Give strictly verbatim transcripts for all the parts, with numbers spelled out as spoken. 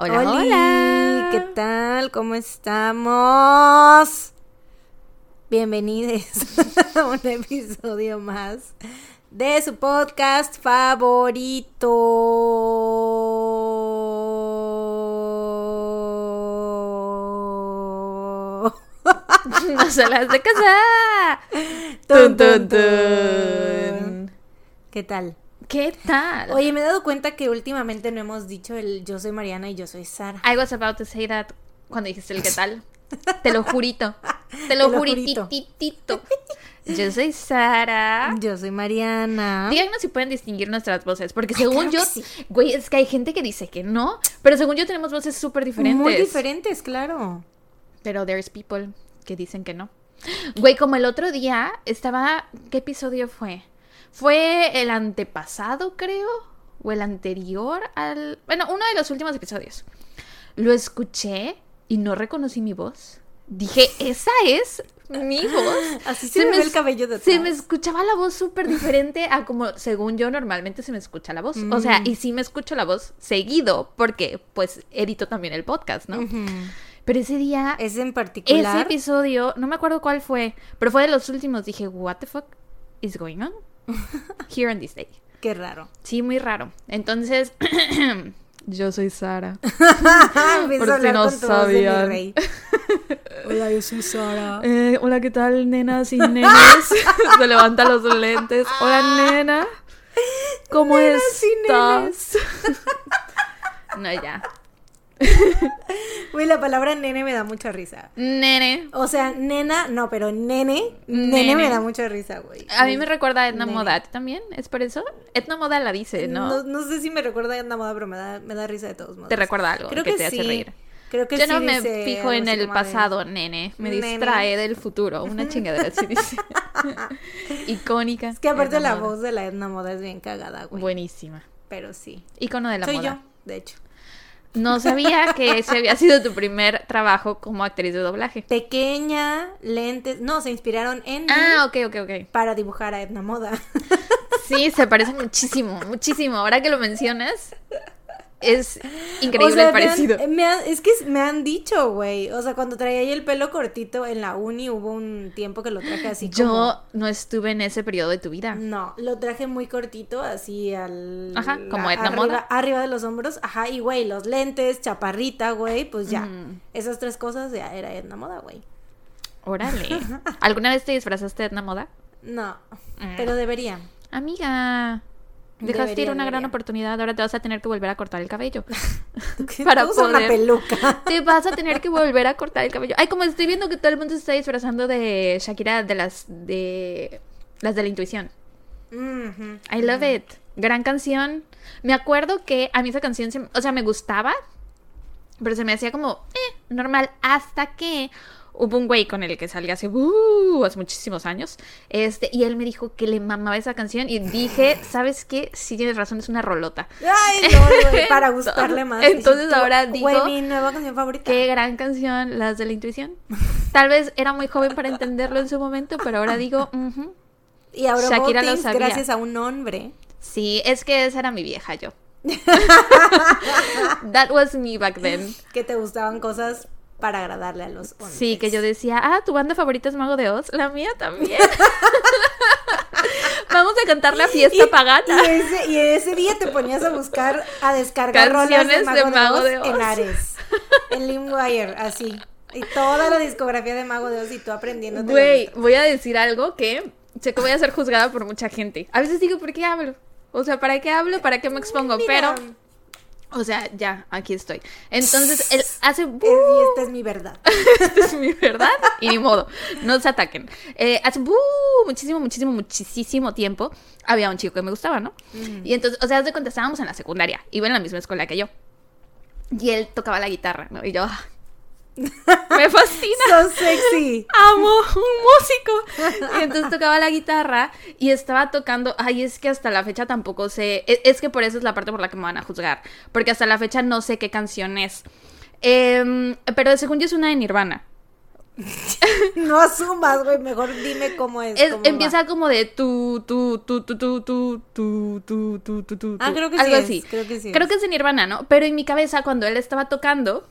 Hola, hola, hola, ¿qué tal? ¿Cómo estamos? Bienvenidos a un episodio más de su podcast favorito. ¡No se las de casa! ¡Tun, tun, tun! ¿Qué tal? ¿Qué tal? Oye, me he dado cuenta que últimamente no hemos dicho el yo soy Mariana y yo soy Sara. I was about to say that cuando dijiste el qué tal. Te lo jurito. Te lo, lo jurititito. Yo soy Sara. Yo soy Mariana. Díganos si pueden distinguir nuestras voces, porque ay, según claro yo, güey, sí. Es que hay gente que dice que no, pero según yo tenemos voces súper diferentes. Muy diferentes, claro. Pero there's people que dicen que no. Güey, como el otro día estaba, ¿qué episodio fue? Fue el antepasado, creo, o el anterior al... Bueno, uno de los últimos episodios. Lo escuché y no reconocí mi voz. Dije, esa es mi voz. Así se, se me ve el cabello de atrás. Se me escuchaba la voz súper diferente a como, según yo, normalmente se me escucha la voz. Mm. O sea, y sí me escucho la voz seguido, porque, pues, edito también el podcast, ¿no? Mm-hmm. Pero ese día... Ese en particular... Ese episodio, no me acuerdo cuál fue, pero fue de los últimos. Dije, what the fuck is going on here on this day? Qué raro. Sí, muy raro. Entonces... Yo soy Sara. Por si no sabían. Hola, yo soy Sara. Eh, hola, ¿qué tal, nenas y nenes? Se levanta los lentes. Hola, nena. ¿Cómo nenas estás? No, ya. Uy, la palabra nene me da mucha risa. Nene. O sea, nena, no, pero nene. Nene, nene me da mucha risa, güey. A mí me recuerda a Edna nene. Moda también, ¿es por eso? Edna Moda la dice, ¿no? No, no sé si me recuerda a Edna Moda, pero me da, me da risa de todos modos. Te recuerda algo creo que, que te sí hace reír. Creo que yo sí no me fijo en el pasado, de... nene. Me nene. distrae del futuro. Una chingadera así dice. Icónica. Es que aparte Edna la Moda. Voz de la Edna Moda es bien cagada, güey. Buenísima. Pero sí. Icono de la Soy moda. Soy yo, de hecho. No sabía que ese había sido tu primer trabajo como actriz de doblaje. Pequeña, lentes... No, se inspiraron en... Ah, ok, ok, ok. Para dibujar a Edna Moda. Sí, se parece muchísimo, muchísimo. Ahora que lo mencionas, es increíble, o sea, el parecido. Me han, me han, es que me han dicho, güey. O sea, cuando traía yo el pelo cortito en la uni, hubo un tiempo que lo traje así yo como... Yo no estuve en ese periodo de tu vida. No, lo traje muy cortito, así al... Ajá, como Edna Moda. Arriba de los hombros, ajá, y güey, los lentes, chaparrita, güey, pues ya. Mm. Esas tres cosas ya era Edna Moda, güey. Órale. ¿Alguna vez te disfrazaste de Edna Moda? No, mm. pero debería. Amiga... Dejaste debería, ir una debería. gran oportunidad, ahora te vas a tener que volver a cortar el cabello. Para poder usar una peluca. Te vas a tener que volver a cortar el cabello. Ay, como estoy viendo que todo el mundo se está disfrazando de Shakira, de las de las de la intuición. Mm-hmm. I love mm-hmm. it. Gran canción. Me acuerdo que a mí esa canción, se, o sea, me gustaba, pero se me hacía como eh, normal hasta que hubo un güey con el que salí hace, uh, hace muchísimos años, este, y él me dijo que le mamaba esa canción, y dije, ¿sabes qué? Sí tienes razón, es una rolota. Ay, no, güey, para gustarle más. Entonces ahora digo, güey, mi nueva canción favorita. Qué gran canción, las de la intuición. Tal vez era muy joven para entenderlo en su momento, pero ahora digo, uh-huh, y ahora Shakira lo sabía. Gracias a un hombre. Sí, es que esa era mi vieja yo. That was me back then. Que te gustaban cosas... para agradarle a los hombres. Sí, que yo decía, ah, tu banda favorita es Mago de Oz, la mía también. Vamos a cantar la fiesta y, pagana. Y ese, y ese día te ponías a buscar, a descargar canciones rolas de Mago, de, Mago de, Oz de Oz en Ares, en LimeWire, así. Y toda la discografía de Mago de Oz y tú aprendiendo. Güey, voy a decir algo que sé que voy a ser juzgada por mucha gente. A veces digo, ¿por qué hablo? O sea, ¿para qué hablo? ¿Para qué me expongo? Mira. Pero... O sea, ya, aquí estoy. Entonces, él hace... Uh, y esta es mi verdad. Esta es mi verdad. Y ni modo, no se ataquen. Eh, hace uh, muchísimo, muchísimo, muchísimo tiempo había un chico que me gustaba, ¿no? Mm. Y entonces, o sea, desde cuando estábamos en la secundaria, iba en la misma escuela que yo. Y él tocaba la guitarra, ¿no? Y yo... Me fascina. So sexy. Amo un músico. Y entonces tocaba la guitarra y estaba tocando. Ay, es que hasta la fecha tampoco sé. Es, es que por eso es la parte por la que me van a juzgar. Porque hasta la fecha no sé qué canción es. Eh, pero según yo es una de Nirvana. No asumas, güey, mejor dime cómo es. es cómo empieza va. Como de tu, tu, tu, tu, tu, tu, tu, tu, tu, tu, tu. Ah, creo que algo sí. Así. Es, creo que sí. Creo es. que es en Nirvana, ¿no? Pero en mi cabeza, cuando él estaba tocando,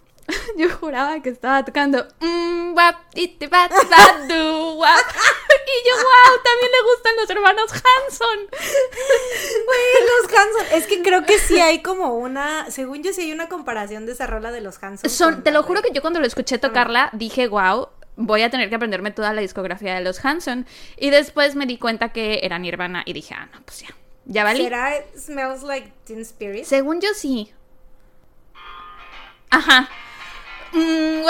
yo juraba que estaba tocando. Mmm, guap, y te va, va, du, guap. Y yo, wow, también le gustan los hermanos Hanson. Güey, los Hanson. Es que creo que sí hay como una. Según yo, sí hay una comparación de esa rola de los Hanson. Son, te lo juro que yo cuando lo escuché tocarla, dije, wow. Voy a tener que aprenderme toda la discografía de los Hanson. Y después me di cuenta que era Nirvana y dije, ah, no, pues ya, ya valí. ¿Será Smells Like Teen Spirit? Según yo sí. Ajá. Y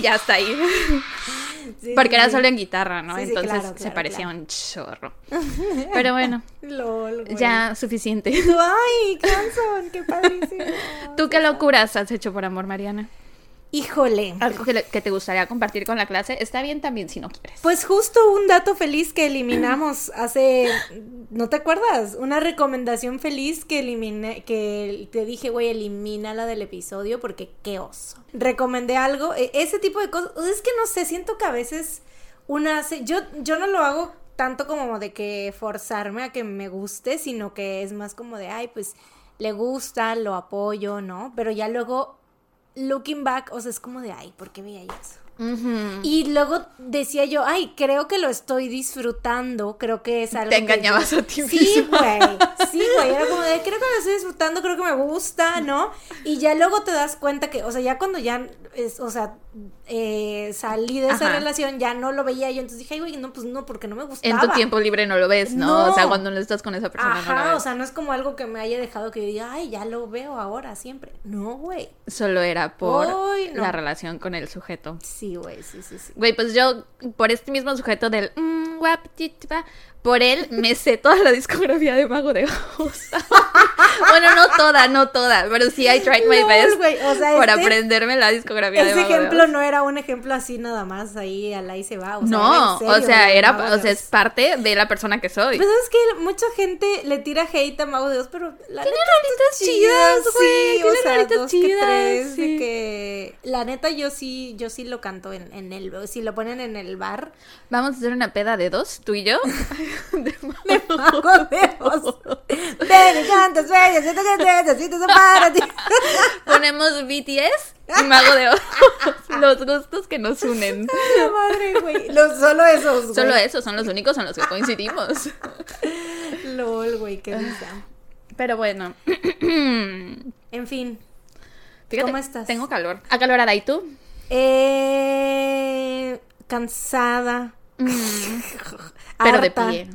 ya está ahí. Sí, porque sí, era solo en guitarra, ¿no? Sí, sí, entonces claro, claro, se parecía claro. un chorro. Pero bueno, lol, güey. Ya suficiente. ¡Ay, Hanson! ¡Qué padrísimo! ¿Tú qué locuras has hecho por amor, Mariana? Híjole. Algo que, le, que te gustaría compartir con la clase. Está bien también si no quieres. Pues justo un dato feliz que eliminamos hace... ¿No te acuerdas? Una recomendación feliz que eliminé, que te dije, güey, elimínala del episodio porque qué oso. Recomendé algo, ese tipo de cosas. Es que no sé, siento que a veces una... Yo, yo no lo hago tanto como de que forzarme a que me guste, sino que es más como de, ay, pues le gusta, lo apoyo, ¿no? Pero ya luego... Looking back, o sea, es como de, ay, ¿por qué veía eso? Uh-huh. Y luego decía yo, ay, creo que lo estoy disfrutando, creo que es algo... Te engañabas que yo... a ti mismo. Sí, güey, sí, güey, era como de, creo que lo estoy disfrutando, creo que me gusta, ¿no? Y ya luego te das cuenta que, o sea, ya cuando ya, es, o sea, eh, salí de esa Ajá. relación, ya no lo veía yo, entonces dije, ay, güey, no, pues no, porque no me gustaba. En tu tiempo libre no lo ves, ¿no? no. O sea, cuando no estás con esa persona Ajá, no lo ves. O sea, no es como algo que me haya dejado que yo diga, ay, ya lo veo ahora, siempre. No, güey. Solo era por Oy, no. la relación con el sujeto. Sí. Sí, güey, sí, sí, sí. Güey, pues yo, por este mismo sujeto del... Mmm, guap, chitpa, por él me sé toda la discografía de Mago de Oz. Bueno, no toda, no toda, pero sí I tried my no, best wey, o sea, por este, aprenderme la discografía de Mago de Oz. Ese ejemplo no era un ejemplo así nada más, ahí al ahí se va. O sea, no, serio, o sea, era, Mago o sea, es parte de la persona que soy. Pues es que mucha gente le tira hate a Mago de Oz, pero... La tiene raritas chidas, güey, sí, tiene o sea, raritas chidas. Que tres, sí. que... La neta, yo sí, yo sí lo canto en, en el... Si lo ponen en el bar. Vamos a hacer una peda de dos, tú y yo. De Mago de Oz. Ven, cantas, bellas, siete, siete, siete, son para ti. Ponemos B T S y Mago de Oz. Los gustos que nos unen. La madre, güey. Los, solo esos, güey. Solo esos son los únicos, son los que coincidimos. Lol, güey, qué risa. Pero bueno. En fin. Fíjate, ¿cómo estás? Tengo calor. Acalorada, ¿y tú? Eh, cansada. Mm. Pero harta, de pie.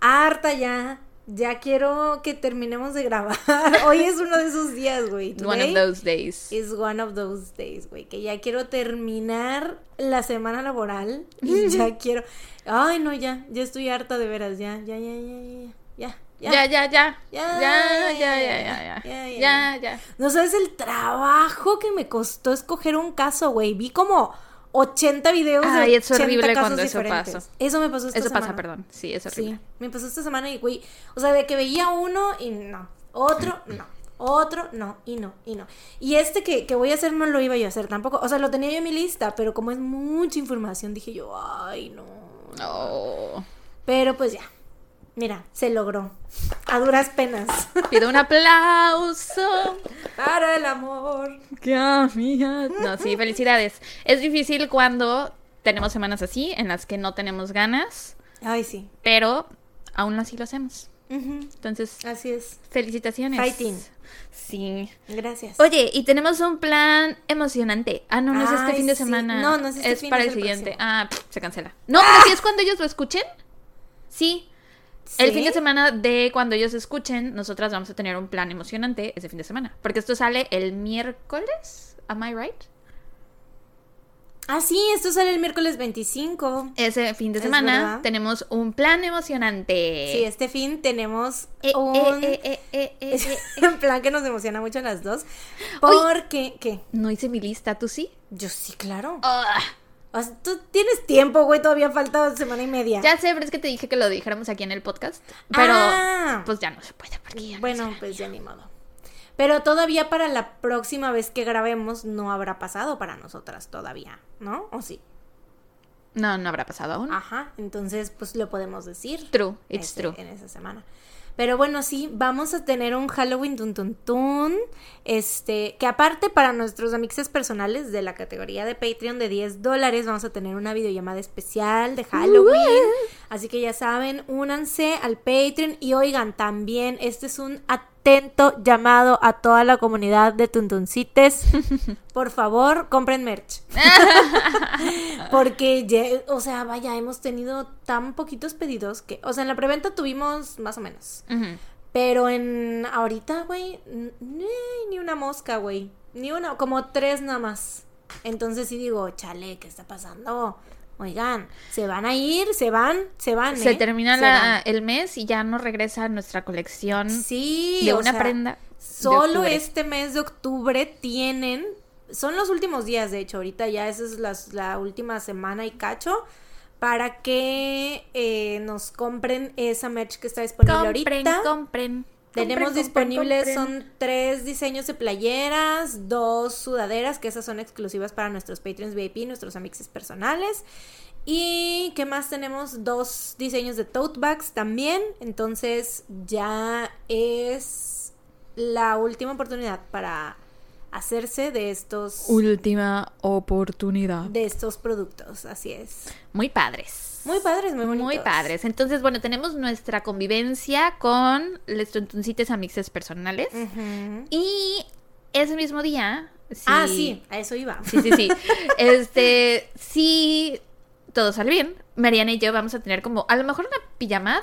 Harta ya. Ya quiero que terminemos de grabar. Hoy es uno de esos días, güey. One of those days. It's one of those days, güey. Que ya quiero terminar la semana laboral. Y ya quiero. Ay, no, ya. Ya estoy harta de veras. Ya, ya, ya, ya, ya. Ya. Ya, ya, ya. Ya, ya, ya, ya, ya. Ya, ya. No sabes el trabajo que me costó escoger un caso, güey. Vi como ochenta videos. Ay, de es horrible cuando eso pasa. Eso me pasó esta eso semana. Eso pasa, perdón. Sí, es horrible. Sí, me pasó esta semana y, güey, o sea, de que veía uno y no, otro no, otro no, y no, y no. Y este que, que voy a hacer no lo iba yo a hacer tampoco. O sea, lo tenía yo en mi lista, pero como es mucha información, dije yo, ay, no. No. Oh. Pero pues ya. Mira, se logró. A duras penas. Pido un aplauso para el amor. ¡Qué amiga! No, sí, felicidades. Es difícil cuando tenemos semanas así, en las que no tenemos ganas. Ay, sí. Pero aún así lo hacemos. Uh-huh. Entonces, así es. Felicitaciones. Fighting. Sí. Gracias. Oye, y tenemos un plan emocionante. Ah, no, no es este Ay, fin de sí. semana. No, no es este es fin de semana. Es para el siguiente. Próximo. Ah, pff, se cancela. No, ¡Ah! Pero si es cuando ellos lo escuchen. Sí. ¿Sí? El fin de semana de cuando ellos escuchen, nosotras vamos a tener un plan emocionante ese fin de semana. Porque esto sale el miércoles, am I right? Ah, sí, esto sale el miércoles veinticinco. Ese fin de semana tenemos un plan emocionante. Sí, este fin tenemos eh, un eh, eh, eh, eh, eh, eh, plan que nos emociona mucho a las dos. Porque, Uy, ¿qué? No hice mi lista, ¿tú sí? Yo sí, claro. Uh. O sea, tú tienes tiempo, güey, todavía falta semana y media. Ya sé, pero es que te dije que lo dijéramos aquí en el podcast. Pero, ah, pues ya no se puede porque ya no Bueno, pues ya ni modo. Pero todavía para la próxima vez que grabemos no habrá pasado para nosotras todavía, ¿no? ¿O sí? No, no habrá pasado aún. Ajá, entonces pues lo podemos decir. True, it's este, true. En esa semana. Pero bueno, sí, vamos a tener un Halloween tuntuntun, este, que aparte para nuestros amixes personales de la categoría de Patreon de diez dólares, vamos a tener una videollamada especial de Halloween, uh-huh. Así que ya saben, únanse al Patreon y oigan, también este es un atento llamado a toda la comunidad de tuntuncites, por favor, compren merch, porque, ya, o sea, vaya, hemos tenido tan poquitos pedidos que, o sea, en la preventa tuvimos más o menos. Uh-huh. Pero en ahorita, güey, ni, ni una mosca, güey. Ni una, como tres nada más. Entonces sí digo, chale, ¿qué está pasando? Oigan, se van a ir, se van, se van, ¿eh? Se termina se la, el mes y ya no regresa nuestra colección sí, de una sea, prenda. Solo de este mes de octubre tienen, son los últimos días, de hecho, ahorita ya esa es la, la última semana y cacho. Para que eh, nos compren esa merch que está disponible compren, ahorita. Compren, Tenemos compren, disponibles, compren. Son tres diseños de playeras, dos sudaderas, que esas son exclusivas para nuestros Patreons V I P, nuestros amixes personales. Y ¿qué más tenemos? Dos diseños de tote bags también. Entonces ya es la última oportunidad para hacerse de estos... Última oportunidad. De estos productos, así es. Muy padres. Muy padres, muy bonitos. Muy padres. Entonces, bueno, tenemos nuestra convivencia con los tuntuncites amixes personales. Uh-huh. Y ese mismo día... Sí, ah, sí, a eso iba. Sí, sí, sí. Este, sí, todo sale bien. Mariana y yo vamos a tener como, a lo mejor una pijamada...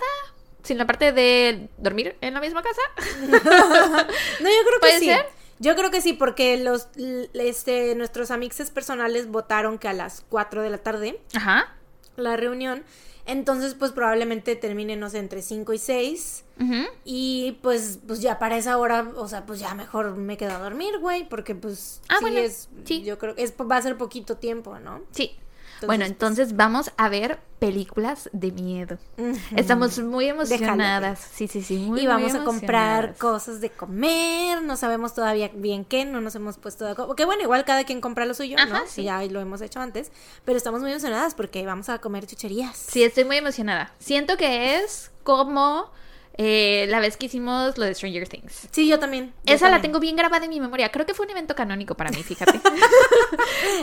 Sin la parte de dormir en la misma casa. No, yo creo que ¿Puede sí. ser? Yo creo que sí, porque los este nuestros amixes personales votaron que a las cuatro de la tarde Ajá. la reunión, entonces pues probablemente termine, no sé, entre cinco y seis, uh-huh. y pues pues ya para esa hora, o sea, pues ya mejor me quedo a dormir, güey, porque pues ah, sí bueno, es, sí. yo creo que es, va a ser poquito tiempo, ¿no? Sí. Entonces, bueno, entonces pues, vamos a ver películas de miedo. Uh-huh. Estamos muy emocionadas. Sí, sí, sí. Muy, y vamos muy a comprar cosas de comer. No sabemos todavía bien qué. No nos hemos puesto de acuerdo. Que bueno, igual cada quien compra lo suyo, Ajá, ¿no? Sí. Ya lo hemos hecho antes. Pero estamos muy emocionadas porque vamos a comer chucherías. Sí, estoy muy emocionada. Siento que es como... Eh, la vez que hicimos lo de Stranger Things. Sí, yo también. Yo Esa también. La tengo bien grabada en mi memoria. Creo que fue un evento canónico para mí, fíjate.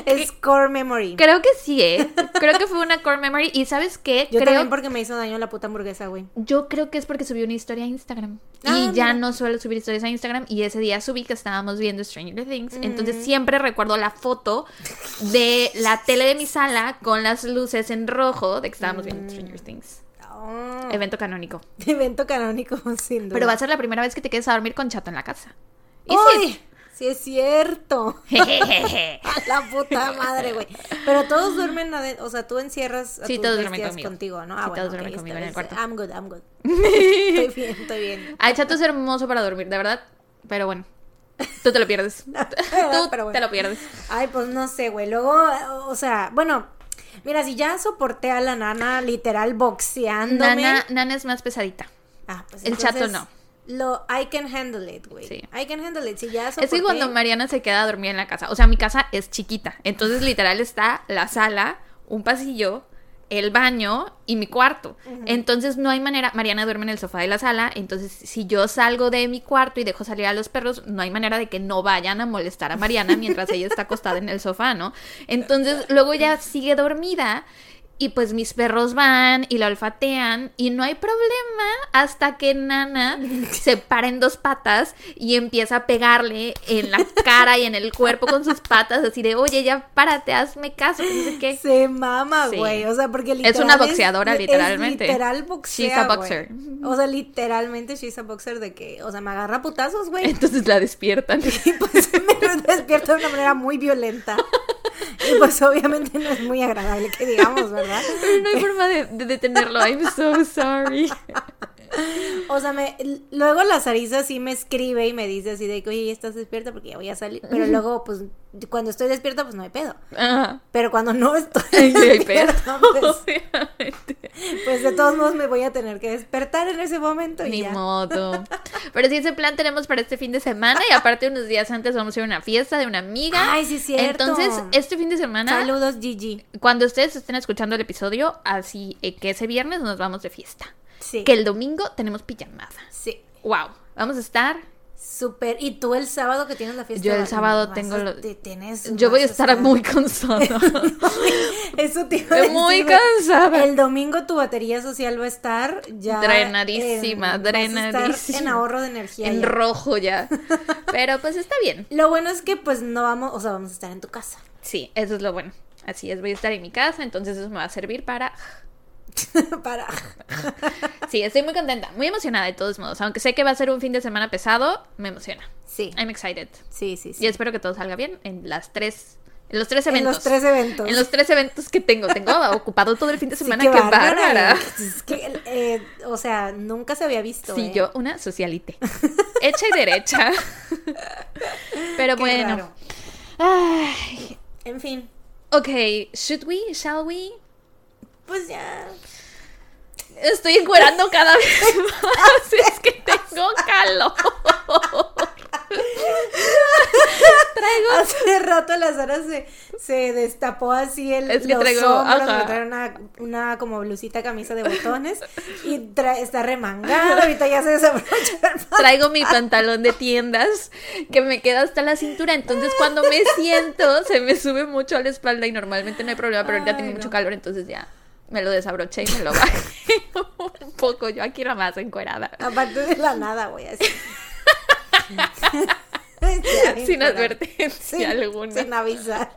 Es core memory. Creo que sí, ¿eh? Creo que fue una core memory. ¿Y sabes qué? Yo creo... también porque me hizo daño la puta hamburguesa, güey. Yo creo que es porque subí una historia a Instagram. Ah, y ya mira. No suelo subir historias a Instagram. Y ese día subí que estábamos viendo Stranger Things. Mm-hmm. Entonces siempre recuerdo la foto de la tele de mi sala con las luces en rojo de que estábamos mm-hmm. viendo Stranger Things. Oh. Evento canónico. Evento canónico, sin duda. Pero va a ser la primera vez que te quedes a dormir con Chato en la casa. ¿Y ¡Uy! Sí, sí es cierto. A la puta madre, güey. Pero todos duermen, adentro, o sea, tú encierras a sí, tus todos bestias conmigo. Contigo, ¿no? Ah, sí, bueno, todos duermen okay, conmigo en el cuarto. I'm good, I'm good. Estoy bien, estoy bien. Ay, Chato es hermoso para dormir, de verdad. Pero bueno. Tú te lo pierdes. No, tú pero bueno. te lo pierdes. Ay, pues no sé, güey. Luego, o sea, bueno... Mira, si ya soporté a la nana literal boxeándome. Nana, nana es más pesadita. Ah, pues el Chato no. Lo, I can handle it, güey. Sí. I can handle it. Si ya soporté. Es que cuando Mariana se queda dormida en la casa, o sea, mi casa es chiquita, entonces literal está la sala, un pasillo, el baño y mi cuarto. Uh-huh. Entonces no hay manera. Mariana duerme en el sofá de la sala, entonces si yo salgo de mi cuarto y dejo salir a los perros, no hay manera de que no vayan a molestar a Mariana mientras ella está acostada en el sofá, ¿no? Entonces luego ya sigue dormida y pues mis perros van y la olfatean y no hay problema hasta que Nana se para en dos patas y empieza a pegarle en la cara y en el cuerpo con sus patas, así de, oye, ya párate, hazme caso, no sé qué. Se mama, güey, sí. O sea, porque literal es una boxeadora, es, literalmente. Es literal boxea, she's a boxer. Wey. O sea, literalmente she's a boxer de que, o sea, me agarra putazos, güey. Entonces la despiertan. Y pues me despierta de una manera muy violenta. Y pues obviamente no es muy agradable que digamos, ¿verdad? Pero no hay forma de, de detenerlo. I'm so sorry. O sea, me, luego Lazariza sí me escribe y me dice así de que, oye, ya estás despierta porque ya voy a salir. Pero luego, pues, cuando estoy despierta, pues no hay pedo. Ajá. Pero cuando no estoy sí, despierta, pues, obviamente. Pues de todos modos me voy a tener que despertar en ese momento. Ni y ya. modo. Pero sí, ese plan tenemos para este fin de semana. Y aparte, unos días antes vamos a ir a una fiesta de una amiga. Ay, sí, es cierto. Entonces, este fin de semana. Saludos, Gigi. Cuando ustedes estén escuchando el episodio, así que ese viernes nos vamos de fiesta. Sí. Que el domingo tenemos pijamada. Sí. Wow. Vamos a estar súper. ¿Y tú el sábado que tienes la fiesta? Yo el sábado tengo a... lo... ¿Tienes Yo voy a estar, estar muy cansada. Eso te iba a decir. Muy cansada. El domingo tu batería social va a estar ya drenadísima, en... drenadísima. Vas a estar en ahorro de energía. En ya. rojo ya. Pero pues está bien. Lo bueno es que pues no vamos, o sea, vamos a estar en tu casa. Sí, eso es lo bueno. Así es, voy a estar en mi casa, entonces eso me va a servir para... para sí, estoy muy contenta, muy emocionada de todos modos, aunque sé que va a ser un fin de semana pesado, me emociona. Sí. I'm excited. Sí, sí, sí. Y espero que todo salga bien en las tres, en los tres eventos. En los tres eventos. En los tres eventos que tengo, tengo ocupado todo el fin de semana, sí, que bárbara. Es que, eh, o sea, nunca se había visto. Sí, eh. yo una socialite, hecha y derecha. Pero qué bueno. Raro. Ay. En fin. Okay, should we, shall we? Pues ya. Estoy encuerando cada vez más. Es que tengo calor. Traigo. Hace rato la Sara se, se destapó así el es que los traigo, hombros, me trae una, una como blusita, camisa de botones y tra- está remangada. Ahorita ya se desabrocha el pantalón. Traigo mi pantalón de tiendas que me queda hasta la cintura, entonces cuando me siento se me sube mucho a la espalda y normalmente no hay problema, pero ahorita tengo no. mucho calor, entonces ya. Me lo desabroché y me lo bajé un poco. Yo aquí nomás encuerada. Aparte de la nada, voy así. Sin advertencia sin, alguna. Sin avisar.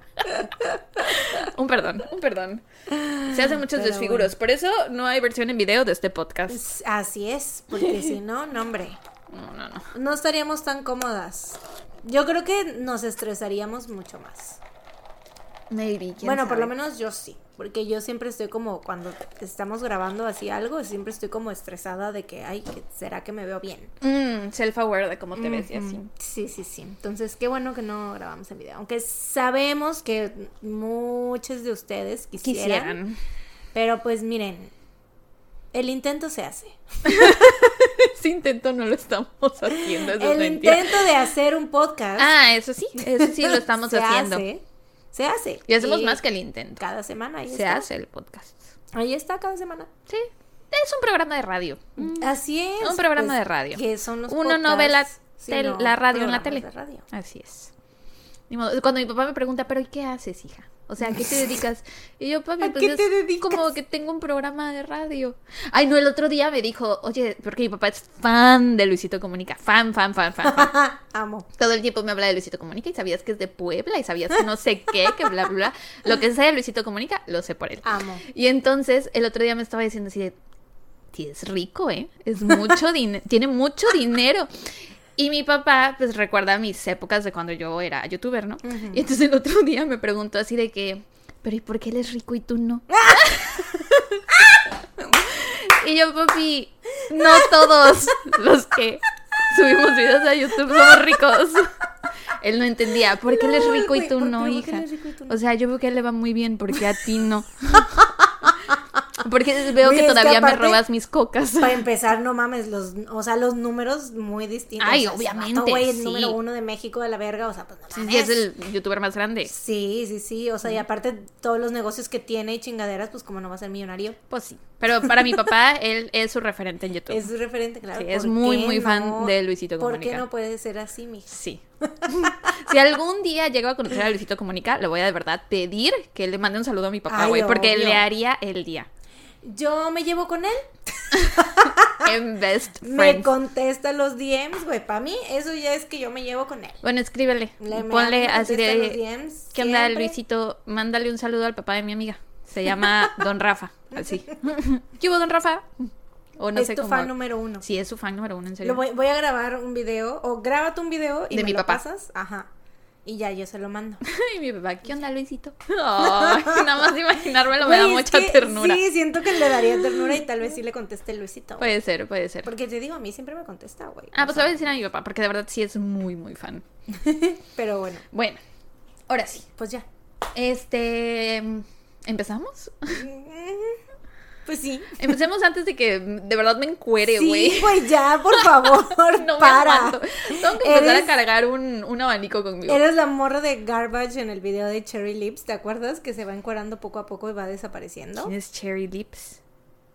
Un perdón, un perdón. Se hacen muchos Pero desfiguros. Bueno. Por eso no hay versión en video de este podcast. Así es, porque si no, no, hombre. No, no, no. No estaríamos tan cómodas. Yo creo que nos estresaríamos mucho más. Maybe, bueno, sabe. Por lo menos yo sí, porque yo siempre estoy como, cuando estamos grabando así algo, siempre estoy como estresada de que, ay, ¿será que me veo bien? Mm, self-aware de cómo te mm, ves y así. Sí, sí, sí. Entonces, qué bueno que no grabamos en video, aunque sabemos que muchos de ustedes quisieran, quisieran. Pero pues miren, el intento se hace. Ese intento no lo estamos haciendo. Eso el es intento de hacer un podcast. Ah, eso sí, eso sí lo estamos se haciendo. Hace. Se hace. Y hacemos y más que el intento. Cada semana ahí se está. Se hace el podcast. Ahí está cada semana. Sí. Es un programa de radio. Así es. Un programa pues, de radio. Que son los Uno podcasts, no ve la, tel- la radio en la tele. De radio. Así es. Cuando mi papá me pregunta, ¿pero qué haces, hija? O sea, ¿a qué te dedicas? Y yo, papi, pues ¿qué te dedicas? Como que tengo un programa de radio. Ay, no, el otro día me dijo, oye, porque mi papá es fan de Luisito Comunica. Fan, fan, fan, fan. fan. Amo. Todo el tiempo me habla de Luisito Comunica y sabías que es de Puebla y sabías que no sé qué, que bla, bla, bla. Lo que sea de Luisito Comunica, lo sé por él. Amo. Y entonces, el otro día me estaba diciendo así de, sí, es rico, ¿eh? Es mucho dinero. Tiene mucho dinero. Y mi papá, pues, recuerda mis épocas de cuando yo era youtuber, ¿no? Uh-huh. Y entonces el otro día me preguntó así de que, ¿pero y por qué él es rico y tú no? Y yo, papi, no todos los que subimos videos a YouTube somos ricos. Él no entendía, ¿por qué no, él es rico y tú por, no, por, hija? O sea, yo veo que a él le va muy bien, ¿por qué a ti no? Porque veo Oye, que todavía es que aparte, me robas mis cocas. Para empezar, no mames, los, o sea, los números muy distintos. Ay, o sea, obviamente, güey, el sí. número uno de México de la verga, o sea, pues no mames. Sí, es el youtuber más grande. Sí, sí, sí, o sea, y aparte todos los negocios que tiene y chingaderas, pues como no va a ser millonario. Pues sí, pero para mi papá, él es su referente en YouTube. Es su referente, claro. Sí, es muy, muy no? fan de Luisito Comunica. ¿Por qué no puede ser así, mija? Sí. Si algún día llego a conocer a Luisito Comunica, le voy a de verdad pedir que le mande un saludo a mi papá, güey, porque obvio. Le haría el día. Yo me llevo con él. En best friends. Me contesta los D Ms, güey. Para mí, eso ya es que yo me llevo con él. Bueno, escríbele. Le Ponle así de. Los D Ms, ¿qué onda, Luisito? Mándale un saludo al papá de mi amiga. Se llama Don Rafa. Así. ¿Qué hubo, Don Rafa? O no es sé tu cómo... fan número uno. Sí, es su fan número uno, en serio. Lo voy, voy a grabar un video. O grábate un video y de me mi lo papá. Pasas. Ajá. Y ya yo se lo mando. Y mi papá, ¿qué onda, Luisito? Oh, nada más de imaginármelo me da mucha que, ternura. Sí, siento que le daría ternura y tal vez sí le conteste Luisito. Wey. Puede ser, puede ser. Porque te digo, a mí siempre me contesta, güey. Ah, pues lo voy a decir a mi papá, porque de verdad sí es muy, muy fan. Pero bueno. Bueno, ahora sí. Pues ya. Este... ¿Empezamos? Pues sí. Empecemos antes de que de verdad me encuere, güey. Sí, pues ya, por favor, no para. Tengo que empezar eres, a cargar un, un abanico conmigo. Eres la morra de Garbage en el video de Cherry Lips, ¿te acuerdas? Que se va encuerando poco a poco y va desapareciendo. ¿Quién es Cherry Lips?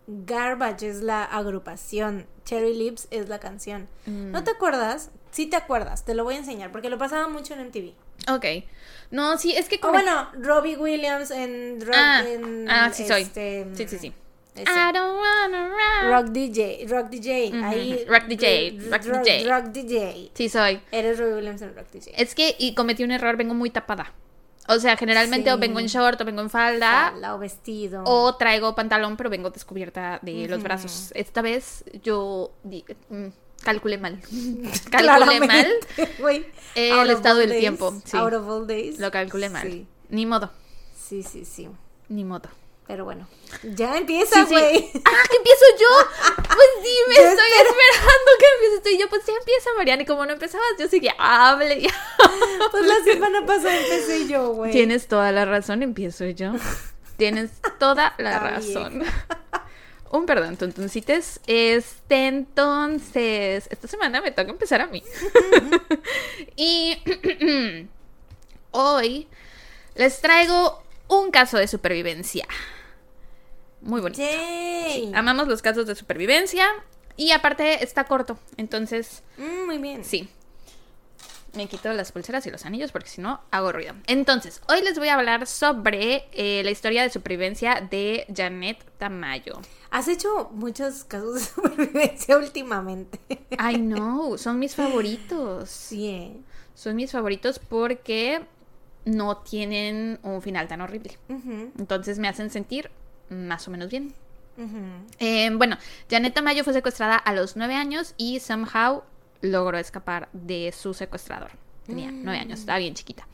Garbage es la agrupación, Cherry Lips es la canción. Mm. ¿No te acuerdas? Sí te acuerdas, te lo voy a enseñar, porque lo pasaba mucho en M T V. Ok. No, sí, es que... Como... Oh, bueno, Robbie Williams en... Rob, ah, en, ah, sí soy. Este, sí, sí, sí. Ese. I don't wanna rock. Rock D J, Rock D J, uh-huh. Ahí, Rock D J, r- Rock r- DJ, r- Rock D J. Sí soy. Eres Robbie Williams en Rock D J. Es que y cometí un error, vengo muy tapada. O sea, generalmente sí. O vengo en short, o vengo en falda, falda o vestido, o traigo pantalón, pero vengo descubierta de uh-huh. los brazos. Esta vez yo di- mm, calculé mal, calculé mal eh, el estado del days. tiempo. Sí. Out of all days. Lo calculé mal. Sí. Ni modo. Sí, sí, sí. Ni modo. Pero bueno, ya empieza, güey. Sí, sí. Ah, ¿que empiezo yo? Pues dime, yo estoy espero... esperando que empieces tú. Y yo, pues ya empieza, Mariana. Y como no empezabas, yo seguía, hable ya. Pues la semana pasada empecé yo, güey. Tienes toda la razón, empiezo yo. Tienes toda la razón. Un perdón, tontoncites. Este, entonces, esta semana me toca empezar a mí. Uh-huh. Y hoy les traigo un caso de supervivencia. Muy bonito. Sí, amamos los casos de supervivencia. Y aparte está corto, entonces... Mm, muy bien. Sí. Me quito las pulseras y los anillos porque si no hago ruido. Entonces, hoy les voy a hablar sobre eh, la historia de supervivencia de Jeannette Tamayo. Has hecho muchos casos de supervivencia últimamente. I know, son mis favoritos. Sí. Eh. Son mis favoritos porque no tienen un final tan horrible. Uh-huh. Entonces me hacen sentir... más o menos bien. Uh-huh. Eh, bueno, Jeannette Tamayo fue secuestrada a los nueve años y somehow logró escapar de su secuestrador. Tenía mm. nueve años, estaba bien chiquita.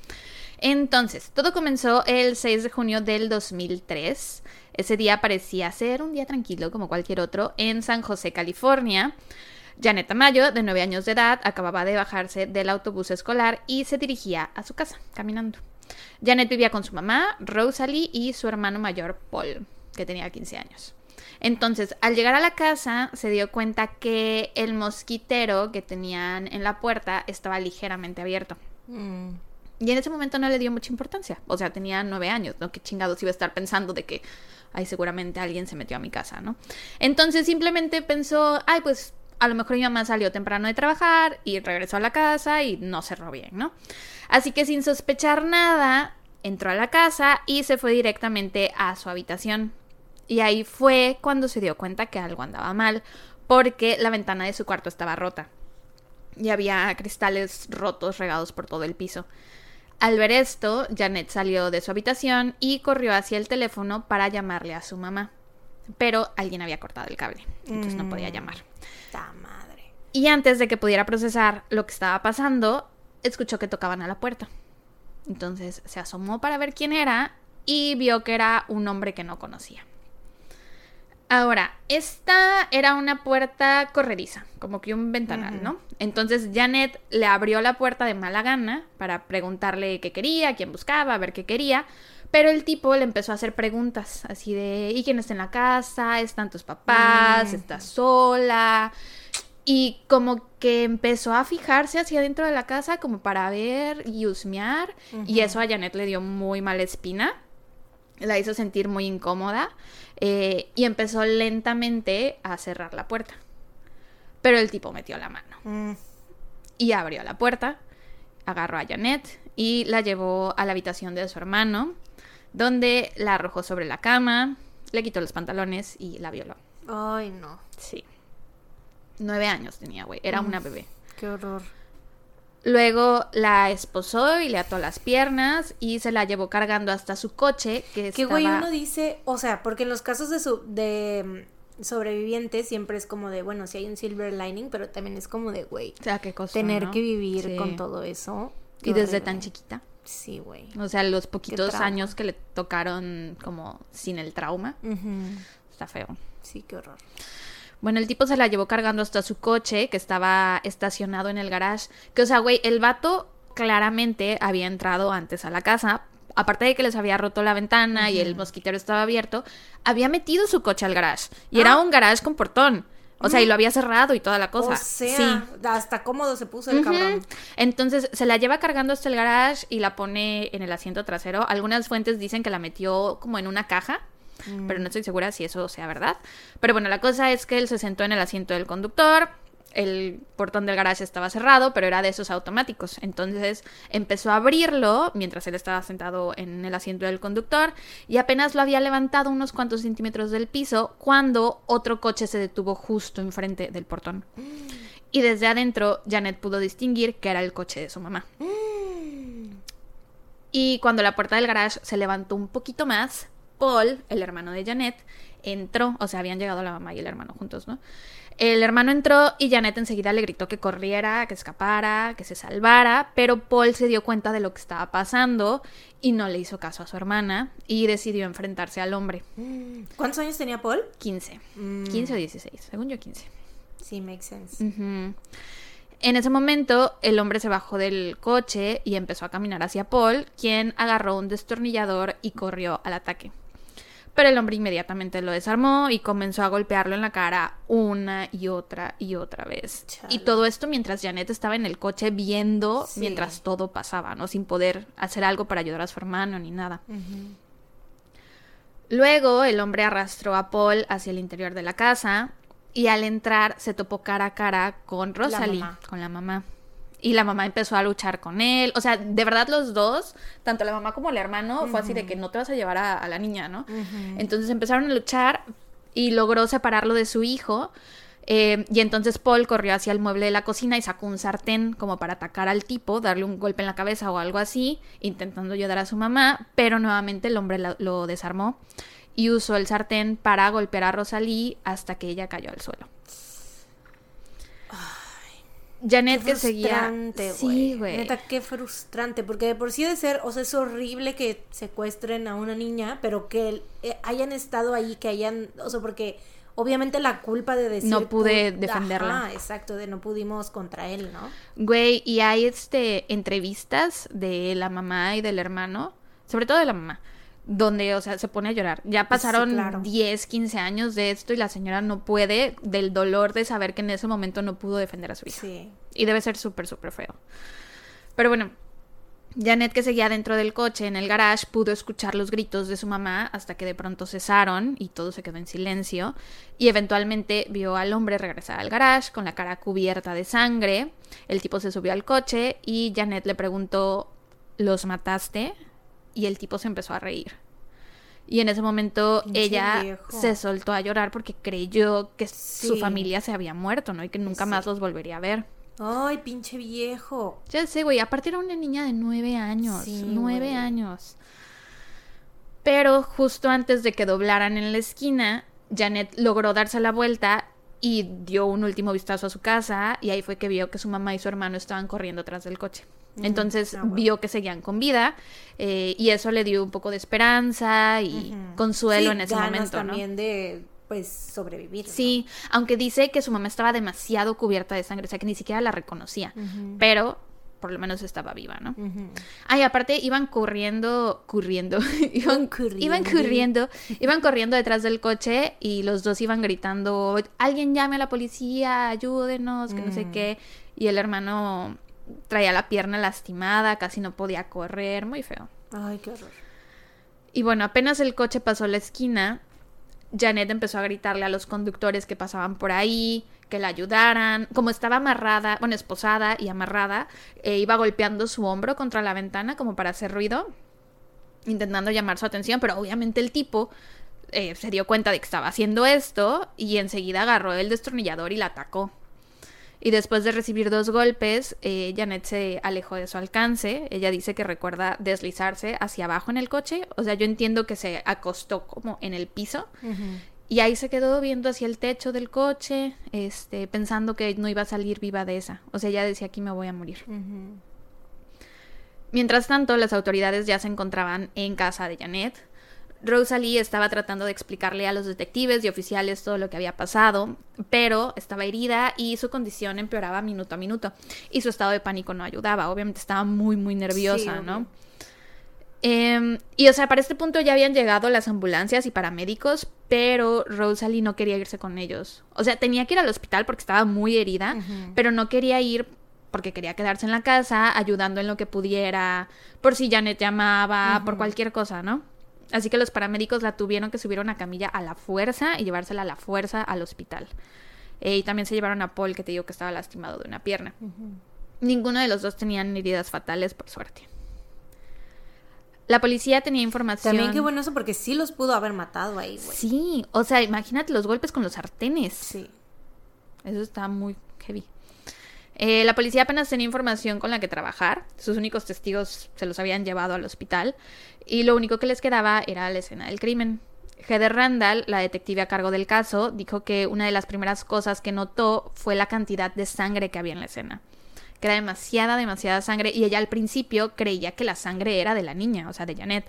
Entonces, todo comenzó el seis de junio del dos mil tres. Ese día parecía ser un día tranquilo como cualquier otro en San José, California. Jeannette Tamayo, de nueve años de edad, acababa de bajarse del autobús escolar y se dirigía a su casa, caminando. Jeannette vivía con su mamá, Rosalie, y su hermano mayor, Paul, que tenía quince años. Entonces, al llegar a la casa, se dio cuenta que el mosquitero que tenían en la puerta estaba ligeramente abierto. Mm. Y en ese momento no le dio mucha importancia. O sea, tenía nueve años, ¿no? Qué chingados iba a estar pensando de que, ay, seguramente alguien se metió a mi casa, ¿no? Entonces, simplemente pensó, ay, pues, a lo mejor mi mamá salió temprano de trabajar y regresó a la casa y no cerró bien, ¿no? Así que sin sospechar nada, entró a la casa y se fue directamente a su habitación. Y ahí fue cuando se dio cuenta que algo andaba mal, porque la ventana de su cuarto estaba rota y había cristales rotos regados por todo el piso. Al ver esto, Jeannette salió de su habitación y corrió hacia el teléfono para llamarle a su mamá, pero alguien había cortado el cable, entonces mm. no podía llamar. ¡Ta madre! Y antes de que pudiera procesar lo que estaba pasando, escuchó que tocaban a la puerta. Entonces se asomó para ver quién era y vio que era un hombre que no conocía. Ahora, esta era una puerta corrediza, como que un ventanal, uh-huh. ¿no? Entonces Jeannette le abrió la puerta de mala gana para preguntarle qué quería, quién buscaba, a ver qué quería, pero el tipo le empezó a hacer preguntas, así de, ¿y quién está en la casa? ¿Están tus papás? Uh-huh. ¿Estás sola? Y como que empezó a fijarse hacia adentro de la casa como para ver y husmear, uh-huh. y eso a Jeannette le dio muy mala espina. La hizo sentir muy incómoda eh, y empezó lentamente a cerrar la puerta. Pero el tipo metió la mano mm. y abrió la puerta, agarró a Jeannette y la llevó a la habitación de su hermano, donde la arrojó sobre la cama, le quitó los pantalones y la violó. Ay, no. Sí. Nueve años tenía, güey. Era mm. una bebé. Qué horror. Luego la esposó y le ató las piernas y se la llevó cargando hasta su coche, que estaba... Que güey, uno dice, o sea, porque en los casos de, su, de sobrevivientes siempre es como de, bueno, si sí hay un silver lining, pero también es como de, güey, o sea, qué cosa, tener ¿no? que vivir sí. con todo eso. Qué y horrible. Desde tan chiquita. Sí, güey. O sea, los poquitos años que le tocaron como sin el trauma. Uh-huh. Está feo. Sí, qué horror. Bueno, el tipo se la llevó cargando hasta su coche, que estaba estacionado en el garage. Que, o sea, güey, el vato claramente había entrado antes a la casa. Aparte de que les había roto la ventana, uh-huh, y el mosquitero estaba abierto, había metido su coche al garage. Y ah. era un garage con portón. O sea, y lo había cerrado y toda la cosa. O sea, sí, hasta cómodo se puso el uh-huh. cabrón. Entonces, se la lleva cargando hasta el garage y la pone en el asiento trasero. Algunas fuentes dicen que la metió como en una caja, mm. pero no estoy segura si eso sea verdad. Pero bueno, la cosa es que él se sentó en el asiento del conductor. El portón del garage estaba cerrado, pero era de esos automáticos. Entonces empezó a abrirlo mientras él estaba sentado en el asiento del conductor, y apenas lo había levantado unos cuantos centímetros del piso cuando otro coche se detuvo justo enfrente del portón. Mm. Y desde adentro Jeannette pudo distinguir que era el coche de su mamá. Mm. Y cuando la puerta del garage se levantó un poquito más, Paul, el hermano de Jeannette, entró. O sea, habían llegado la mamá y el hermano juntos, ¿no? El hermano entró y Jeannette enseguida le gritó que corriera, que escapara, que se salvara, pero Paul se dio cuenta de lo que estaba pasando y no le hizo caso a su hermana y decidió enfrentarse al hombre. ¿Cuántos años tenía Paul? quince. Mm. quince o dieciséis, según yo quince. Sí, makes sense. Uh-huh. En ese momento, el hombre se bajó del coche y empezó a caminar hacia Paul, quien agarró un destornillador y corrió al ataque. Pero el hombre inmediatamente lo desarmó y comenzó a golpearlo en la cara una y otra y otra vez. Chale. Y todo esto mientras Jeannette estaba en el coche viendo, sí, mientras todo pasaba, ¿no? Sin poder hacer algo para ayudar a su hermano ni nada. Uh-huh. Luego el hombre arrastró a Paul hacia el interior de la casa y al entrar se topó cara a cara con Rosalie, la con la mamá. Y la mamá empezó a luchar con él. O sea, de verdad los dos, tanto la mamá como el hermano, uh-huh, fue así de que no te vas a llevar a, a la niña, ¿no? Uh-huh. Entonces empezaron a luchar y logró separarlo de su hijo. Eh, y entonces Paul corrió hacia el mueble de la cocina y sacó un sartén como para atacar al tipo, darle un golpe en la cabeza o algo así, intentando ayudar a su mamá. Pero nuevamente el hombre lo, lo desarmó y usó el sartén para golpear a Rosalie hasta que ella cayó al suelo. Jeannette, que seguía... Sí, güey. Neta, qué frustrante. Porque de por sí de ser... O sea, es horrible que secuestren a una niña, pero que eh, hayan estado ahí, que hayan... O sea, porque obviamente la culpa de decir... No pude tú, defenderla. Ajá, exacto, de no pudimos contra él, ¿no? Güey, y hay este entrevistas de la mamá y del hermano, sobre todo de la mamá, donde, o sea, se pone a llorar. Ya pasaron, sí, claro, diez, quince años de esto y la señora no puede, del dolor de saber que en ese momento no pudo defender a su hija. Sí. Y debe ser súper, súper feo. Pero bueno, Jeannette, que seguía dentro del coche en el garage, pudo escuchar los gritos de su mamá hasta que de pronto cesaron y todo se quedó en silencio, y eventualmente vio al hombre regresar al garage con la cara cubierta de sangre. El tipo se subió al coche y Jeannette le preguntó: ¿los mataste? Y el tipo se empezó a reír. Y en ese momento Pinche ella viejo. se soltó a llorar porque creyó que, sí, su familia se había muerto, ¿no? Y que nunca, sí, más los volvería a ver. ¡Ay, pinche viejo! Ya sé, güey. Aparte era una niña de nueve años. Sí, nueve güey. años. Pero justo antes de que doblaran en la esquina, Jeannette logró darse la vuelta y dio un último vistazo a su casa. Y ahí fue que vio que su mamá y su hermano estaban corriendo tras del coche. Entonces, no, bueno, vio que seguían con vida, eh, y eso le dio un poco de esperanza y uh-huh. consuelo, sí, en ese ganas momento, también, ¿no? De, pues, sobrevivir. Sí, ¿no? Aunque dice que su mamá estaba demasiado cubierta de sangre, o sea, que ni siquiera la reconocía, uh-huh. pero por lo menos estaba viva, ¿no? Uh-huh. Ay, aparte iban corriendo, corriendo, iban, corriendo, iban corriendo, iban corriendo detrás del coche y los dos iban gritando: alguien llame a la policía, ayúdenos, que uh-huh. no sé qué. Y el hermano traía la pierna lastimada, casi no podía correr, muy feo. Ay, qué horror. Y bueno, apenas el coche pasó la esquina, Jeannette empezó a gritarle a los conductores que pasaban por ahí, que la ayudaran. Como estaba amarrada, bueno, esposada y amarrada, eh, iba golpeando su hombro contra la ventana como para hacer ruido, intentando llamar su atención, pero obviamente el tipo eh, se dio cuenta de que estaba haciendo esto y enseguida agarró el destornillador y la atacó. Y después de recibir dos golpes, eh, Jeannette se alejó de su alcance. Ella dice que recuerda deslizarse hacia abajo en el coche. O sea, yo entiendo que se acostó como en el piso. Uh-huh. Y ahí se quedó viendo hacia el techo del coche, este, pensando que no iba a salir viva de esa. O sea, ella decía, aquí me voy a morir. Uh-huh. Mientras tanto, las autoridades ya se encontraban en casa de Jeannette. Rosalie estaba tratando de explicarle a los detectives y oficiales todo lo que había pasado, pero estaba herida y su condición empeoraba minuto a minuto, y su estado de pánico no ayudaba. Obviamente estaba muy, muy nerviosa, sí, ¿no? Eh, y, o sea, para este punto ya habían llegado las ambulancias y paramédicos, pero Rosalie no quería irse con ellos. O sea, tenía que ir al hospital porque estaba muy herida, uh-huh. pero no quería ir porque quería quedarse en la casa, ayudando en lo que pudiera, por si Jeannette llamaba, uh-huh. por cualquier cosa, ¿no? Así que los paramédicos la tuvieron que subir a una camilla a la fuerza y llevársela a la fuerza al hospital. Eh, y también se llevaron a Paul, que te digo que estaba lastimado de una pierna. Uh-huh. Ninguno de los dos tenían heridas fatales, por suerte. La policía tenía información... También qué bueno eso, porque sí los pudo haber matado ahí, güey. Sí, o sea, imagínate los golpes con los sartenes. Sí. Eso está muy heavy. Eh, la policía apenas tenía información con la que trabajar. Sus únicos testigos se los habían llevado al hospital, y lo único que les quedaba era la escena del crimen. Heather Randall, la detective a cargo del caso, dijo que una de las primeras cosas que notó fue la cantidad de sangre que había en la escena, que era demasiada, demasiada sangre, y ella al principio creía que la sangre era de la niña, o sea, de Jeannette.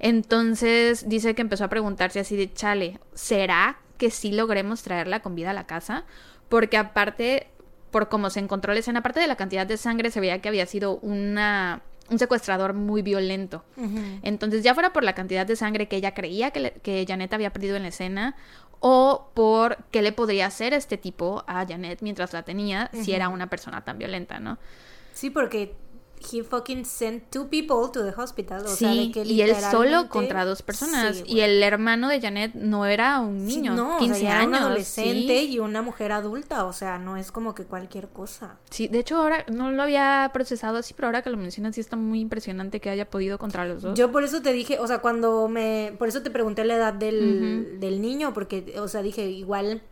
Entonces dice que empezó a preguntarse así de, chale, ¿será que sí logremos traerla con vida a la casa? Porque aparte... por cómo se encontró la escena, aparte de la cantidad de sangre, se veía que había sido una, un secuestrador muy violento. Uh-huh. Entonces, ya fuera por la cantidad de sangre que ella creía que, le, que Jeannette había perdido en la escena, o por qué le podría hacer este tipo a Jeannette mientras la tenía, uh-huh. si era una persona tan violenta, ¿no? Sí, porque he fucking sent two people to the hospital. O sí, sea, de que literalmente... y él solo contra dos personas. Sí, y el hermano de Jeannette no era un niño, sí, no, quince o sea, años. Era un adolescente, sí. y una mujer adulta, o sea, no es como que cualquier cosa. Sí, de hecho ahora no lo había procesado así, pero ahora que lo mencionas sí está muy impresionante que haya podido contra los dos. Yo por eso te dije, o sea, cuando me... por eso te pregunté la edad del, uh-huh. del niño, porque, o sea, dije, igual...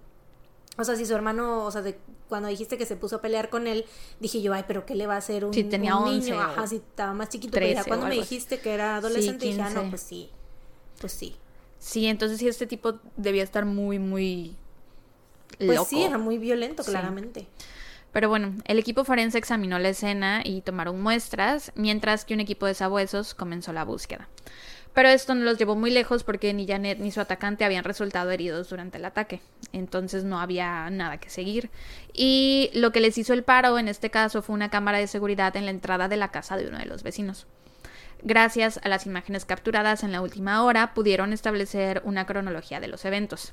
o sea, si su hermano, o sea, de, cuando dijiste que se puso a pelear con él, dije yo, ay, pero ¿qué le va a hacer un, sí, tenía un once, niño? Ajá, si estaba más chiquito, trece, pero ya cuando me dijiste así. Que era adolescente, sí, dije, ah, no, pues sí, pues sí. Sí, entonces sí, este tipo debía estar muy, muy loco. Pues sí, era muy violento, claramente. Sí. Pero bueno, el equipo forense examinó la escena y tomaron muestras, mientras que un equipo de sabuesos comenzó la búsqueda. Pero esto no los llevó muy lejos porque ni Jeannette ni su atacante habían resultado heridos durante el ataque. Entonces no había nada que seguir. Y lo que les hizo el paro en este caso fue una cámara de seguridad en la entrada de la casa de uno de los vecinos. Gracias a las imágenes capturadas en la última hora, pudieron establecer una cronología de los eventos.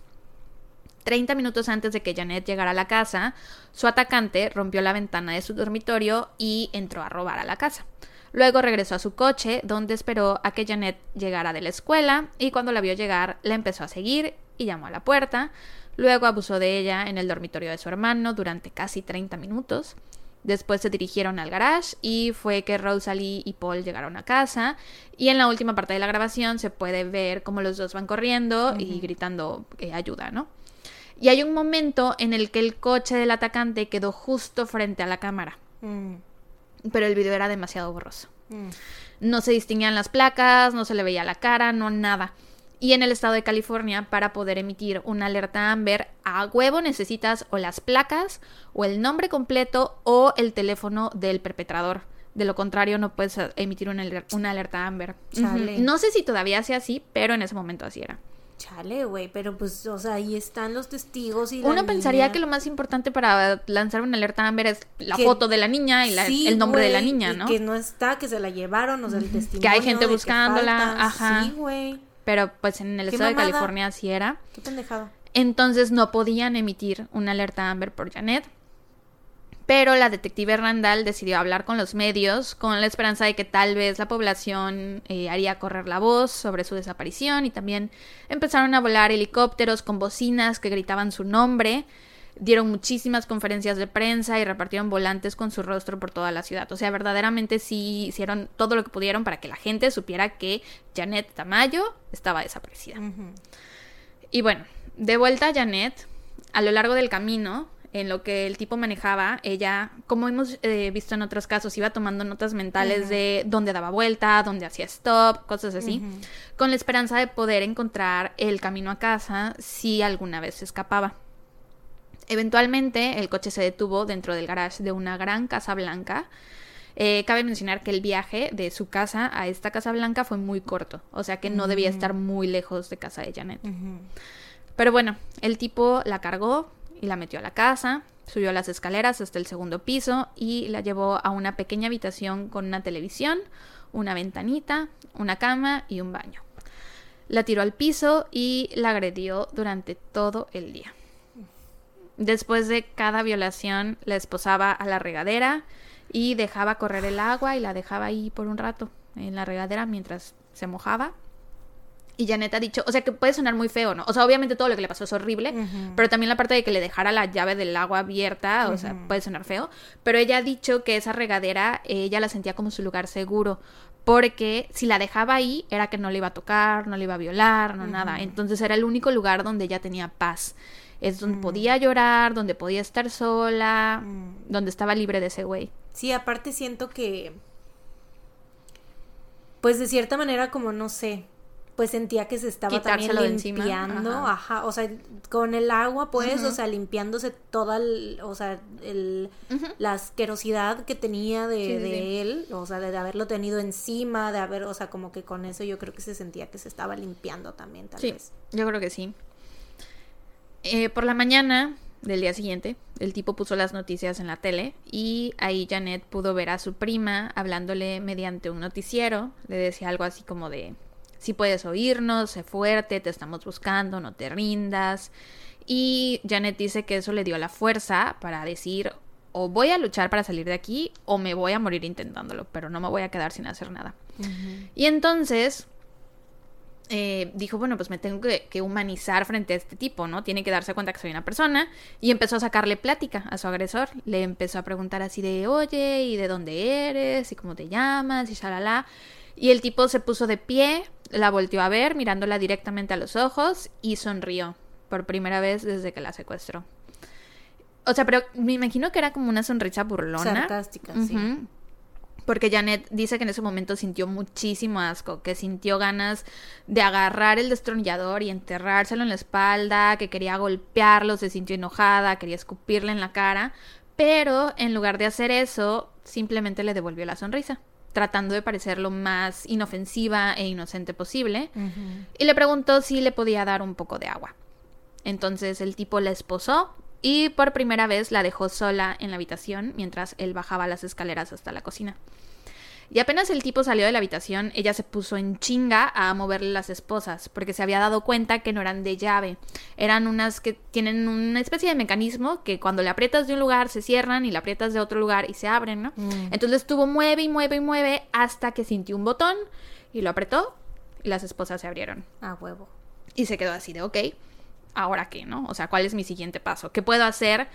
Treinta minutos antes de que Jeannette llegara a la casa, su atacante rompió la ventana de su dormitorio y entró a robar a la casa. Luego regresó a su coche, donde esperó a que Jeannette llegara de la escuela, y cuando la vio llegar, la empezó a seguir y llamó a la puerta. Luego abusó de ella en el dormitorio de su hermano durante casi treinta minutos. Después se dirigieron al garage y fue que Rosalie y Paul llegaron a casa. Y en la última parte de la grabación se puede ver cómo los dos van corriendo uh-huh. y gritando eh, ayuda, ¿no? Y hay un momento en el que el coche del atacante quedó justo frente a la cámara. Mm. Pero el video era demasiado borroso. Mm. No se distinguían las placas, no se le veía la cara, no nada. Y en el estado de California, para poder emitir una alerta Amber, a huevo necesitas o las placas, o el nombre completo, o el teléfono del perpetrador. De lo contrario, no puedes emitir una, una alerta Amber. Chale. Uh-huh. No sé si todavía sea así, pero en ese momento así era. Chale, güey, pero pues, o sea, ahí están los testigos y la Uno niña. Pensaría que lo más importante para lanzar una alerta Amber es la que, foto de la niña y la, sí, el nombre wey, de la niña, ¿no? Que no está, que se la llevaron, o sea, el testimonio. Que hay gente buscándola, ajá. Sí, güey. Pero pues en el estado mamada? de California sí era. Qué pendejado. Entonces no podían emitir una alerta Amber por Jeannette. Pero la detective Randall decidió hablar con los medios con la esperanza de que tal vez la población eh, haría correr la voz sobre su desaparición, y también empezaron a volar helicópteros con bocinas que gritaban su nombre, dieron muchísimas conferencias de prensa y repartieron volantes con su rostro por toda la ciudad. O sea, verdaderamente sí hicieron todo lo que pudieron para que la gente supiera que Jeannette Tamayo estaba desaparecida. Uh-huh. Y bueno, de vuelta a Jeannette, a lo largo del camino... en lo que el tipo manejaba, ella, como hemos eh, visto en otros casos, iba tomando notas mentales uh-huh. de dónde daba vuelta, dónde hacía stop, cosas así, uh-huh. con la esperanza de poder encontrar el camino a casa si alguna vez se escapaba. Eventualmente, el coche se detuvo dentro del garage de una gran casa blanca, Eh, cabe mencionar que el viaje de su casa a esta Casa Blanca fue muy corto, o sea que no uh-huh. debía estar muy lejos de casa de Jeannette. Uh-huh. Pero bueno, el tipo la cargó y la metió a la casa, subió las escaleras hasta el segundo piso y la llevó a una pequeña habitación con una televisión, una ventanita, una cama y un baño. La tiró al piso y la agredió durante todo el día. Después de cada violación, la esposaba a la regadera y dejaba correr el agua y la dejaba ahí por un rato en la regadera mientras se mojaba. Y Jeannette ha dicho, o sea, que puede sonar muy feo, ¿no? O sea, obviamente todo lo que le pasó es horrible, uh-huh. pero también la parte de que le dejara la llave del agua abierta, o uh-huh. sea, puede sonar feo. Pero ella ha dicho que esa regadera, ella la sentía como su lugar seguro, porque si la dejaba ahí, era que no le iba a tocar, no le iba a violar, no uh-huh. nada. Entonces era el único lugar donde ella tenía paz. Es donde mm. podía llorar, donde podía estar sola, mm. donde estaba libre de ese güey. Sí, aparte siento que, pues de cierta manera, como no sé, pues sentía que se estaba Quitárselo también limpiando, ajá. ajá, o sea, con el agua, pues, uh-huh. o sea, limpiándose toda, el, o sea, el, uh-huh. la asquerosidad que tenía de, sí, de sí. él, o sea, de, de haberlo tenido encima, de haber, o sea, como que con eso yo creo que se sentía que se estaba limpiando también, tal sí, vez. Sí, yo creo que sí. Eh, por la mañana del día siguiente, el tipo puso las noticias en la tele y ahí Jeannette pudo ver a su prima hablándole mediante un noticiero. Le decía algo así como de, si puedes oírnos, sé fuerte, te estamos buscando, no te rindas. Y Jeannette dice que eso le dio la fuerza para decir, o voy a luchar para salir de aquí o me voy a morir intentándolo, pero no me voy a quedar sin hacer nada. Uh-huh. Y entonces... Eh, dijo, bueno, pues me tengo que, que humanizar frente a este tipo, ¿no? Tiene que darse cuenta que soy una persona. Y empezó a sacarle plática a su agresor. Le empezó a preguntar así de, oye, ¿y de dónde eres? ¿Y cómo te llamas? Y shalala. Y el tipo se puso de pie, la volteó a ver, mirándola directamente a los ojos y sonrió por primera vez desde que la secuestró. O sea, pero me imagino que era como una sonrisa burlona. Sarcástica, uh-huh. sí. Porque Jeannette dice que en ese momento sintió muchísimo asco, que sintió ganas de agarrar el destornillador y enterrárselo en la espalda, que quería golpearlo, se sintió enojada, quería escupirle en la cara, pero en lugar de hacer eso, simplemente le devolvió la sonrisa, tratando de parecer lo más inofensiva e inocente posible, uh-huh. y le preguntó si le podía dar un poco de agua. Entonces el tipo la esposó, y por primera vez la dejó sola en la habitación mientras él bajaba las escaleras hasta la cocina. Y apenas el tipo salió de la habitación, ella se puso en chinga a moverle las esposas, porque se había dado cuenta que no eran de llave. Eran unas que tienen una especie de mecanismo que cuando le aprietas de un lugar se cierran y le aprietas de otro lugar y se abren, ¿no? Mm. Entonces estuvo mueve y mueve y mueve hasta que sintió un botón y lo apretó y las esposas se abrieron. A huevo. Y se quedó así de ok. ¿Ahora qué, no? O sea, ¿cuál es mi siguiente paso? ¿Qué puedo hacer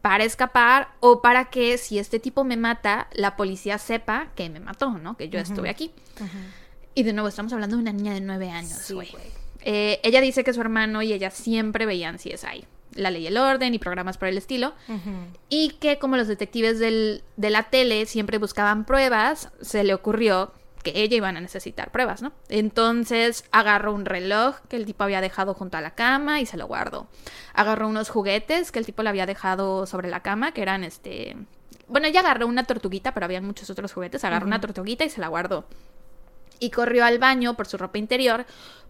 para escapar o para que si este tipo me mata, la policía sepa que me mató, ¿no? Que yo uh-huh. estuve aquí. Uh-huh. Y de nuevo, estamos hablando de una niña de nueve años, güey. Sí, eh, ella dice que su hermano y ella siempre veían C S I, La Ley y el Orden y programas por el estilo. Uh-huh. Y que como los detectives del, de la tele siempre buscaban pruebas, se le ocurrió que ella iban a necesitar pruebas, ¿no? Entonces agarró un reloj que el tipo había dejado junto a la cama y se lo guardó. Agarró unos juguetes que el tipo le había dejado sobre la cama, que eran este... Bueno, ella agarró una tortuguita, pero había muchos otros juguetes. Agarró uh-huh. una tortuguita y se la guardó. Y corrió al baño por su ropa interior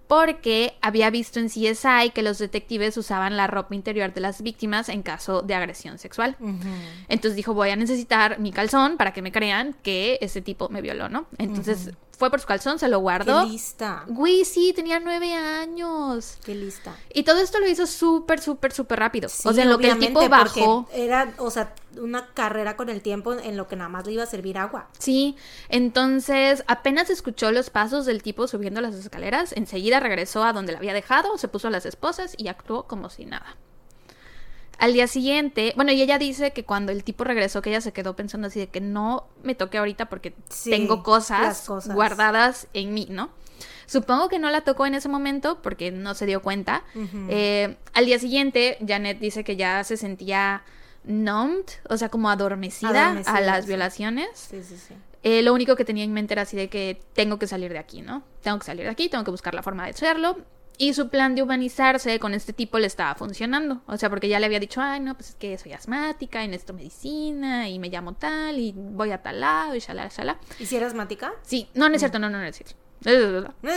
porque había visto en C S I que los detectives usaban la ropa interior de las víctimas en caso de agresión sexual. Uh-huh. Entonces dijo, voy a necesitar mi calzón para que me crean que ese tipo me violó, ¿no? Entonces uh-huh. fue por su calzón, se lo guardó. ¡Qué lista! Güey, sí, tenía nueve años. ¡Qué lista! Y todo esto lo hizo súper, súper, súper rápido. Sí, o sea, en lo que el tipo bajó. Era, o sea, una carrera con el tiempo en lo que nada más le iba a servir agua. Sí, entonces apenas escuchó los pasos del tipo subiendo las escaleras, enseguida regresó a donde la había dejado, se puso a las esposas y actuó como si nada. Al día siguiente, bueno, y ella dice que cuando el tipo regresó, que ella se quedó pensando así de que no me toque ahorita porque sí, tengo cosas, cosas guardadas en mí, ¿no? Supongo que no la tocó en ese momento porque no se dio cuenta. Uh-huh. Eh, al día siguiente, Jeannette dice que ya se sentía numbed, o sea, como adormecida, adormecida a las sí. violaciones. Sí, sí, sí. Eh, lo único que tenía en mente era así de que tengo que salir de aquí, ¿no? Tengo que salir de aquí, tengo que buscar la forma de hacerlo. Y su plan de humanizarse con este tipo le estaba funcionando. O sea, porque ya le había dicho, ay, no, pues es que soy asmática y necesito medicina y me llamo tal y voy a tal lado y shalá, shalá. ¿Y si era asmática? Sí. No, no es cierto, no, no, no es cierto. No, no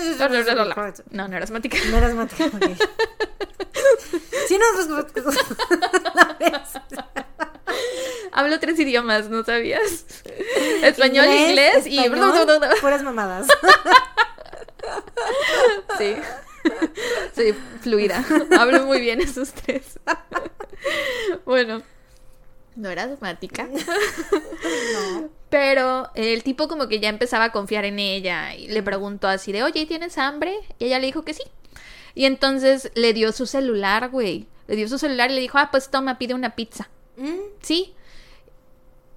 era asmática. No era asmática, ok. Sí, no, hablo tres idiomas, ¿no sabías? Español, inglés, inglés español, y... puras mamadas. Sí. Soy fluida. Hablo muy bien esos tres. Bueno, no era asmática. No. Pero el tipo como que ya empezaba a confiar en ella y le preguntó así de, oye, ¿tienes hambre? Y ella le dijo que sí. Y entonces le dio su celular, güey. Le dio su celular y le dijo, ah, pues toma, pide una pizza. ¿Mm? Sí.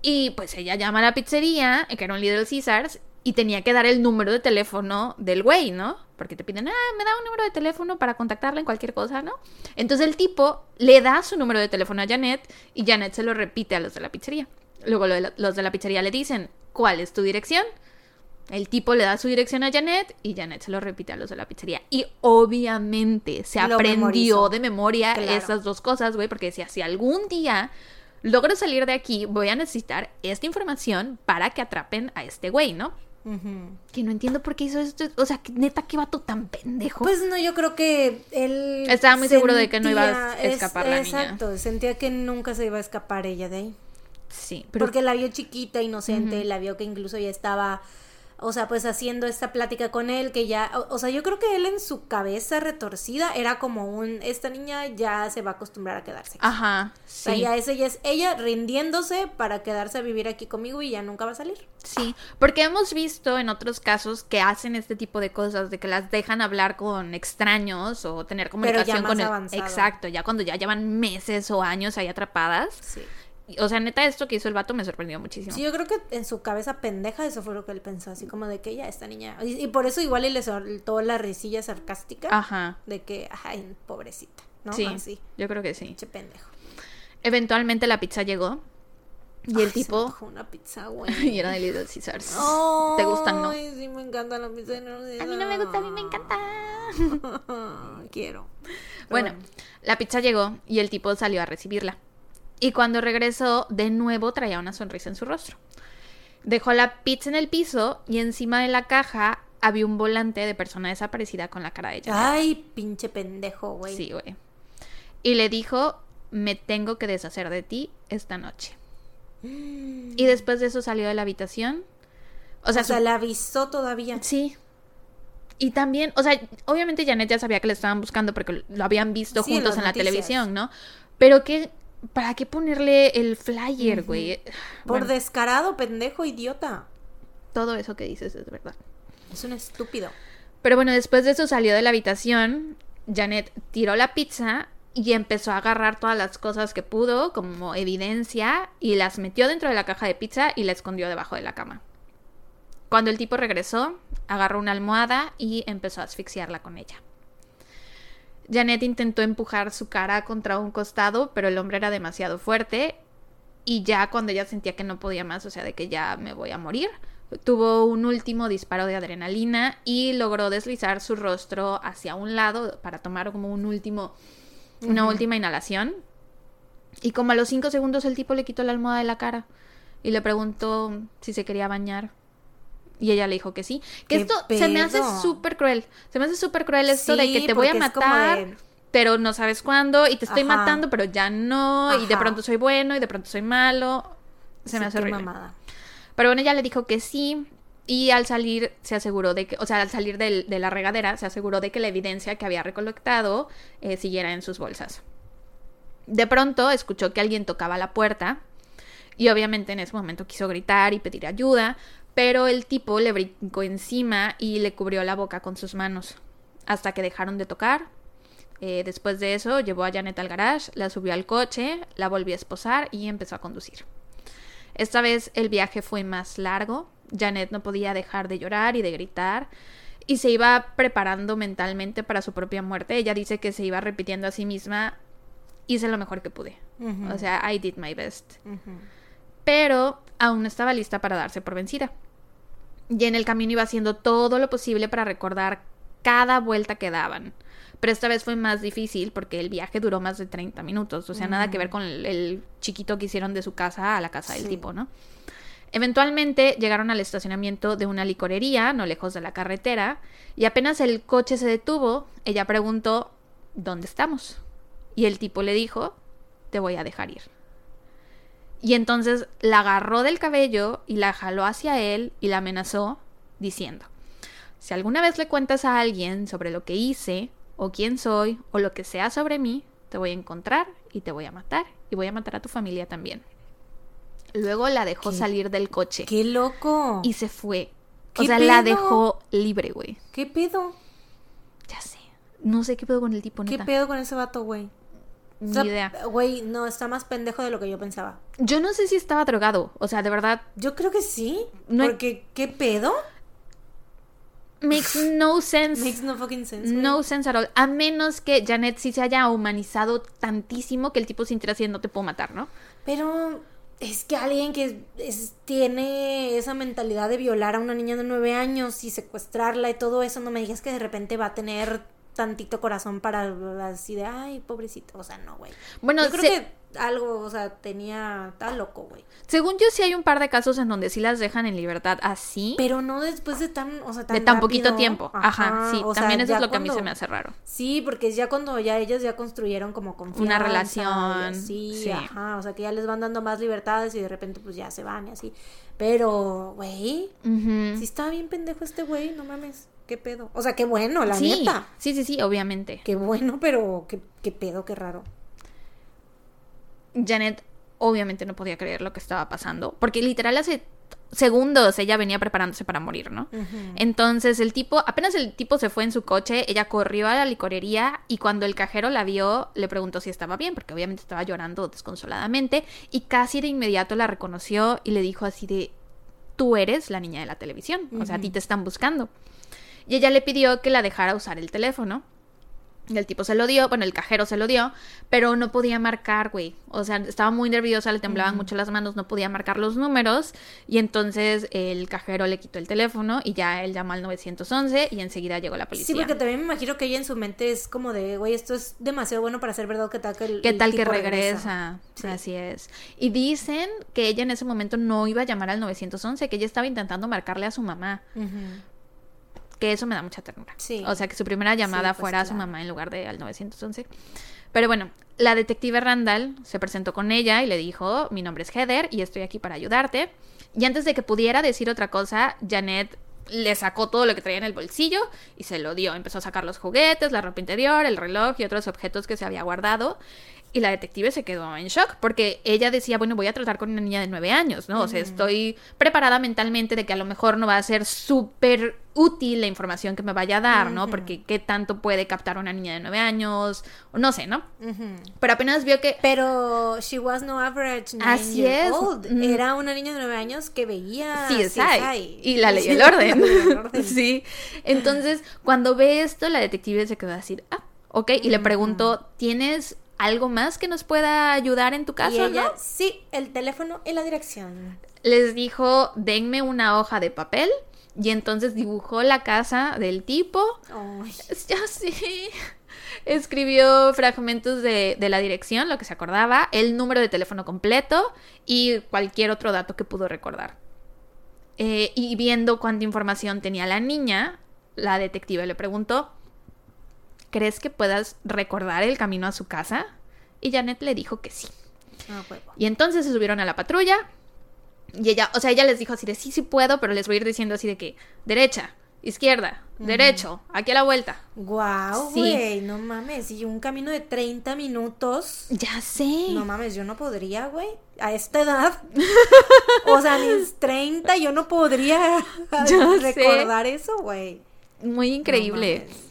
Y pues ella llama a la pizzería, que era un Little Caesars, y tenía que dar el número de teléfono del güey, ¿no? Porque te piden, ah, me da un número de teléfono para contactarla en cualquier cosa, ¿no? Entonces el tipo le da su número de teléfono a Jeannette y Jeannette se lo repite a los de la pizzería. Luego los de la pizzería le dicen, ¿cuál es tu dirección? El tipo le da su dirección a Jeannette y Jeannette se lo repite a los de la pizzería. Y obviamente se lo aprendió memorizó. de memoria claro. Esas dos cosas, güey, porque decía, si algún día logro salir de aquí, voy a necesitar esta información para que atrapen a este güey, ¿no? Uh-huh. Que no entiendo por qué hizo esto. O sea, neta, qué vato tan pendejo. Pues no, yo creo que él estaba muy sentía, seguro de que no iba a escapar es, la exacto, niña. Exacto, sentía que nunca se iba a escapar ella de ahí. Sí, pero... porque la vio chiquita, inocente, uh-huh. La vio que incluso ya estaba, o sea, pues haciendo esta plática con él, que ya, o, o sea, yo creo que él en su cabeza retorcida era como un, esta niña ya se va a acostumbrar a quedarse aquí. Ajá, sí. O sea, ya es ella, es ella rindiéndose para quedarse a vivir aquí conmigo y ya nunca va a salir. Sí, porque hemos visto en otros casos que hacen este tipo de cosas, de que las dejan hablar con extraños o tener comunicación con el... avanzado. Exacto, ya cuando ya llevan meses o años ahí atrapadas. Sí. O sea, neta, esto que hizo el vato me sorprendió muchísimo. Sí, yo creo que en su cabeza pendeja eso fue lo que él pensó, así como de que ya esta niña... Y, y por eso igual él le soltó la risilla sarcástica. Ajá. De que, ay, pobrecita, ¿no? Sí, así. Yo creo que sí. Pinche pendejo. Eventualmente la pizza llegó y el ay, tipo... se me antojó una pizza, güey. Y era de Little Caesars. Oh, ¿te gustan, no? Ay, sí, me encanta la pizza. No, no, no. A mí no me gusta, a mí me encanta. Quiero. Bueno, bueno, la pizza llegó y el tipo salió a recibirla. Y cuando regresó, de nuevo traía una sonrisa en su rostro. Dejó la pizza en el piso y encima de la caja había un volante de persona desaparecida con la cara de ella. ¡Ay, pinche pendejo, güey! Sí, güey. Y le dijo, me tengo que deshacer de ti esta noche. Mm. Y después de eso salió de la habitación. O sea, o sea su... la avisó todavía. Sí. Y también, o sea, obviamente Jeannette ya sabía que le estaban buscando porque lo habían visto sí, juntos en noticias. La televisión, ¿no? Pero que... ¿para qué ponerle el flyer, güey? Uh-huh. Bueno, por descarado, pendejo, idiota. Todo eso que dices es verdad. Es un estúpido. Pero bueno, después de eso salió de la habitación, Jeannette tiró la pizza y empezó a agarrar todas las cosas que pudo como evidencia y las metió dentro de la caja de pizza y la escondió debajo de la cama. Cuando el tipo regresó, agarró una almohada y empezó a asfixiarla con ella. Jeannette intentó empujar su cara contra un costado, pero el hombre era demasiado fuerte y ya cuando ella sentía que no podía más, o sea, de que ya me voy a morir, tuvo un último disparo de adrenalina y logró deslizar su rostro hacia un lado para tomar como un último, una uh-huh. última inhalación. Y como a los cinco segundos el tipo le quitó la almohada de la cara y le preguntó si se quería bañar. Y ella le dijo que sí. Que esto pedo? se me hace súper cruel. Se me hace súper cruel esto sí, de que te voy a matar, de... pero no sabes cuándo. Y te estoy Ajá. matando, pero ya no. Ajá. Y de pronto soy bueno y de pronto soy malo. Se sí, me hace horrible. Mamada. Pero bueno, ella le dijo que sí. Y al salir se aseguró de que... O sea, al salir del, de la regadera, se aseguró de que la evidencia que había recolectado eh, siguiera en sus bolsas. De pronto escuchó que alguien tocaba la puerta. Y obviamente en ese momento quiso gritar y pedir ayuda. Pero el tipo le brincó encima y le cubrió la boca con sus manos, hasta que dejaron de tocar. Eh, después de eso, llevó a Jeannette al garage, la subió al coche, la volvió a esposar y empezó a conducir. Esta vez el viaje fue más largo. Jeannette no podía dejar de llorar y de gritar. Y se iba preparando mentalmente para su propia muerte. Ella dice que se iba repitiendo a sí misma, hice lo mejor que pude. Uh-huh. O sea, I did my best. Uh-huh. Pero aún no estaba lista para darse por vencida. Y en el camino iba haciendo todo lo posible para recordar cada vuelta que daban. Pero esta vez fue más difícil porque el viaje duró más de treinta minutos. O sea, mm. nada que ver con el, el chiquito que hicieron de su casa a la casa sí. del tipo, ¿no? Eventualmente llegaron al estacionamiento de una licorería, no lejos de la carretera, y apenas el coche se detuvo, ella preguntó, ¿dónde estamos? Y el tipo le dijo, te voy a dejar ir. Y entonces la agarró del cabello y la jaló hacia él y la amenazó diciendo, si alguna vez le cuentas a alguien sobre lo que hice, o quién soy, o lo que sea sobre mí, te voy a encontrar y te voy a matar, y voy a matar a tu familia también. Luego la dejó ¿Qué? salir del coche. ¡Qué loco! Y se fue. O sea, pedo? la dejó libre, güey. ¿Qué pedo? Ya sé. No sé qué pedo con el tipo, neta. ¿Qué pedo con ese vato, güey? Ni o sea, idea. Güey, no, está más pendejo de lo que yo pensaba. Yo no sé si estaba drogado. O sea, de verdad. Yo creo que sí. No porque, hay... ¿qué pedo? Makes no sense. Makes no fucking sense. Güey. No sense at all. A menos que Jeannette sí se haya humanizado tantísimo que el tipo se sintiera así, no te puedo matar, ¿no? Pero... es que alguien que es, tiene esa mentalidad de violar a una niña de nueve años y secuestrarla y todo eso, no me digas que de repente va a tener tantito corazón para así de, ay, pobrecito, o sea, no, güey. Bueno, yo creo se... que algo, o sea, tenía, estaba loco, güey. Según yo sí hay un par de casos en donde sí las dejan en libertad así. Pero no después de tan, o sea, tan de tan rápido. Poquito tiempo, ajá, ajá sí, también sea, eso es lo cuando... que a mí se me hace raro. Sí, porque ya cuando ya ellas ya construyeron como confianza. Una relación. Sí, sí, ajá, o sea, que ya les van dando más libertades y de repente pues ya se van y así. Pero, güey, uh-huh. sí estaba bien pendejo este güey, no mames. ¿Qué pedo? O sea, qué bueno, la sí, neta. Sí, sí, sí, obviamente. Qué bueno, pero qué, qué pedo, qué raro. Jeannette obviamente no podía creer lo que estaba pasando, porque literal hace segundos ella venía preparándose para morir, ¿no? Uh-huh. Entonces el tipo, apenas el tipo se fue en su coche, ella corrió a la licorería y cuando el cajero la vio, le preguntó si estaba bien, porque obviamente estaba llorando desconsoladamente y casi de inmediato la reconoció y le dijo así de, tú eres la niña de la televisión, uh-huh. o sea, a ti te están buscando. Y ella le pidió que la dejara usar el teléfono. Y el tipo se lo dio, bueno, el cajero se lo dio, pero no podía marcar, güey. O sea, estaba muy nerviosa, le temblaban uh-huh. mucho las manos, no podía marcar los números. Y entonces el cajero le quitó el teléfono y ya él llamó al nueve once y enseguida llegó la policía. Sí, porque también me imagino que ella en su mente es como de, güey, esto es demasiado bueno para ser verdad, ¿qué tal que el ¿Qué el tal tipo que regresa? regresa. Sí. Así es. Y dicen que ella en ese momento no iba a llamar al nueve once, que ella estaba intentando marcarle a su mamá. Uh-huh. Que eso me da mucha ternura. Sí. O sea, que su primera llamada sí, pues fuera claro. a su mamá en lugar de al nueve once. Pero bueno, la detective Randall se presentó con ella y le dijo, mi nombre es Heather y estoy aquí para ayudarte. Y antes de que pudiera decir otra cosa, Jeannette le sacó todo lo que traía en el bolsillo y se lo dio. Empezó a sacar los juguetes, la ropa interior, el reloj y otros objetos que se había guardado. Y la detective se quedó en shock porque ella decía, bueno, voy a tratar con una niña de nueve años, ¿no? O sea, estoy preparada mentalmente de que a lo mejor no va a ser súper útil la información que me vaya a dar, ¿no? Porque qué tanto puede captar una niña de nueve años, no sé, ¿no? Uh-huh. Pero apenas vio que... Pero she was no average nine Así year es. Old. Mm. Era una niña de nueve años que veía C S I. C S I. Y la ley del orden. orden. Sí. Entonces, cuando ve esto, la detective se quedó a decir, ah, ok. Y le preguntó, ¿tienes... ¿algo más que nos pueda ayudar en tu caso? Y ella, ¿no? Sí, el teléfono y la dirección. Les dijo, denme una hoja de papel. Y entonces dibujó la casa del tipo. Ay. Ya sí. Escribió fragmentos de, de la dirección, lo que se acordaba, el número de teléfono completo y cualquier otro dato que pudo recordar. Eh, y viendo cuánta información tenía la niña, la detective le preguntó, ¿crees que puedas recordar el camino a su casa? Y Jeannette le dijo que sí. Ah, huevo. Y entonces se subieron a la patrulla. Y ella, o sea, ella les dijo así de sí, sí puedo, pero les voy a ir diciendo así de que derecha, izquierda, mm. derecho, aquí a la vuelta. Guau, güey, no mames. Y un camino de treinta minutos. Ya sé. No mames, yo no podría, güey. A esta edad. O sea, a mis treinta yo no podría yo recordar sé. Eso, güey. Muy increíble. No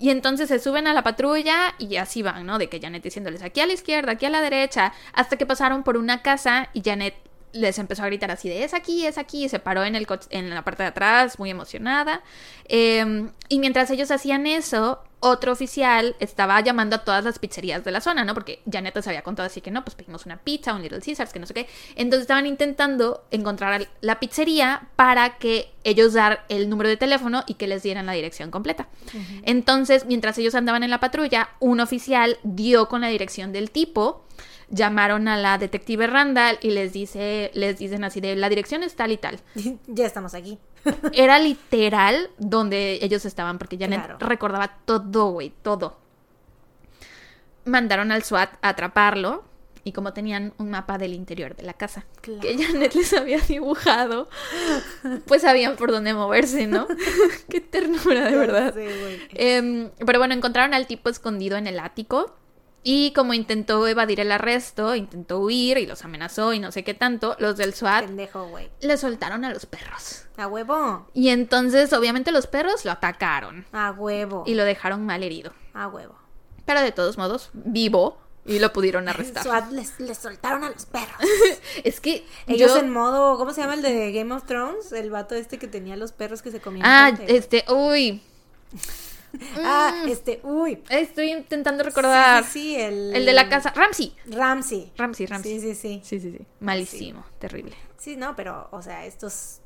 Y entonces se suben a la patrulla y así van, ¿no? De que Jeannette diciéndoles aquí a la izquierda, aquí a la derecha, hasta que pasaron por una casa y Jeannette les empezó a gritar así de es aquí, es aquí, y se paró en el co- en la parte de atrás, muy emocionada. Eh, y mientras ellos hacían eso, otro oficial estaba llamando a todas las pizzerías de la zona, ¿no? Porque Jeannette se había contado así que no, pues pedimos una pizza, un Little Caesars, que no sé qué. Entonces estaban intentando encontrar la pizzería para que ellos dar el número de teléfono y que les dieran la dirección completa. Uh-huh. Entonces, mientras ellos andaban en la patrulla, un oficial dio con la dirección del tipo, llamaron a la detective Randall y les dice, les dicen así de, la dirección es tal y tal. Ya estamos aquí. Era literal donde ellos estaban, porque Jeannette claro. recordaba todo, güey, todo. Mandaron al SWAT a atraparlo, y como tenían un mapa del interior de la casa claro. que Jeannette les había dibujado, pues sabían por dónde moverse, ¿no? Qué ternura, de verdad. Sí, güey. Eh, pero bueno, encontraron al tipo escondido en el ático. Y como intentó evadir el arresto, intentó huir y los amenazó y no sé qué tanto, los del SWAT Pendejo, le soltaron a los perros. ¡A huevo! Y entonces, obviamente, los perros lo atacaron. ¡A huevo! Y lo dejaron mal herido. ¡A huevo! Pero de todos modos, vivo, y lo pudieron arrestar. El SWAT les, les soltaron a los perros. Es que ellos yo... en modo... ¿Cómo se llama el de Game of Thrones? El vato este que tenía los perros que se comían. Ah, este... Uy... Ah, este, uy. Estoy intentando recordar. Sí, sí, sí, el... el de la casa. Ramsey. Ramsey. Ramsey, Ramsey. Sí, sí, sí. Sí, sí, sí. Malísimo, sí. Terrible. Sí, no, pero, o sea, estos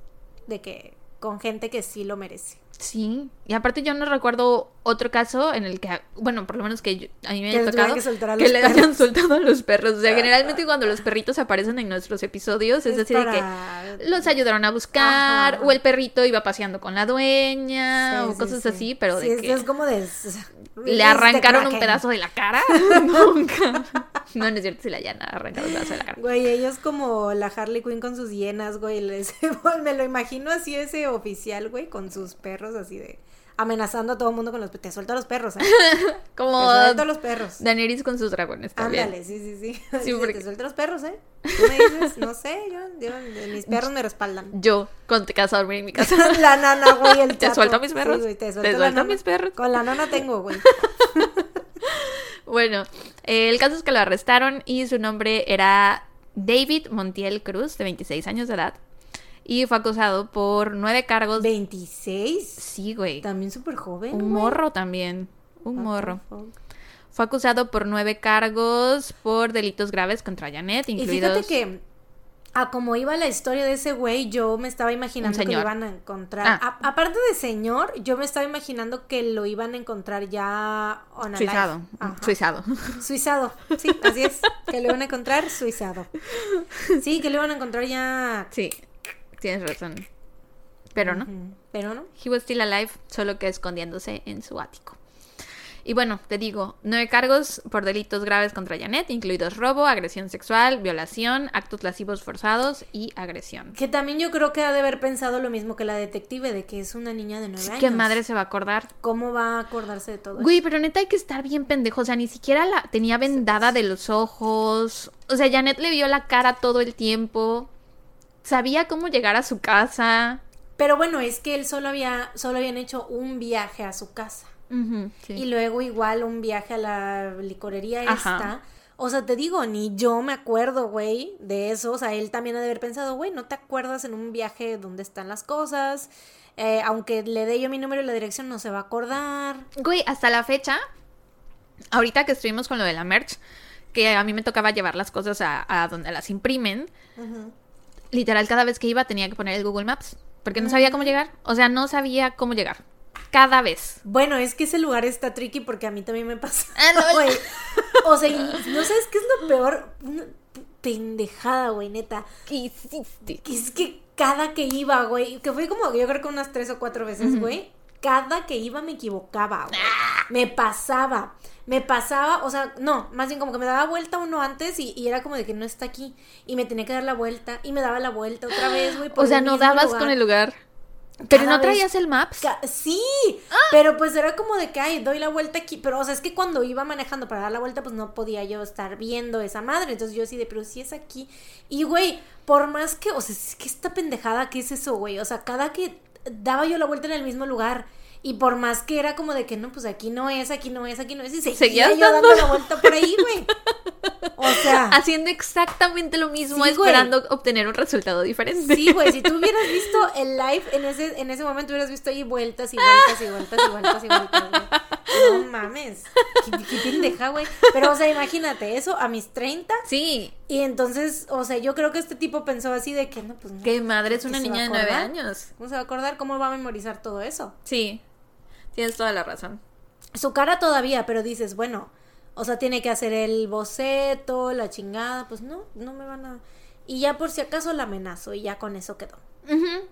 de que con gente que sí lo merece. Sí, y aparte yo no recuerdo otro caso en el que, bueno, por lo menos que yo, a mí me haya tocado que, que le hayan soltado a los perros. O sea, generalmente cuando los perritos aparecen en nuestros episodios, es, es decir, para... que los ayudaron a buscar, ajá. o el perrito iba paseando con la dueña, sí, o sí, cosas sí. así, pero sí, de que es como de... le arrancaron un pedazo de la cara. Nunca. No, no es cierto, si la llana arrancaron un pedazo de la cara. Güey, ellos como la Harley Quinn con sus hienas, güey, les... me lo imagino así ese oficial, güey, con sus perros. Así de amenazando a todo el mundo con los perros. Te suelto a los perros, ¿eh? Como te suelto a los perros. Daenerys con sus dragones también. Ándale, sí, sí, sí, sí, sí porque... Te suelto a los perros, ¿eh? Tú me dices, no sé, yo, yo mis perros me respaldan. Yo, cuando te quedas a dormir en mi casa. La nana, güey, el chato. Te suelto a mis perros. Sí, güey, te suelto, te suelto a mis perros. Con la nana tengo, güey. Bueno, eh, el caso es que lo arrestaron y su nombre era David Montiel Cruz, de veintiséis años de edad. Y fue acusado por nueve cargos. ¿veintiséis? Sí, güey. También súper joven. Un güey. morro también. Un What morro. Fue acusado por nueve cargos por delitos graves contra Jeannette, incluidos... Y fíjate que, a como iba la historia de ese güey, yo me estaba imaginando que lo iban a encontrar... Ah. A, aparte de señor, yo me estaba imaginando que lo iban a encontrar ya... On suizado. Suizado. Suizado, sí, así es. Que lo iban a encontrar suizado. Sí, que lo iban a encontrar ya... Sí. Tienes razón. Pero no. Uh-huh. Pero no. He was still alive, solo que escondiéndose en su ático. Y bueno, te digo, nueve cargos por delitos graves contra Jeannette, incluidos robo, agresión sexual, violación, actos lascivos forzados y agresión. Que también yo creo que ha de haber pensado lo mismo que la detective, de que es una niña de nueve años. ¿Qué madre se va a acordar? ¿Cómo va a acordarse de todo eso? Güey, pero neta hay que estar bien pendejo, o sea, ni siquiera la tenía vendada de los ojos, o sea, Jeannette le vio la cara todo el tiempo... Sabía cómo llegar a su casa. Pero bueno, es que él solo había, solo habían hecho un viaje a su casa. Uh-huh, sí. Y luego igual un viaje a la licorería esta. Ajá. O sea, te digo, ni yo me acuerdo, güey, de eso. O sea, él también ha de haber pensado, güey, no te acuerdas en un viaje dónde están las cosas. Eh, aunque le dé yo mi número y la dirección, no se va a acordar. Güey, hasta la fecha, ahorita que estuvimos con lo de la merch, que a mí me tocaba llevar las cosas a, a donde las imprimen. Ajá. Uh-huh. Literal, cada vez que iba tenía que poner el Google Maps, porque no sabía cómo llegar, o sea, no sabía cómo llegar, cada vez. Bueno, es que ese lugar está tricky porque a mí también me pasa. Ah, no, güey. O sea, ¿no sabes qué es lo peor? Una pendejada, güey, neta. ¿Qué hiciste? Es que cada que iba, güey, que fue como, yo creo que unas tres o cuatro veces, güey, uh-huh. cada que iba me equivocaba, güey. Ah. Me pasaba. Me pasaba, o sea, no, más bien como que me daba vuelta uno antes y, y era como de que no está aquí. Y me tenía que dar la vuelta y me daba la vuelta otra vez, güey. O sea, no dabas lugar. Con el lugar. ¿Pero cada no traías vez, el Maps? Ca- sí, ah. pero pues era como de que, ay, doy la vuelta aquí. Pero, o sea, es que cuando iba manejando para dar la vuelta, pues no podía yo estar viendo esa madre. Entonces yo así de, pero sí es aquí. Y, güey, por más que, o sea, es que esta pendejada, ¿qué es eso, güey? O sea, cada que daba yo la vuelta en el mismo lugar... Y por más que era como de que no, pues aquí no es, aquí no es, aquí no es. Y seguía yo dando la vuelta por ahí, güey. O sea. Haciendo exactamente lo mismo, sí, esperando güey. Obtener un resultado diferente. Sí, güey, si tú hubieras visto el live en ese, en ese momento, hubieras visto ahí vueltas y vueltas y vueltas y vueltas y vueltas, güey. No mames. Qué pendeja, güey. Pero, o sea, imagínate eso a mis treinta. Sí. Y entonces, o sea, yo creo que este tipo pensó así de que no, pues no. Que madre es una niña de nueve años. ¿Cómo se va a acordar? ¿Cómo va a memorizar todo eso? Sí. Tienes toda la razón. Su cara todavía, pero dices, bueno, o sea, tiene que hacer el boceto, la chingada, pues no, no me van a... Y ya por si acaso la amenazo y ya con eso quedó. Uh-huh.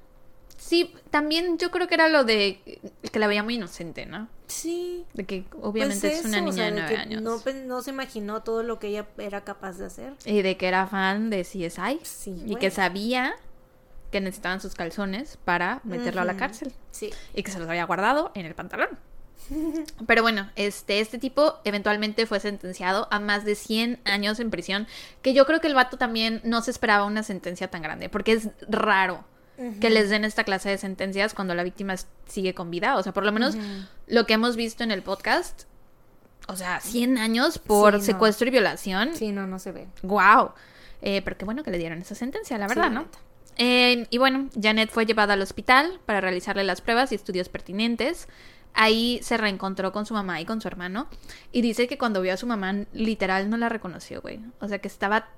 Sí, también yo creo que era lo de que la veía muy inocente, ¿no? Sí. De que obviamente pues eso, es una niña, o sea, de nueve años. No, no se imaginó todo lo que ella era capaz de hacer. Y de que era fan de C S I. Sí, y bueno, que sabía que necesitaban sus calzones para meterlo, uh-huh, a la cárcel. Sí. Y que se los había guardado en el pantalón. Pero bueno, este, este tipo eventualmente fue sentenciado a más de cien años en prisión, que yo creo que el vato también no se esperaba una sentencia tan grande, porque es raro, uh-huh, que les den esta clase de sentencias cuando la víctima sigue con vida. O sea, por lo menos, uh-huh, lo que hemos visto en el podcast, o sea, cien años por, sí, no, secuestro y violación. Sí, no, no se ve. Wow. Eh, pero qué bueno que le dieron esa sentencia, la verdad, sí, ¿no? Neta. Eh, y bueno, Jeannette fue llevada al hospital para realizarle las pruebas y estudios pertinentes. Ahí se reencontró con su mamá y con su hermano. Y dice que cuando vio a su mamá, literal, no la reconoció, güey. O sea, que estaba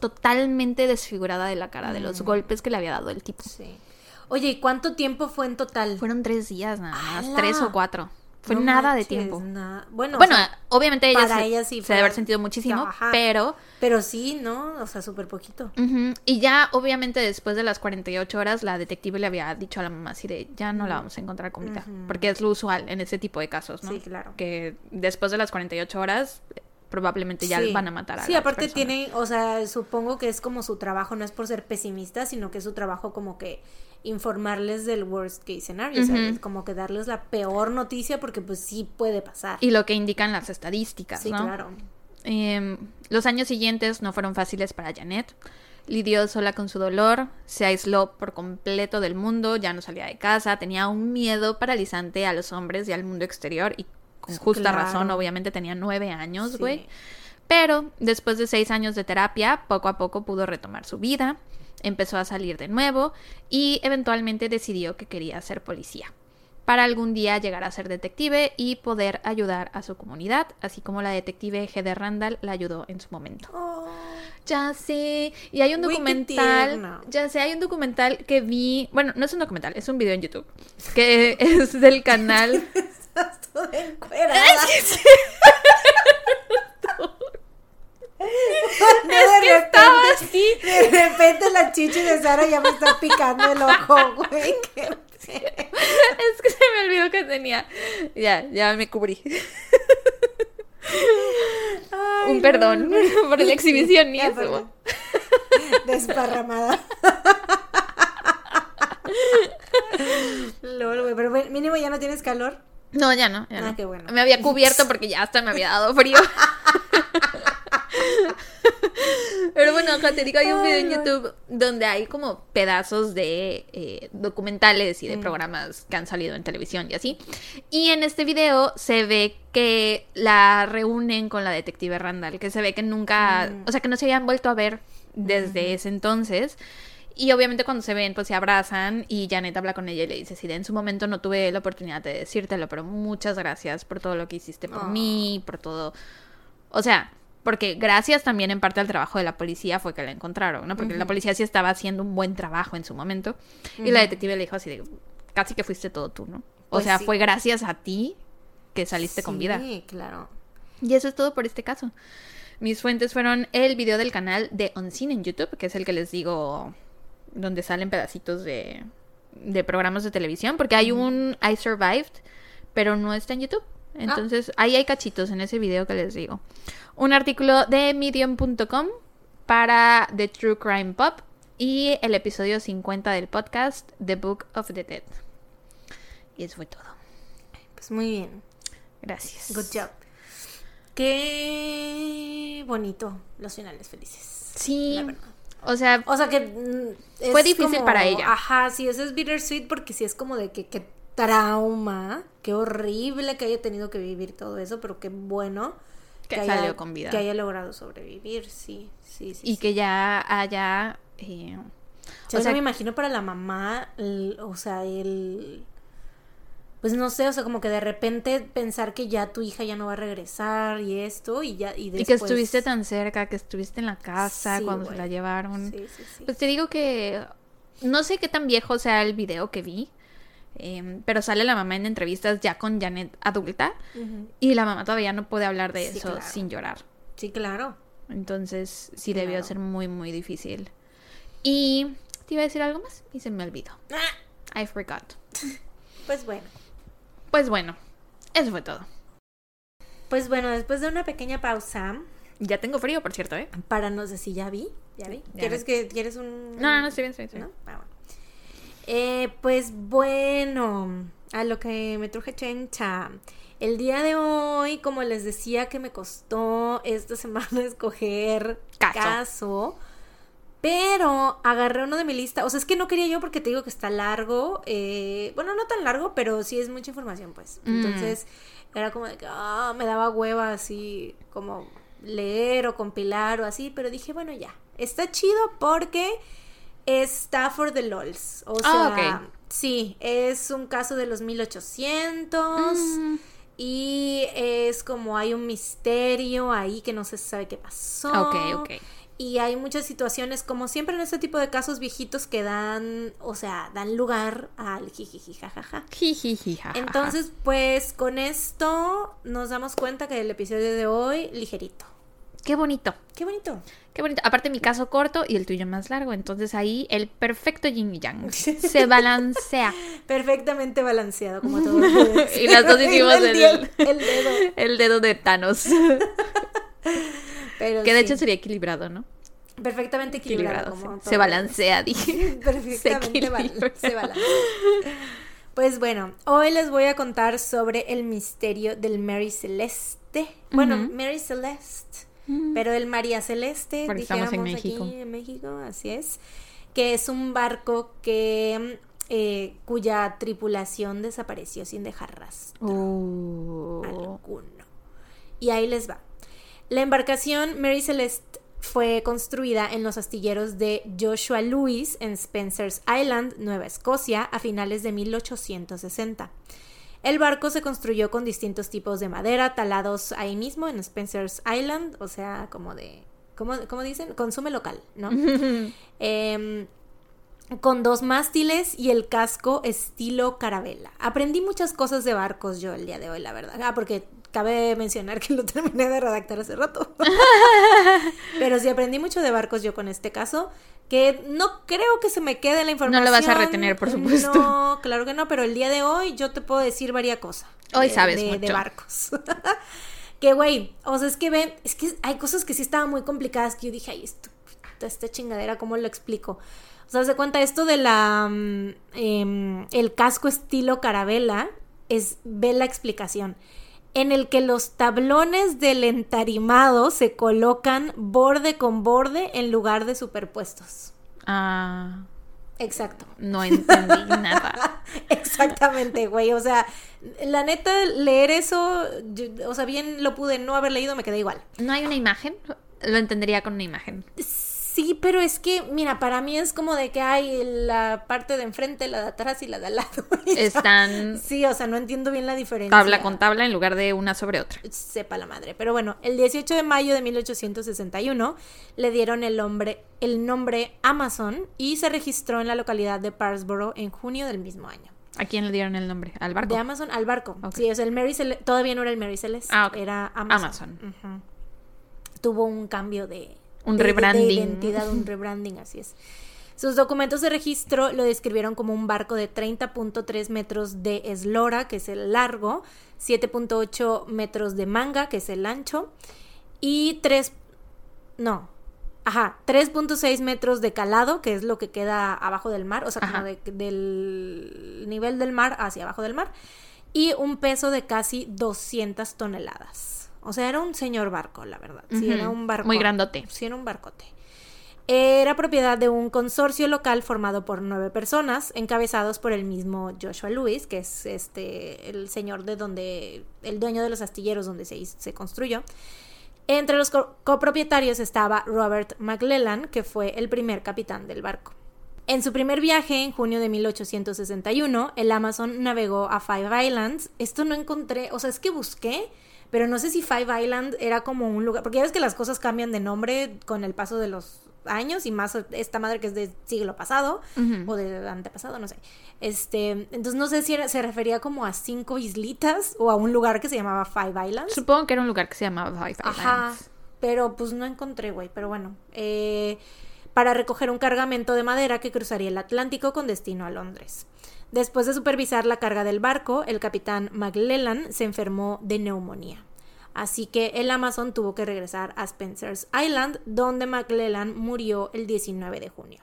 totalmente desfigurada de la cara, mm, de los golpes que le había dado el tipo. Sí. Oye, ¿y cuánto tiempo fue en total? Fueron tres días nada más, ¡ala! tres o cuatro. Fue no nada manches, de tiempo. Nada. Bueno, bueno, o sea, obviamente ella se, ella sí se debe haber sentido muchísimo, ajá, pero... Pero sí, ¿no? O sea, súper poquito. Uh-huh. Y ya, obviamente, después de las cuarenta y ocho horas, la detective le había dicho a la mamá así de, ya no la vamos a encontrar con vida, uh-huh, porque es lo usual en ese tipo de casos, ¿no? Sí, claro. Que después de las cuarenta y ocho horas... probablemente ya, sí, van a matar a, sí, las aparte personas. Tiene, o sea, supongo que es como su trabajo, no es por ser pesimista, sino que es su trabajo como que informarles del worst case scenario, uh-huh, ¿sabes? Como que darles la peor noticia, porque pues sí puede pasar. Y lo que indican las estadísticas, sí, ¿no? Sí, claro. Eh, los años siguientes no fueron fáciles para Jeannette. Lidió sola con su dolor, se aisló por completo del mundo, ya no salía de casa, tenía un miedo paralizante a los hombres y al mundo exterior, y con justa, claro, razón, obviamente tenía nueve años, güey. Sí. Pero después de seis años de terapia, poco a poco pudo retomar su vida, empezó a salir de nuevo y eventualmente decidió que quería ser policía, para algún día llegar a ser detective y poder ayudar a su comunidad, así como la detective Heather Randall la ayudó en su momento. Oh, ya sé, y hay un documental, ya sé, hay un documental que vi, bueno, no es un documental, es un video en YouTube, que es del canal... Estás toda encuerada. No, es que estaba así. De repente la chichi de Sara ya me está picando el ojo, güey. Es que se me olvidó que tenía. Ya, ya me cubrí. Ay, Un perdón no. por el exhibicionismo. Desparramada. Lol, güey, pero mínimo ya no tienes calor. No, ya no, ya ah, no. Qué bueno. Me había cubierto porque ya hasta me había dado frío. Pero bueno, Caterica, hay un video en YouTube donde hay como pedazos de eh, documentales y de programas que han salido en televisión y así. Y en este video se ve que la reúnen con la detective Randall, que se ve que nunca, mm. o sea, que no se habían vuelto a ver desde mm. ese entonces. Y obviamente cuando se ven, pues se abrazan y Jeannette habla con ella y le dice, sí, en su momento no tuve la oportunidad de decírtelo, pero muchas gracias por todo lo que hiciste por oh. mí, por todo. O sea, porque gracias también en parte al trabajo de la policía fue que la encontraron, ¿no? Porque uh-huh. la policía sí estaba haciendo un buen trabajo en su momento. Uh-huh. Y la detective le dijo así de, casi que fuiste todo tú, ¿no? O pues sea, sí. fue gracias a ti que saliste sí, con vida. Sí, claro. Y eso es todo por este caso. Mis fuentes fueron el video del canal de Unseen en YouTube, que es el que les digo... donde salen pedacitos de, de programas de televisión, porque hay un I Survived, pero no está en YouTube. Entonces, ah. ahí hay cachitos en ese video que les digo. Un artículo de medium punto com para The True Crime Pop y el episodio cincuenta del podcast The Book of the Dead. Y eso fue todo. Pues muy bien. Gracias. Good job. Qué bonito los finales felices. Sí. La verdad. O sea, o sea que fue difícil como, para ella. Ajá, sí, eso es bittersweet porque sí es como de que, que trauma, qué horrible que haya tenido que vivir todo eso, pero qué bueno que, que salió haya, con vida, que haya logrado sobrevivir, sí, sí, sí. Y sí. que ya haya, eh, o sea, me imagino para la mamá, el, o sea, el pues no sé, o sea, como que de repente pensar que ya tu hija ya no va a regresar y esto y ya y después... Y que estuviste tan cerca, que estuviste en la casa sí, cuando bueno. se la llevaron. Sí, sí, sí. Pues te digo que no sé qué tan viejo sea el video que vi, eh, pero sale la mamá en entrevistas ya con Jeannette adulta uh-huh. y la mamá todavía no puede hablar de sí, eso claro. sin llorar. Sí, claro. Entonces sí claro. debió ser muy, muy difícil. Y te iba a decir algo más y se me olvidó. ¡Ah! I forgot. Pues bueno. Pues bueno, eso fue todo. Pues bueno, después de una pequeña pausa... Ya tengo frío, por cierto, ¿eh? Para no sé si ya vi. ¿Ya vi? Ya ¿Quieres, vi. Que, ¿Quieres un...? No, no, no, estoy bien, estoy bien. ¿No? Ah, bueno. Eh, pues bueno, a lo que me truje chencha. El día de hoy, como les decía que me costó esta semana escoger caso... caso pero agarré uno de mi lista, o sea, es que no quería yo porque te digo que está largo, eh, bueno, no tan largo, pero sí es mucha información, pues, mm. entonces era como de que oh, me daba hueva así como leer o compilar o así, pero dije, bueno, ya, está chido porque está for the lols, o sea, oh, okay. sí, es un caso de los mil ochocientos... Mm. y es como hay un misterio ahí que no se sabe qué pasó. Ok, ok. Y hay muchas situaciones, como siempre en este tipo de casos viejitos que dan, o sea, dan lugar al jijiji jajaja. Jijiji jajaja. Entonces, pues, con esto nos damos cuenta que el episodio de hoy, ligerito. ¡Qué bonito! ¡Qué bonito! ¡Qué bonito! Aparte, mi caso corto y el tuyo más largo. Entonces, ahí el perfecto yin y yang se balancea. Perfectamente balanceado, como todos. Y las dos hicimos el, el, el dedo. El dedo de Thanos. Pero que de sí. hecho sería equilibrado, ¿no? Perfectamente equilibrado. equilibrado como se, se balancea, dije. Perfectamente se, ba- se balancea. Pues bueno, hoy les voy a contar sobre el misterio del Mary Celeste. Bueno, uh-huh. Mary Celeste, uh-huh. pero el María Celeste, porque dijéramos en México. Aquí en México, así es. Que es un barco que eh, cuya tripulación desapareció sin dejar rastro oh. alguno. Y ahí les va. La embarcación Mary Celeste fue construida en los astilleros de Joshua Lewis en Spencer's Island, Nueva Escocia, a finales de mil ochocientos sesenta. El barco se construyó con distintos tipos de madera talados ahí mismo en Spencer's Island, o sea, como de... ¿Cómo, cómo dicen? Consume local, ¿no? eh, con dos mástiles y el casco estilo carabela. Aprendí muchas cosas de barcos yo el día de hoy, la verdad. Ah, porque... Cabe mencionar que lo terminé de redactar hace rato. Pero sí aprendí mucho de barcos yo con este caso, que no creo que se me quede la información. No lo vas a retener, por supuesto. No, claro que no, pero el día de hoy yo te puedo decir varias cosas. Hoy de, sabes de, mucho. De barcos. Que güey, o sea, es que ven, es que hay cosas que sí estaban muy complicadas que yo dije, ay, esto, esta chingadera, ¿cómo lo explico? O sea, se cuenta esto de la... Um, eh, el casco estilo carabela, es, ve la explicación. En el que los tablones del entarimado se colocan borde con borde en lugar de superpuestos. Ah. Exacto. No entendí nada. Exactamente, güey. O sea, la neta, leer eso, yo, o sea, bien lo pude no haber leído, me quedé igual. ¿No hay una imagen? Lo entendería con una imagen. Sí, pero es que, mira, para mí es como de que hay la parte de enfrente, la de atrás y la de al lado. Están... Sí, o sea, no entiendo bien la diferencia. Tabla con tabla en lugar de una sobre otra. Sepa la madre. Pero bueno, el dieciocho de mayo de mil ochocientos sesenta y uno le dieron el nombre, el nombre Amazon y se registró en la localidad de Parsboro en junio del mismo año. ¿A quién le dieron el nombre? ¿Al barco? De Amazon al barco. Okay. Sí, o sea, el Mary Celeste, todavía no era el Mary Celeste, ah, okay. era Amazon. Amazon. Uh-huh. Tuvo un cambio de... Un de, rebranding. De identidad, un rebranding, así es. Sus documentos de registro lo describieron como un barco de treinta punto tres metros de eslora, que es el largo, siete punto ocho metros de manga, que es el ancho, y tres, no, ajá, tres punto seis metros de calado, que es lo que queda abajo del mar, o sea, como de, del nivel del mar hacia abajo del mar, y un peso de casi doscientas toneladas. O sea, era un señor barco, la verdad. Sí, uh-huh. era un barco. Muy grandote. Sí, era un barcote. Era propiedad de un consorcio local formado por nueve personas, encabezados por el mismo Joshua Lewis, que es este el señor de donde, el dueño de los astilleros donde se, se construyó. Entre los co- copropietarios estaba Robert McClellan, que fue el primer capitán del barco. En su primer viaje, en junio de mil ochocientos sesenta y uno, el Amazon navegó a Five Islands. Esto no encontré, o sea, es que busqué, pero no sé si Five Island era como un lugar, porque ya ves que las cosas cambian de nombre con el paso de los años, y más esta madre que es del siglo pasado, uh-huh. o del antepasado, no sé. Este, entonces no sé si era, se refería como a cinco islitas o a un lugar que se llamaba Five Islands. Supongo que era un lugar que se llamaba Five Islands. Ajá, pero pues no encontré, güey, pero bueno. Eh, para recoger un cargamento de madera que cruzaría el Atlántico con destino a Londres. Después de supervisar la carga del barco, el capitán McLellan se enfermó de neumonía. Así que el Amazon tuvo que regresar a Spencer's Island, donde McLellan murió el diecinueve de junio.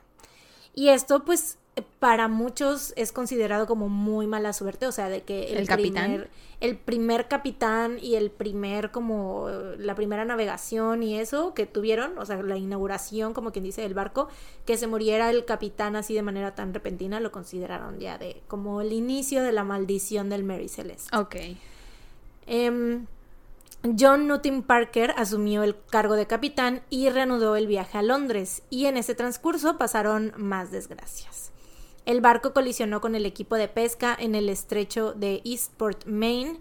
Y esto, pues, para muchos es considerado como muy mala suerte, o sea, de que el, ¿El capitán? Primer, el primer capitán y el primer, como, la primera navegación y eso que tuvieron, o sea, la inauguración, como quien dice, del barco, que se muriera el capitán así de manera tan repentina, lo consideraron ya de, como el inicio de la maldición del Mary Celeste. Ok. Eh, John Nutting Parker asumió el cargo de capitán y reanudó el viaje a Londres, y en ese transcurso pasaron más desgracias. El barco colisionó con el equipo de pesca en el estrecho de Eastport, Maine,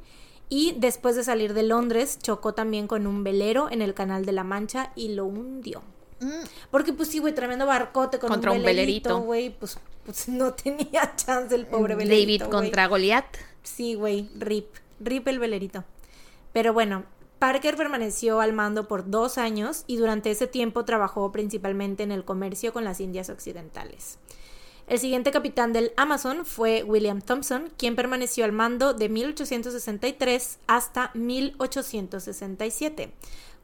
y después de salir de Londres chocó también con un velero en el Canal de la Mancha y lo hundió. Mm. Porque pues sí, güey, tremendo barcote con contra un, un velerito, güey, pues, pues no tenía chance el pobre velerito. David contra Goliat. Sí, güey, rip, rip el velerito. Pero bueno, Parker permaneció al mando por dos años y durante ese tiempo trabajó principalmente en el comercio con las Indias Occidentales. El siguiente capitán del Amazon fue William Thompson, quien permaneció al mando de mil ochocientos sesenta y tres hasta mil ochocientos sesenta y siete,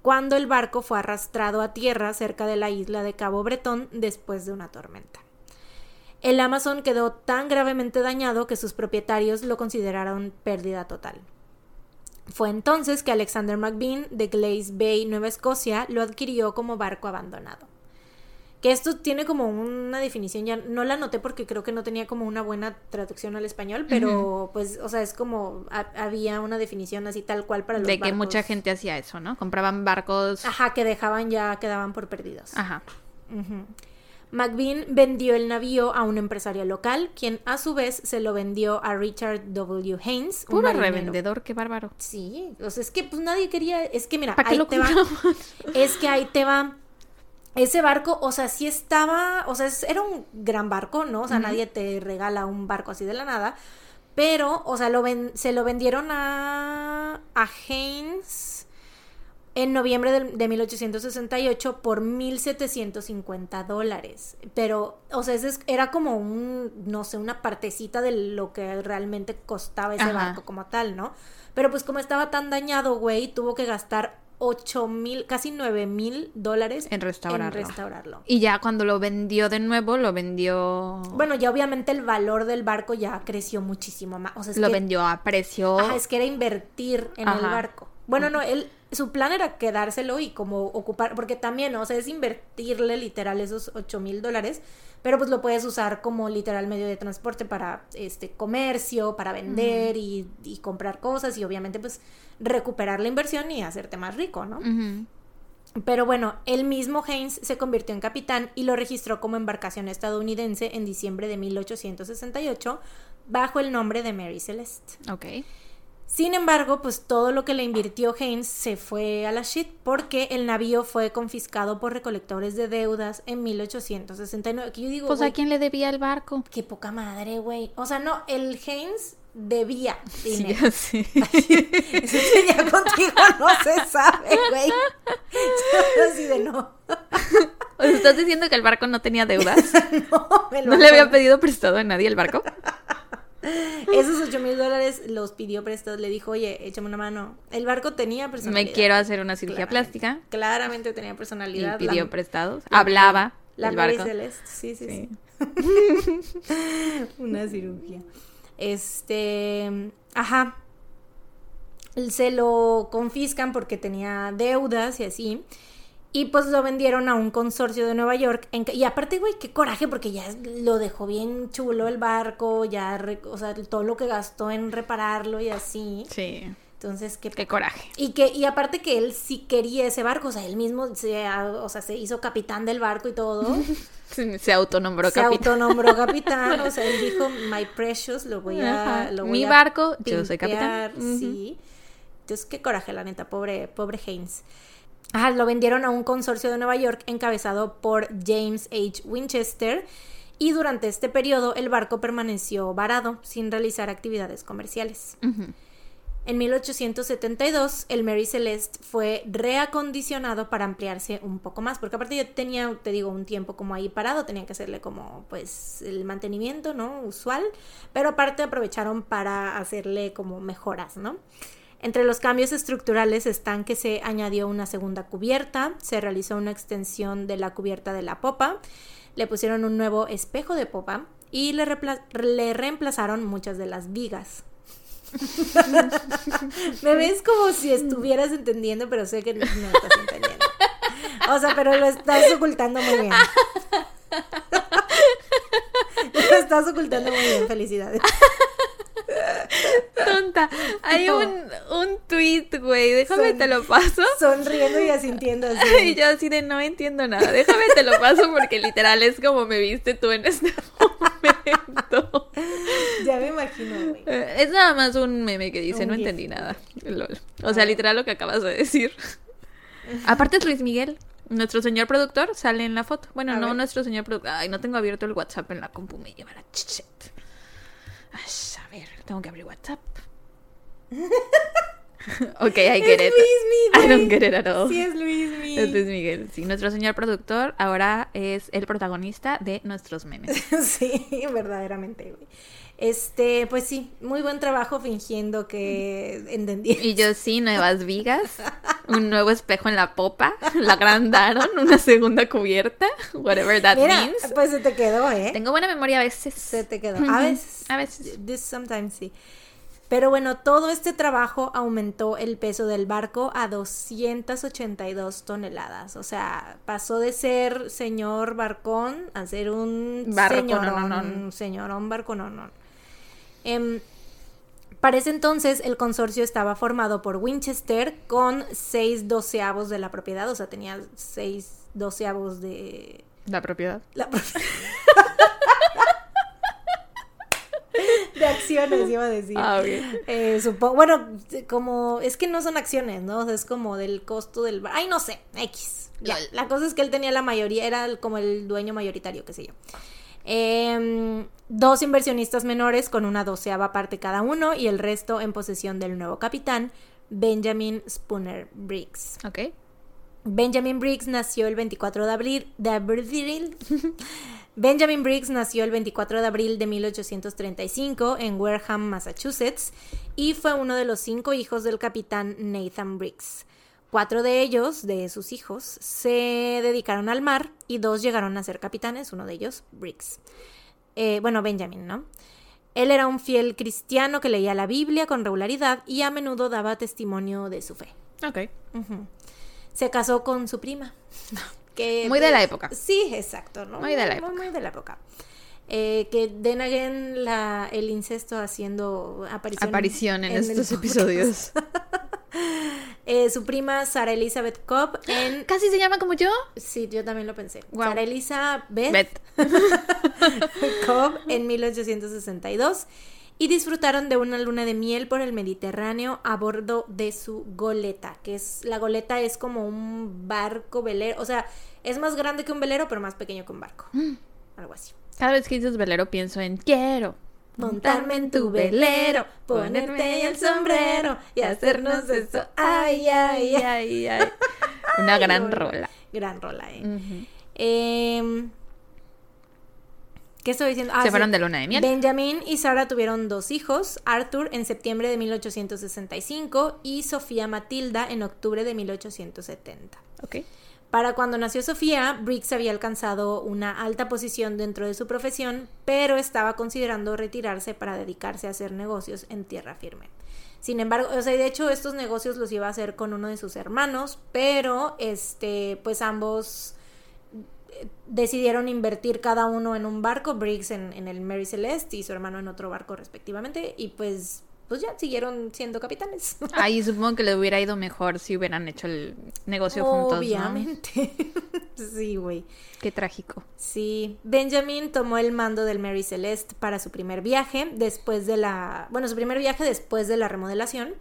cuando el barco fue arrastrado a tierra cerca de la isla de Cabo Bretón después de una tormenta. El Amazon quedó tan gravemente dañado que sus propietarios lo consideraron pérdida total. Fue entonces que Alexander McBean, de Glace Bay, Nueva Escocia, lo adquirió como barco abandonado. Que esto tiene como una definición, ya no la anoté porque creo que no tenía como una buena traducción al español, pero uh-huh. pues, o sea, es como a, había una definición así tal cual para los de barcos. De que mucha gente hacía eso, ¿no? Compraban barcos... Ajá, que dejaban ya, quedaban por perdidos. Ajá. Uh-huh. McBean vendió el navío a un empresario local, quien a su vez se lo vendió a Richard W. Haynes. Puro un revendedor, qué bárbaro. Sí, o sea, es que pues nadie quería... Es que mira, ahí te va. Es que ahí te va... Ese barco, o sea, sí estaba, o sea, era un gran barco, ¿no? O sea, uh-huh. nadie te regala un barco así de la nada, pero, o sea, lo ven, se lo vendieron a, a Haynes en noviembre de, de mil ochocientos sesenta y ocho por mil setecientos cincuenta dólares, pero, o sea, ese era como un, no sé, una partecita de lo que realmente costaba ese Ajá. barco como tal, ¿no? Pero pues como estaba tan dañado, güey, tuvo que gastar ocho mil, casi nueve mil dólares en restaurarlo. en restaurarlo. Y ya cuando lo vendió de nuevo, lo vendió... Bueno, ya obviamente el valor del barco ya creció muchísimo más. O sea, es lo que... vendió a precio... Ajá, es que era invertir en Ajá. el barco. Bueno, no, él, su plan era quedárselo y como ocupar... Porque también, o sea, es invertirle literal esos ocho mil dólares, pero pues lo puedes usar como literal medio de transporte para este comercio, para vender uh-huh. y, y comprar cosas y obviamente pues... recuperar la inversión y hacerte más rico, ¿no? Uh-huh. Pero bueno, el mismo Haynes se convirtió en capitán y lo registró como embarcación estadounidense en diciembre de mil ochocientos sesenta y ocho bajo el nombre de Mary Celeste. Ok. Sin embargo, pues todo lo que le invirtió Haynes se fue a la shit porque el navío fue confiscado por recolectores de deudas en mil ochocientos sesenta y nueve. Que yo digo, pues wey, ¿a quién le debía el barco? Qué poca madre, güey. O sea, no, el Haynes... debía dinero. Sí, ya sí. Eso sería contigo, no se sabe, güey. Yo así de no. ¿O estás diciendo que el barco no tenía deudas? No, me lo ¿No le había pedido prestado a nadie el barco? Esos ocho mil dólares los pidió prestados. Le dijo, oye, échame una mano. El barco tenía personalidad. Me quiero hacer una cirugía claramente, plástica. Claramente tenía personalidad. Y pidió la, prestados. La, Hablaba. La el Mary barco. Celeste, sí, sí, sí. sí. Una cirugía. Este, ajá, se lo confiscan porque tenía deudas y así, y pues lo vendieron a un consorcio de Nueva York, en, y aparte, güey, qué coraje, porque ya lo dejó bien chulo el barco, ya, re, o sea, todo lo que gastó en repararlo y así. Sí. Entonces, qué, qué coraje. Y que y aparte que él sí quería ese barco, o sea, él mismo se, o sea, se hizo capitán del barco y todo. Se, se autonombró se capitán. Se autonombró capitán, o sea, él dijo, my precious, lo voy a... Lo voy Mi a barco, pintear, yo soy capitán. Sí. Uh-huh. Entonces, qué coraje, la neta, pobre, pobre Haynes. Ah, lo vendieron a un consorcio de Nueva York encabezado por James H. Winchester, y durante este periodo el barco permaneció varado sin realizar actividades comerciales. Uh-huh. En mil ochocientos setenta y dos el Mary Celeste fue reacondicionado para ampliarse un poco más, porque aparte yo tenía, te digo, un tiempo como ahí parado, tenía que hacerle como pues el mantenimiento, ¿no? Usual, pero aparte aprovecharon para hacerle como mejoras, ¿no? Entre los cambios estructurales están que se añadió una segunda cubierta, se realizó una extensión de la cubierta de la popa, le pusieron un nuevo espejo de popa y le, repla- le reemplazaron muchas de las vigas. Me ves como si estuvieras entendiendo, pero sé que no estás entendiendo. O sea, pero lo estás ocultando muy bien. Lo estás ocultando muy bien, felicidades. Tonta. Hay no. un, un tweet, güey, déjame Son, te lo paso. Sonriendo y asintiendo así. Y yo así de no entiendo nada. Déjame te lo paso porque literal es como me viste tú en este momento. Ya me imagino, güey. Es nada más un meme que dice, un no gif. entendí nada. Lol. O sea, literal lo que acabas de decir. Aparte es Luis Miguel. Nuestro señor productor sale en la foto. Bueno, a no ver. Nuestro señor productor. Ay, no tengo abierto el WhatsApp en la compu. Me lleva la chichet. A ver, tengo que abrir WhatsApp. Ok, I get it. Luis Miguel. I don't get it at all. Sí, es Luis Miguel. Es Luis Miguel, sí. Nuestro señor productor ahora es el protagonista de nuestros memes. Sí, verdaderamente, güey. Este, pues sí, muy buen trabajo fingiendo que entendí. Y yo sí, nuevas vigas, un nuevo espejo en la popa, la agrandaron, una segunda cubierta, whatever that Mira, means. Pues se te quedó, ¿eh? Tengo buena memoria a veces. Se te quedó, a veces. A veces. This sometimes, sí. Pero bueno, todo este trabajo aumentó el peso del barco a doscientas ochenta y dos toneladas. O sea, pasó de ser señor barcón a ser un barco, señorón, no, no, no. señorón barco, no, no. Um, para ese entonces el consorcio estaba formado por Winchester con seis doceavos de la propiedad, o sea, tenía seis doceavos de... ¿La propiedad? La propiedad. De acciones, iba a decir. Ah, okay. eh, supongo, bueno, como, es que no son acciones, ¿no? O sea, es como del costo del... Ay, no sé, X. La, la cosa es que él tenía la mayoría, era como el dueño mayoritario, qué sé yo. Eh, dos inversionistas menores con una doceava parte cada uno y el resto en posesión del nuevo capitán, Benjamin Spooner Briggs. Ok. Benjamin Briggs nació el veinticuatro de abril de abril. Benjamin Briggs nació el veinticuatro de abril de mil ochocientos treinta y cinco en Wareham, Massachusetts, y fue uno de los cinco hijos del capitán Nathan Briggs. Cuatro de ellos, de sus hijos, se dedicaron al mar y dos llegaron a ser capitanes, uno de ellos, Briggs. Eh, bueno, Benjamin, ¿no? Él era un fiel cristiano que leía la Biblia con regularidad y a menudo daba testimonio de su fe. Ok. Uh-huh. Se casó con su prima. Que, muy de la época. Sí, exacto, ¿no? Muy de la época. Muy, muy de la época. Eh, que den again la, el incesto haciendo aparición, aparición en, en estos episodios. eh, su prima Sara Elizabeth Cobb en... ¿Casi se llama como yo? Sí, yo también lo pensé. Wow. Sara Elizabeth Cobb en mil ochocientos sesenta y dos y disfrutaron de una luna de miel por el Mediterráneo a bordo de su goleta, que es... La goleta es como un barco velero, o sea, es más grande que un velero, pero más pequeño que un barco. Mm. Algo así. Cada vez que dices velero pienso en quiero montarme en tu velero, ponerte el sombrero y hacernos eso. Ay, ay, ay, ay. Una gran ay, rola. Gran rola, eh. Uh-huh. eh ¿Qué estoy diciendo? Ah, se fueron sí. de luna de miel. Benjamin y Sara tuvieron dos hijos, Arthur en septiembre de mil ochocientos sesenta y cinco y Sofía Matilda en octubre de mil ochocientos setenta. Ok. Para cuando nació Sofía, Briggs había alcanzado una alta posición dentro de su profesión, pero estaba considerando retirarse para dedicarse a hacer negocios en tierra firme. Sin embargo, o sea, de hecho estos negocios los iba a hacer con uno de sus hermanos, pero este, pues ambos decidieron invertir cada uno en un barco, Briggs en, en el Mary Celeste y su hermano en otro barco respectivamente, y pues pues ya siguieron siendo capitanes. Ahí supongo que le hubiera ido mejor si hubieran hecho el negocio Obviamente. juntos, ¿no? Obviamente. Sí, güey. Qué trágico. Sí. Benjamin tomó el mando del Mary Celeste para su primer viaje después de la... Bueno, su primer viaje después de la remodelación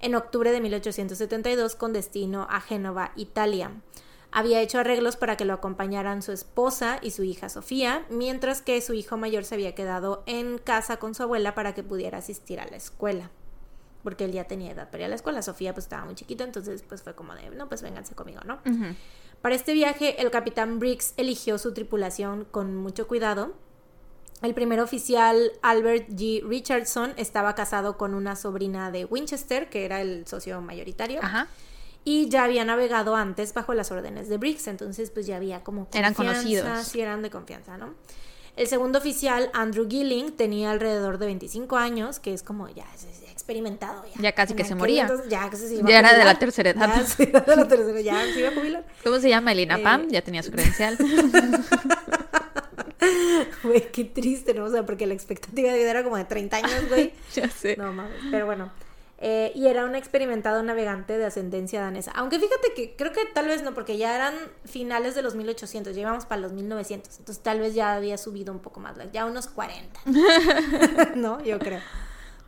en octubre de mil ochocientos setenta y dos con destino a Génova, Italia. Había hecho arreglos para que lo acompañaran su esposa y su hija Sofía, mientras que su hijo mayor se había quedado en casa con su abuela para que pudiera asistir a la escuela, porque él ya tenía edad para ir a la escuela. Sofía pues estaba muy chiquita, entonces pues fue como de, no, pues vénganse conmigo, ¿no? Uh-huh. Para este viaje el capitán Briggs eligió su tripulación con mucho cuidado. El primer oficial, Albert G. Richardson, estaba casado con una sobrina de Winchester, que era el socio mayoritario. Ajá. Y ya había navegado antes bajo las órdenes de Briggs, entonces pues ya había como confianza. Eran conocidos. Sí, eran de confianza, ¿no? El segundo oficial, Andrew Gilling, tenía alrededor de veinticinco años, que es como ya experimentado. Ya, ya casi que se moría. Entonces, ya casi se iba ya a jubilar. Era de la tercera edad. Ya se era de la tercera, ya se iba a jubilar. ¿Cómo se llama? Elina eh... Pam, ya tenía su credencial. Güey, qué triste, ¿no? O sea, porque la expectativa de vida era como de treinta años, güey. Ya sé. No mames, pero bueno. Eh, y era un experimentado navegante de ascendencia danesa. Aunque fíjate que creo que tal vez no, porque ya eran finales de los mil ochocientos, ya íbamos para los mil novecientos. Entonces tal vez ya había subido un poco más, ya unos cuarenta. No, yo creo.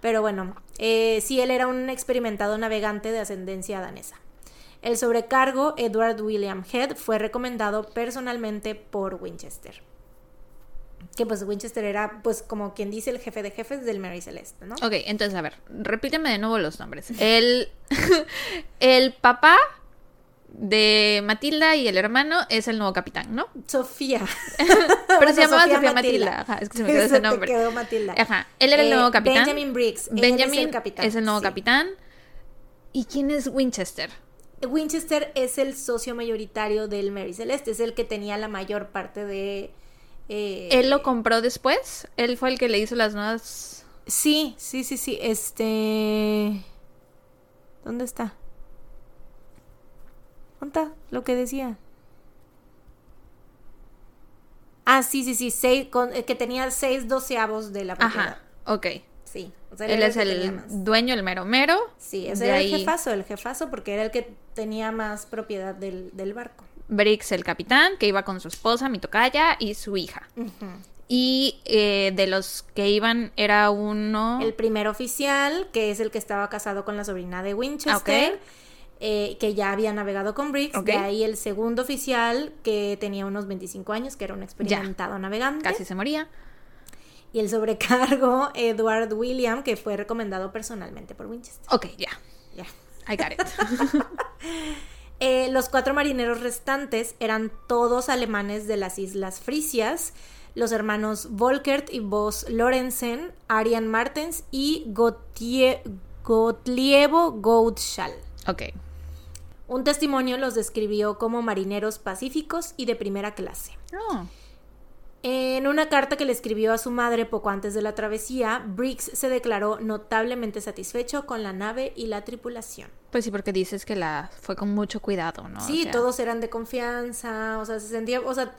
Pero bueno, eh, sí, él era un experimentado navegante de ascendencia danesa. El sobrecargo Edward William Head fue recomendado personalmente por Winchester. Que pues Winchester era, pues como quien dice, el jefe de jefes del Mary Celeste, ¿no? Ok, entonces a ver, repíteme de nuevo los nombres. El, el papá de Matilda y el hermano es el nuevo capitán, ¿no? Sofía. Pero bueno, se llamaba Sofía, Sofía Matilda. Matilda. Ajá, es que se me quedó ese nombre. Se te quedó Matilda. Ajá, él era eh, el nuevo capitán. Benjamin Briggs. Benjamin es el capitán. Es el nuevo sí. capitán. ¿Y quién es Winchester? Winchester es el socio mayoritario del Mary Celeste, es el que tenía la mayor parte de... Eh, ¿Él lo compró después? ¿Él fue el que le hizo las nuevas...? Sí, sí, sí, sí, este... ¿Dónde está? ¿Dónde está lo que decía? Ah, sí, sí, sí, seis, con, eh, que tenía seis doceavos de la propiedad. Ajá, ok. Sí. O sea, él, él es el, el dueño, el mero mero. Sí, ese era ahí... el jefazo, el jefazo, porque era el que tenía más propiedad del, del barco. Briggs, el capitán, que iba con su esposa, mi tocaya, y su hija. Uh-huh. Y eh, de los que iban era uno... El primer oficial, que es el que estaba casado con la sobrina de Winchester, okay. eh, que ya había navegado con Briggs. Okay. De ahí el segundo oficial, que tenía unos veinticinco años, que era un experimentado ya. navegante. Casi se moría. Y el sobrecargo, Edward William, que fue recomendado personalmente por Winchester. Ok, ya. Yeah. Yeah. I got it. Eh, los cuatro marineros restantes eran todos alemanes de las Islas Frisias, los hermanos Volkert y Vos Lorenzen, Arian Martens y Gotie- Gotlievo Goldschall. Ok. Un testimonio los describió como marineros pacíficos y de primera clase. Oh. En una carta que le escribió a su madre poco antes de la travesía, Briggs se declaró notablemente satisfecho con la nave y la tripulación. Pues sí, porque dices que la fue con mucho cuidado, ¿no? Sí, o sea... todos eran de confianza, o sea, se sentía, o sea,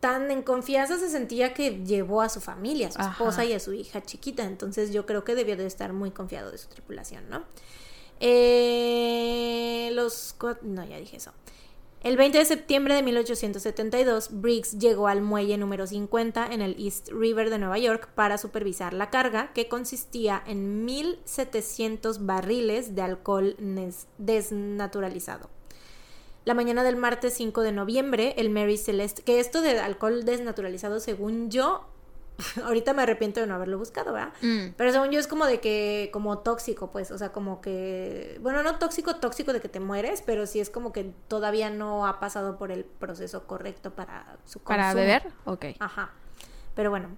tan en confianza se sentía que llevó a su familia, a su esposa Ajá. y a su hija chiquita, entonces yo creo que debió de estar muy confiado de su tripulación, ¿no? Eh, los... no, ya dije eso. El veinte de septiembre de mil ochocientos setenta y dos, Briggs llegó al muelle número cincuenta en el East River de Nueva York para supervisar la carga, que consistía en mil setecientos barriles de alcohol nes- desnaturalizado. La mañana del martes cinco de noviembre, el Mary Celeste... Que esto de alcohol desnaturalizado, según yo... Ahorita me arrepiento de no haberlo buscado, ¿verdad? Mm. Pero según yo es como de que... Como tóxico, pues. O sea, como que... Bueno, no tóxico, tóxico de que te mueres. Pero sí es como que todavía no ha pasado por el proceso correcto para su consumo. ¿Para beber? Ok. Ajá. Pero bueno.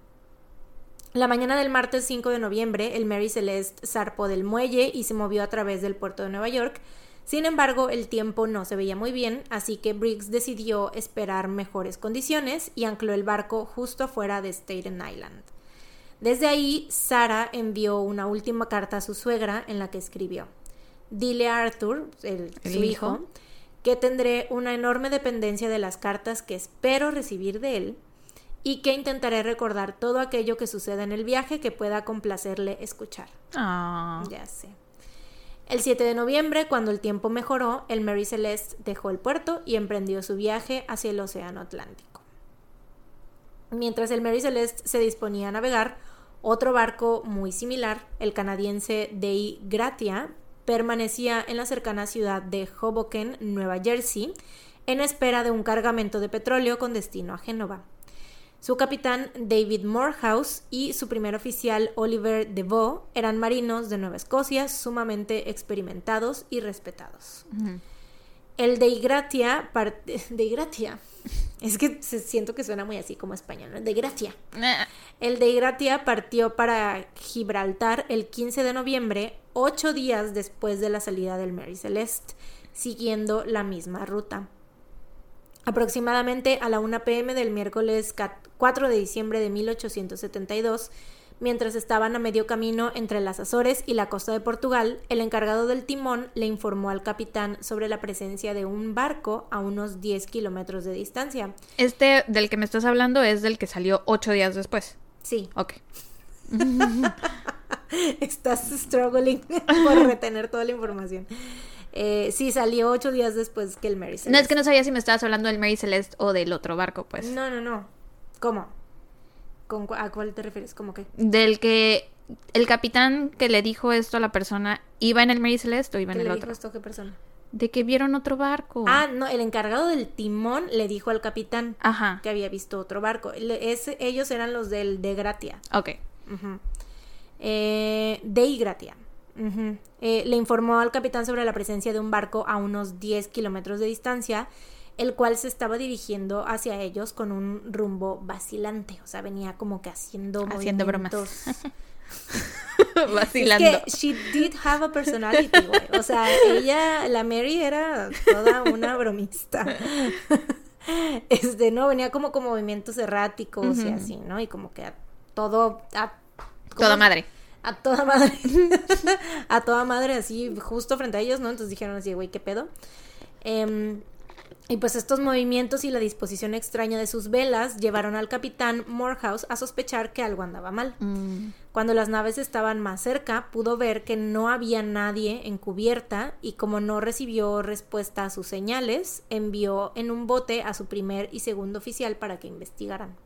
La mañana del martes cinco de noviembre, el Mary Celeste zarpó del muelle y se movió a través del puerto de Nueva York. Sin embargo, el tiempo no se veía muy bien, así que Briggs decidió esperar mejores condiciones y ancló el barco justo afuera de Staten Island. Desde ahí, Sara envió una última carta a su suegra en la que escribió: «Dile a Arthur, el, el su hijo, hijo, que tendré una enorme dependencia de las cartas que espero recibir de él y que intentaré recordar todo aquello que suceda en el viaje que pueda complacerle escuchar. Ah. Ya sé. El siete de noviembre, cuando el tiempo mejoró, el Mary Celeste dejó el puerto y emprendió su viaje hacia el Océano Atlántico. Mientras el Mary Celeste se disponía a navegar, otro barco muy similar, el canadiense Dei Gratia, permanecía en la cercana ciudad de Hoboken, Nueva Jersey, en espera de un cargamento de petróleo con destino a Génova. Su capitán David Morehouse y su primer oficial Oliver DeVeau eran marinos de Nueva Escocia sumamente experimentados y respetados. Uh-huh. El Dei Gratia... Part... Dei Gratia... Es que siento que suena muy así como español, ¿no? Dei Gratia. Nah. El Dei Gratia partió para Gibraltar el quince de noviembre, ocho días después de la salida del Mary Celeste, siguiendo la misma ruta. Aproximadamente a la una pe eme del miércoles cuatro de diciembre de mil ochocientos setenta y dos, mientras estaban a medio camino entre las Azores y la costa de Portugal, el encargado del timón le informó al capitán sobre la presencia de un barco a unos diez kilómetros de distancia. Este del que me estás hablando es del que salió ocho días después. Sí. Ok. Estás struggling por retener toda la información. Eh, sí, salió ocho días después que el Mary Celeste. No, es que no sabía si me estabas hablando del Mary Celeste o del otro barco, pues. No, no, no. ¿Cómo? ¿Con cu- ¿A cuál te refieres? ¿Cómo qué? Del que el capitán que le dijo esto a la persona, ¿iba en el Mary Celeste o iba en el otro? ¿Qué le dijo esto a qué persona? De que vieron otro barco. Ah, no, el encargado del timón le dijo al capitán, ajá, que había visto otro barco. Le- ese, ellos eran los del Dei Gratia. Ok. Uh-huh. Eh, Dei Gratia. Uh-huh. Eh, le informó al capitán sobre la presencia de un barco a unos diez kilómetros de distancia, el cual se estaba dirigiendo hacia ellos con un rumbo vacilante. O sea, venía como que haciendo Haciendo movimientos. Bromas. Vacilando. Es que she did have a personality, güey. O sea, ella, la Mary, era toda una bromista. Este, no, venía como con movimientos erráticos, uh-huh, y así, ¿no? Y como que a todo... A, toda madre. A toda madre, a toda madre, así, justo frente a ellos, ¿no? Entonces dijeron así, güey, ¿qué pedo? Eh, y pues estos movimientos y la disposición extraña de sus velas llevaron al capitán Morehouse a sospechar que algo andaba mal. Mm. Cuando las naves estaban más cerca, pudo ver que no había nadie en cubierta y como no recibió respuesta a sus señales, envió en un bote a su primer y segundo oficial para que investigaran.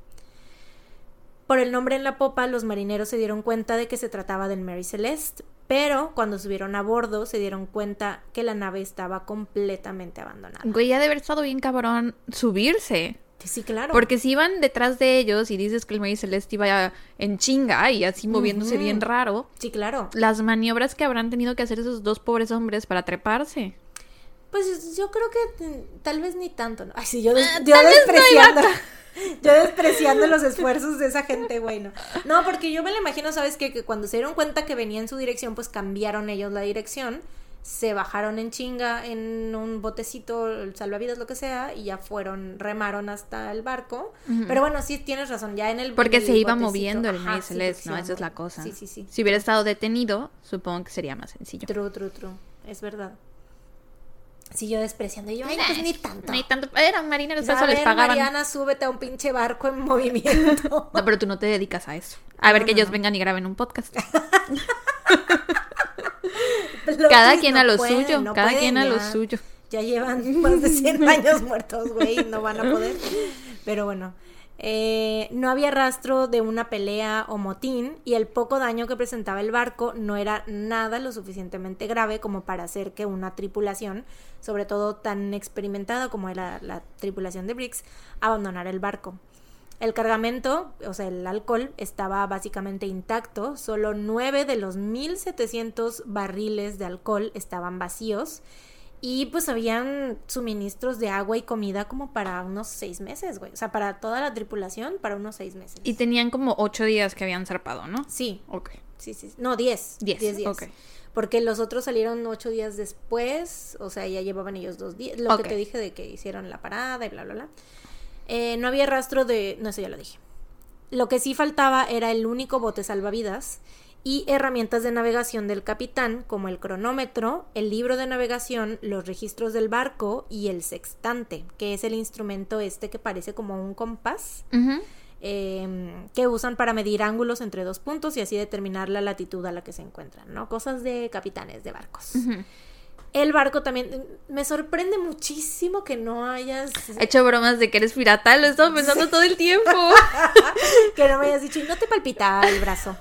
Por el nombre en la popa, los marineros se dieron cuenta de que se trataba del Mary Celeste, pero cuando subieron a bordo se dieron cuenta que la nave estaba completamente abandonada. Güey, ya de haber estado bien cabrón subirse. Sí, claro. Porque si iban detrás de ellos y dices que el Mary Celeste iba en chinga y así moviéndose, uh-huh, bien raro. Sí, claro. Las maniobras que habrán tenido que hacer esos dos pobres hombres para treparse. Pues yo creo que t- tal vez ni tanto, ¿no? Ay, sí, yo, des- ah, yo despreciando... No Yo despreciando los esfuerzos de esa gente, güey, no. No, porque yo me lo imagino, ¿sabes qué? Que cuando se dieron cuenta que venía en su dirección, pues cambiaron ellos la dirección, se bajaron en chinga en un botecito, salvavidas, lo que sea, y ya fueron, remaron hasta el barco. Uh-huh. Pero bueno, sí tienes razón, ya en el Porque el se iba botecito, moviendo el Mary Celeste, ¿no? Esa es la cosa. Sí, sí, sí. Si hubiera estado detenido, supongo que sería más sencillo. True, true, true. Es verdad. Sí, yo despreciando. Y yo, ay, pues ni tanto. Ni tanto. Eran marineros, eso les pagaban. Mariana, súbete a un pinche barco en movimiento. No, pero tú no te dedicas a eso. A no, ver no, que no. Ellos vengan y graben un podcast. Cada quien no a lo pueden, suyo. No cada pueden, quien a ya, lo suyo. Ya llevan más de cien años muertos, güey. No van a poder. Pero bueno. Eh, no había rastro de una pelea o motín y el poco daño que presentaba el barco no era nada lo suficientemente grave como para hacer que una tripulación, sobre todo tan experimentada como era la tripulación de Briggs, abandonara el barco. El cargamento, o sea, el alcohol, estaba básicamente intacto, solo nueve de los mil setecientos barriles de alcohol estaban vacíos. Y pues habían suministros de agua y comida como para unos seis meses, güey. O sea, para toda la tripulación, para unos seis meses. Y tenían como ocho días que habían zarpado, ¿no? Sí. Ok. Sí, sí. No, diez. Diez. Diez días. Ok. Porque los otros salieron ocho días después, o sea, ya llevaban ellos dos días. Lo okay. que te dije de que hicieron la parada y bla, bla, bla. Eh, no había rastro de... No, eso ya lo dije. Lo que sí faltaba era el único bote salvavidas... y herramientas de navegación del capitán como el cronómetro, el libro de navegación, los registros del barco y el sextante, que es el instrumento este que parece como un compás, uh-huh, eh, que usan para medir ángulos entre dos puntos y así determinar la latitud a la que se encuentran, ¿no? Cosas de capitanes de barcos. Uh-huh. El barco también... Me sorprende muchísimo que no hayas... He hecho bromas de que eres pirata, lo he estado pensando todo el tiempo. Que no me hayas dicho, no te palpita el brazo.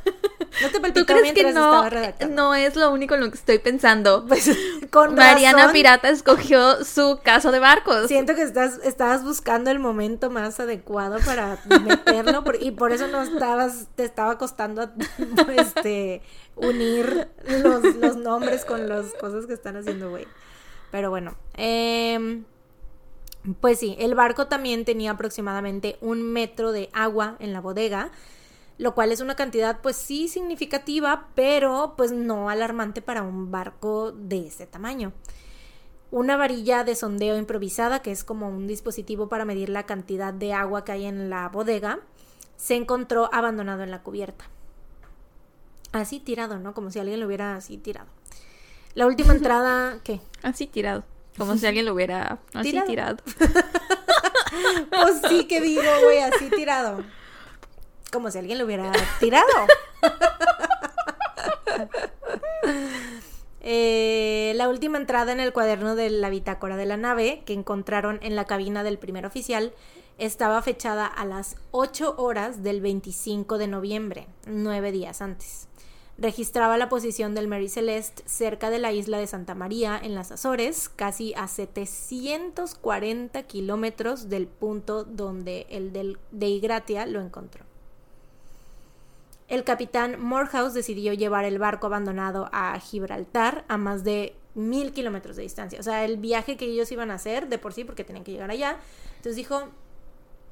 No te palpita. ¿Tú crees que no, no es lo único en lo que estoy pensando? Pues, con Mariana razón. Pirata escogió su caso de barcos. Siento que estás, estabas buscando el momento más adecuado para meterlo por, y por eso no estabas... Te estaba costando este... unir los, los nombres con las cosas que están haciendo, güey. Pero bueno, eh, pues sí, el barco también tenía aproximadamente un metro de agua en la bodega, lo cual es una cantidad pues sí significativa, pero pues no alarmante para un barco de ese tamaño. Una varilla de sondeo improvisada, que es como un dispositivo para medir la cantidad de agua que hay en la bodega, se encontró abandonado en la cubierta. Así tirado, ¿no? Como si alguien lo hubiera así tirado. La última entrada... ¿Qué? Así tirado. Como si alguien lo hubiera así tirado. tirado. Pues sí que digo, güey, así tirado. Como si alguien lo hubiera tirado. eh, la última entrada en el cuaderno de la bitácora de la nave que encontraron en la cabina del primer oficial... estaba fechada a las ocho horas del veinticinco de noviembre, nueve días antes. Registraba la posición del Mary Celeste cerca de la isla de Santa María, en las Azores, casi a setecientos cuarenta kilómetros del punto donde el del Dei Gratia lo encontró. El capitán Morehouse decidió llevar el barco abandonado a Gibraltar, a más de mil kilómetros de distancia. O sea, el viaje que ellos iban a hacer, de por sí, porque tenían que llegar allá. Entonces dijo...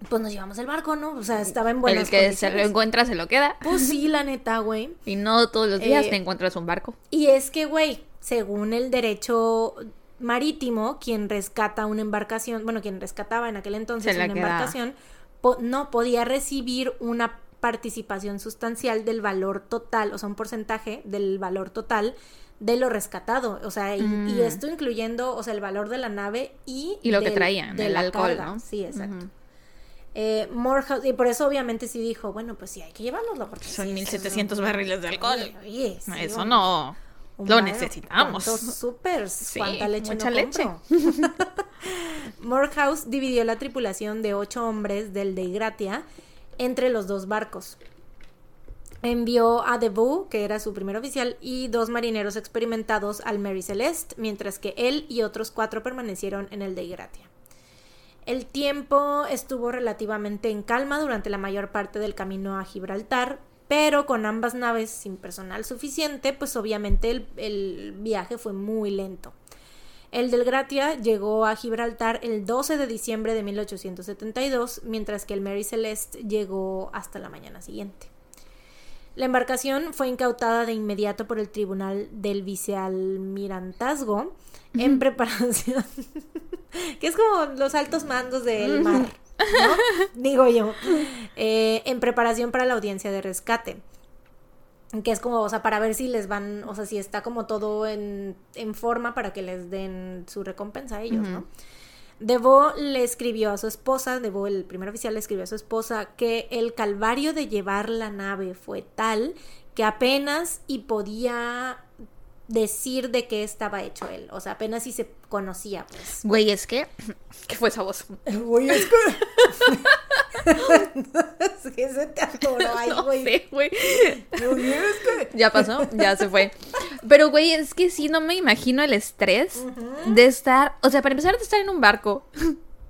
Pues nos llevamos el barco, ¿no? O sea, estaba en buenas condiciones. El que se lo encuentra se lo queda. Pues sí, la neta, güey. Y no todos los días eh, te encuentras un barco. Y es que, güey, según el derecho marítimo, quien rescata una embarcación, bueno, quien rescataba en aquel entonces una queda. embarcación, po- no podía recibir una participación sustancial del valor total, o sea, un porcentaje del valor total de lo rescatado. O sea, y, mm. y esto incluyendo, o sea, el valor de la nave y... Y lo del, que traían, el alcohol, carga, ¿no? Sí, exacto. Uh-huh. Eh, Morehouse, y por eso obviamente sí dijo, bueno, pues sí hay que llevárnoslo porque son sí, mil setecientos no, barriles de alcohol. Oye, sí, eso no lo mar, necesitamos. Súper, sí, cuánta leche mucha no leche. Morehouse dividió la tripulación de ocho hombres del Dei Gratia entre los dos barcos. Envió a DeVeau, que era su primer oficial, y dos marineros experimentados al Mary Celeste, mientras que él y otros cuatro permanecieron en el Dei Gratia. El tiempo estuvo relativamente en calma durante la mayor parte del camino a Gibraltar, pero con ambas naves sin personal suficiente, pues obviamente el, el viaje fue muy lento. El Dei Gratia llegó a Gibraltar el doce de diciembre de mil ochocientos setenta y dos, mientras que el Mary Celeste llegó hasta la mañana siguiente. La embarcación fue incautada de inmediato por el tribunal del vicealmirantazgo en preparación... que es como los altos mandos del mar, ¿no? Digo yo. Eh, en preparación para la audiencia de rescate. Que es como, o sea, para ver si les van, o sea, si está como todo en, en forma para que les den su recompensa a ellos, uh-huh. ¿no? DeVeau le escribió a su esposa, DeVeau, el primer oficial, le escribió a su esposa que el calvario de llevar la nave fue tal que apenas y podía... decir de qué estaba hecho él, o sea, apenas si se conocía, pues. Güey, es que, ¿qué fue esa voz? Güey, es que, ¿qué se te atoró ahí, güey? No sé, güey. Güey, es que... Ya pasó, ya se fue. Pero, güey, es que sí, no me imagino el estrés uh-huh. de estar, o sea, para empezar de estar en un barco,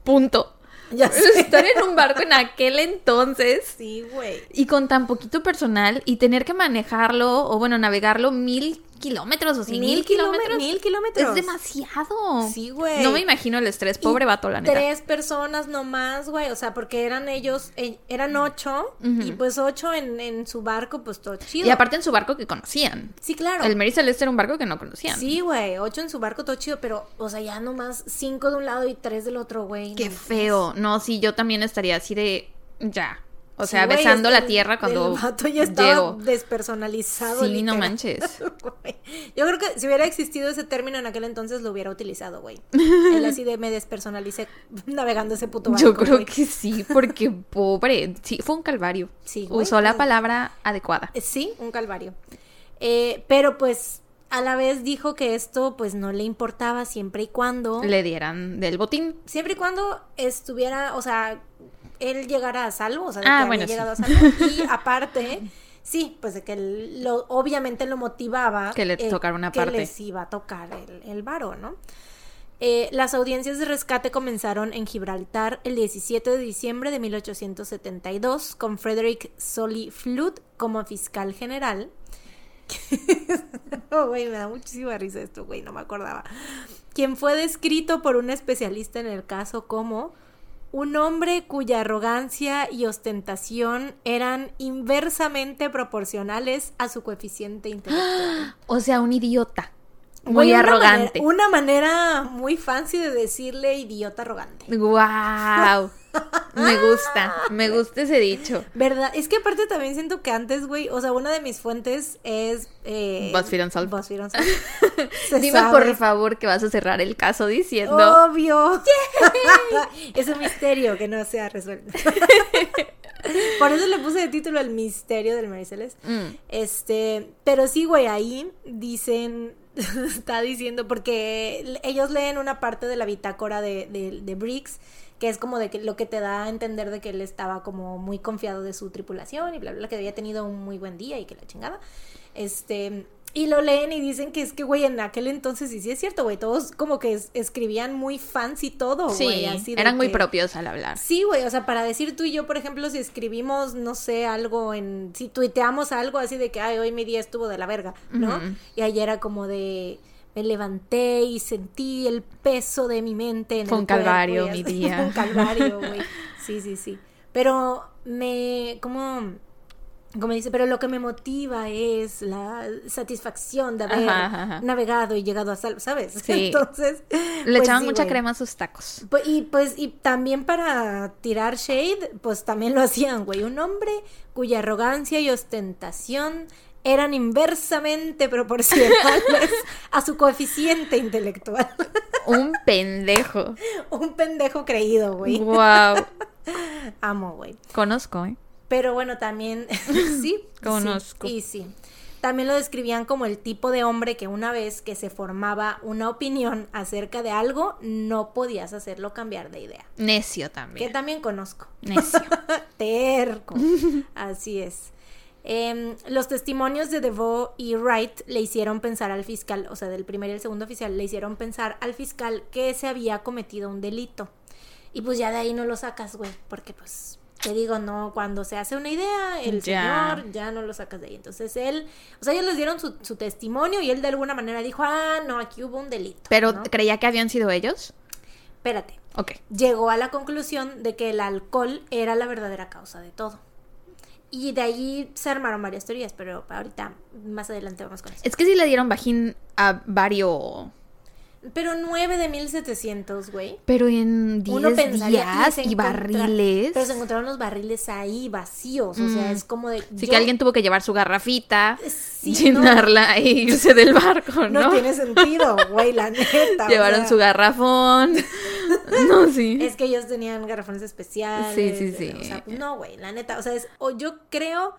punto. Ya sé. Estar en un barco en aquel entonces. Sí, güey. Y con tan poquito personal y tener que manejarlo, o bueno, navegarlo mil kilómetros o sí, mil, mil kilómetros. Mil kilómetros. Es demasiado. Sí, güey. No me imagino el estrés, pobre y vato, la neta. Tres personas nomás, güey. O sea, porque eran ellos, eh, eran ocho, uh-huh. y pues ocho en, en su barco, pues todo chido. Y aparte en su barco que conocían. Sí, claro. El Mary Celeste era un barco que no conocían. Sí, güey. Ocho en su barco, todo chido, pero, o sea, ya nomás cinco de un lado y tres del otro, güey. Qué no, feo. No, sí, yo también estaría así de ya. O sea, sí, güey, besando este, la tierra cuando el vato ya estaba llego. Despersonalizado. Sí, literal. No manches. Güey. Yo creo que si hubiera existido ese término en aquel entonces lo hubiera utilizado, güey. Él así de me despersonalicé navegando ese puto barco. Yo creo güey. que sí, porque pobre. Sí, fue un calvario. Sí, güey, usó la palabra adecuada. Sí, un calvario. Eh, pero pues a la vez dijo que esto pues no le importaba siempre y cuando le dieran del botín. Siempre y cuando estuviera, o sea... él llegara a salvo, o sea, de ah, que bueno, había llegado sí. a salvo, y aparte, sí, pues de que él lo, obviamente lo motivaba que le eh, tocara una que parte. Les iba a tocar el, el varo, ¿no? Eh, las audiencias de rescate comenzaron en Gibraltar el diecisiete de diciembre de mil ochocientos setenta y dos con Frederick Solly Flood como fiscal general. No, güey, me da muchísima risa esto, güey, no me acordaba. Quien fue descrito por un especialista en el caso como... un hombre cuya arrogancia y ostentación eran inversamente proporcionales a su coeficiente intelectual. O sea, un idiota. Muy Oye, arrogante. Una manera, una manera muy fancy de decirle idiota arrogante. ¡Guau! Me gusta, me gusta ese dicho. ¿Verdad? Es que aparte también siento que antes, güey, o sea, una de mis fuentes es... Eh, BuzzFeed Unsolved. BuzzFeed Unsolved. Dime, sabe. Por favor, que vas a cerrar el caso diciendo... ¡Obvio! Yeah. Es un misterio que no se ha resuelto. Por eso le puse de título El misterio del Mary Celeste. Mm. Este, pero sí, güey, ahí dicen... está diciendo, porque ellos leen una parte de la bitácora de, de, de Briggs, que es como de que, lo que te da a entender de que él estaba como muy confiado de su tripulación y bla, bla, bla, que había tenido un muy buen día y que la chingada, este... y lo leen y dicen que es que, güey, en aquel entonces, y sí es cierto, güey, todos como que es, escribían muy fancy todo, güey. Sí, así eran que, muy propios al hablar. Sí, güey, o sea, para decir tú y yo, por ejemplo, si escribimos, no sé, algo en... si tuiteamos algo así de que, ay, hoy mi día estuvo de la verga, ¿no? Uh-huh. Y ayer era como de... me levanté y sentí el peso de mi mente en Fue el un cuerpo, calvario, wey, mi día. Fue un calvario, güey. Sí, sí, sí. Pero me... como... como dice, pero lo que me motiva es la satisfacción de haber ajá, ajá. navegado y llegado a salvo, ¿sabes? Sí. Entonces... le pues echaban sí, mucha güey. crema a sus tacos. Y pues y también para tirar shade, pues también lo hacían, güey. Un hombre cuya arrogancia y ostentación eran inversamente proporcionales a su coeficiente intelectual. Un pendejo. Un pendejo creído, güey. Wow. Amo, güey. Conozco, ¿eh? Pero bueno, también, sí, conozco. Sí, y sí, también lo describían como el tipo de hombre que una vez que se formaba una opinión acerca de algo, no podías hacerlo cambiar de idea. Necio también. Que también conozco. Necio. Terco. Así es. Eh, los testimonios de DeVoe y Wright le hicieron pensar al fiscal, o sea, del primer y el segundo oficial, le hicieron pensar al fiscal que se había cometido un delito. Y pues ya de ahí no lo sacas, güey, porque pues... te digo, no, cuando se hace una idea, el yeah. señor ya no lo sacas de ahí. Entonces él, o sea, ellos les dieron su, su testimonio y él de alguna manera dijo, ah, no, aquí hubo un delito. ¿Pero ¿no? creía que habían sido ellos? Espérate. Ok. Llegó a la conclusión de que el alcohol era la verdadera causa de todo. Y de ahí se armaron varias teorías, pero ahorita, más adelante vamos con eso. Es que sí le dieron bajín a varios... pero nueve de mil setecientos, güey. Pero en diez días y barriles. Pero se encontraron los barriles ahí vacíos, mm. o sea, es como de... sí, yo... que alguien tuvo que llevar su garrafita, sí, llenarla no. e irse del barco, ¿no? No tiene sentido, güey, la neta. Llevaron o sea... su garrafón. No, sí. Es que ellos tenían garrafones especiales. Sí, sí, sí. O sea, no, güey, la neta, o sea, es... o yo creo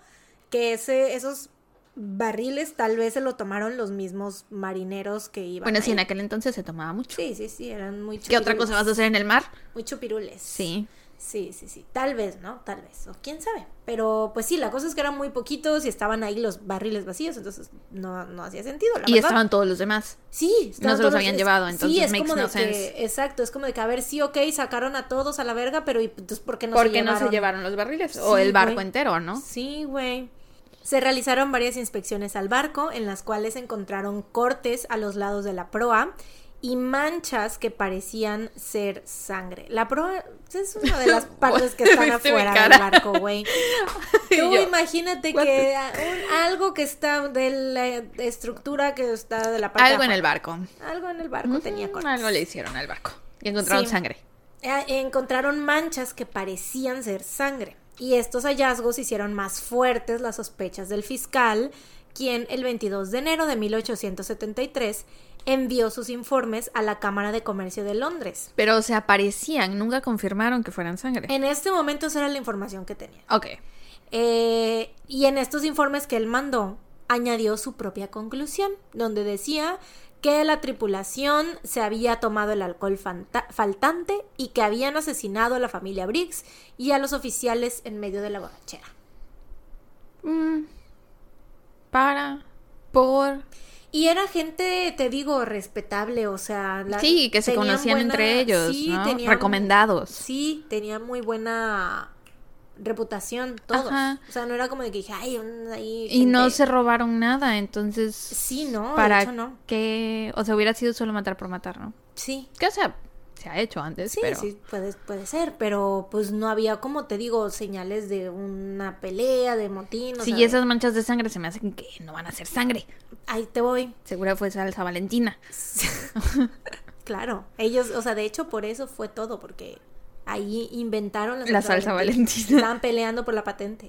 que ese esos... barriles tal vez se lo tomaron los mismos marineros que iban. Bueno, ahí. Sí, en aquel entonces se tomaba mucho. Sí, sí, sí, eran muy chupirules. ¿Qué otra cosa vas a hacer en el mar? Muy chupirules. Sí. Sí, sí, sí, tal vez, ¿no? Tal vez, o quién sabe. Pero pues sí, la cosa es que eran muy poquitos y estaban ahí los barriles vacíos, entonces no, no hacía sentido, la y verdad. Estaban todos los demás. Sí. No se los habían es, llevado, entonces sí, es makes como no de sense. Que, exacto, es como de que a ver, sí, ok, sacaron a todos a la verga, pero ¿y, entonces por qué no ¿Por se qué llevaron? Porque no se llevaron los barriles, sí, o el barco güey. entero, ¿no? Sí, güey. Se realizaron varias inspecciones al barco, en las cuales encontraron cortes a los lados de la proa y manchas que parecían ser sangre. La proa es una de las partes que están afuera del barco, güey. Tú imagínate que un, algo que está de la estructura que está de la parte algo de en el barco. Algo en el barco mm, tenía cortes. Algo le hicieron al barco y encontraron sí. sangre. Eh, encontraron manchas que parecían ser sangre. y estos hallazgos hicieron más fuertes las sospechas del fiscal, quien el veintidós de enero de mil ochocientos setenta y tres envió sus informes a la Cámara de Comercio de Londres. Pero se aparecían, nunca confirmaron que fueran sangre. En este momento esa era la información que tenía. Ok. Eh, y en estos informes que él mandó, añadió su propia conclusión, donde decía que la tripulación se había tomado el alcohol fanta- faltante y que habían asesinado a la familia Briggs y a los oficiales en medio de la borrachera. Mm. Para, por... Y era gente, te digo, respetable, o sea... La, sí, que se conocían buena, entre ellos, sí, ¿no? Tenían, recomendados. Sí, tenían muy buena reputación todos. Ajá. O sea, no era como de que dije, ay, ahí... Y no se robaron nada, entonces... Sí, no, para de hecho no. Que, o sea, hubiera sido solo matar por matar, ¿no? Sí. Que, o sea, se ha hecho antes, sí, pero... Sí, sí, puede, puede ser, pero pues no había, como te digo, señales de una pelea, de motín, o sí, sea, esas manchas de sangre se me hacen que no van a ser sangre. Ahí te voy. Seguro fue salsa Valentina. Sí. Claro, ellos, o sea, de hecho por eso fue todo, porque ahí inventaron la salsa, la salsa Valentina. Valentina. Estaban peleando por la patente.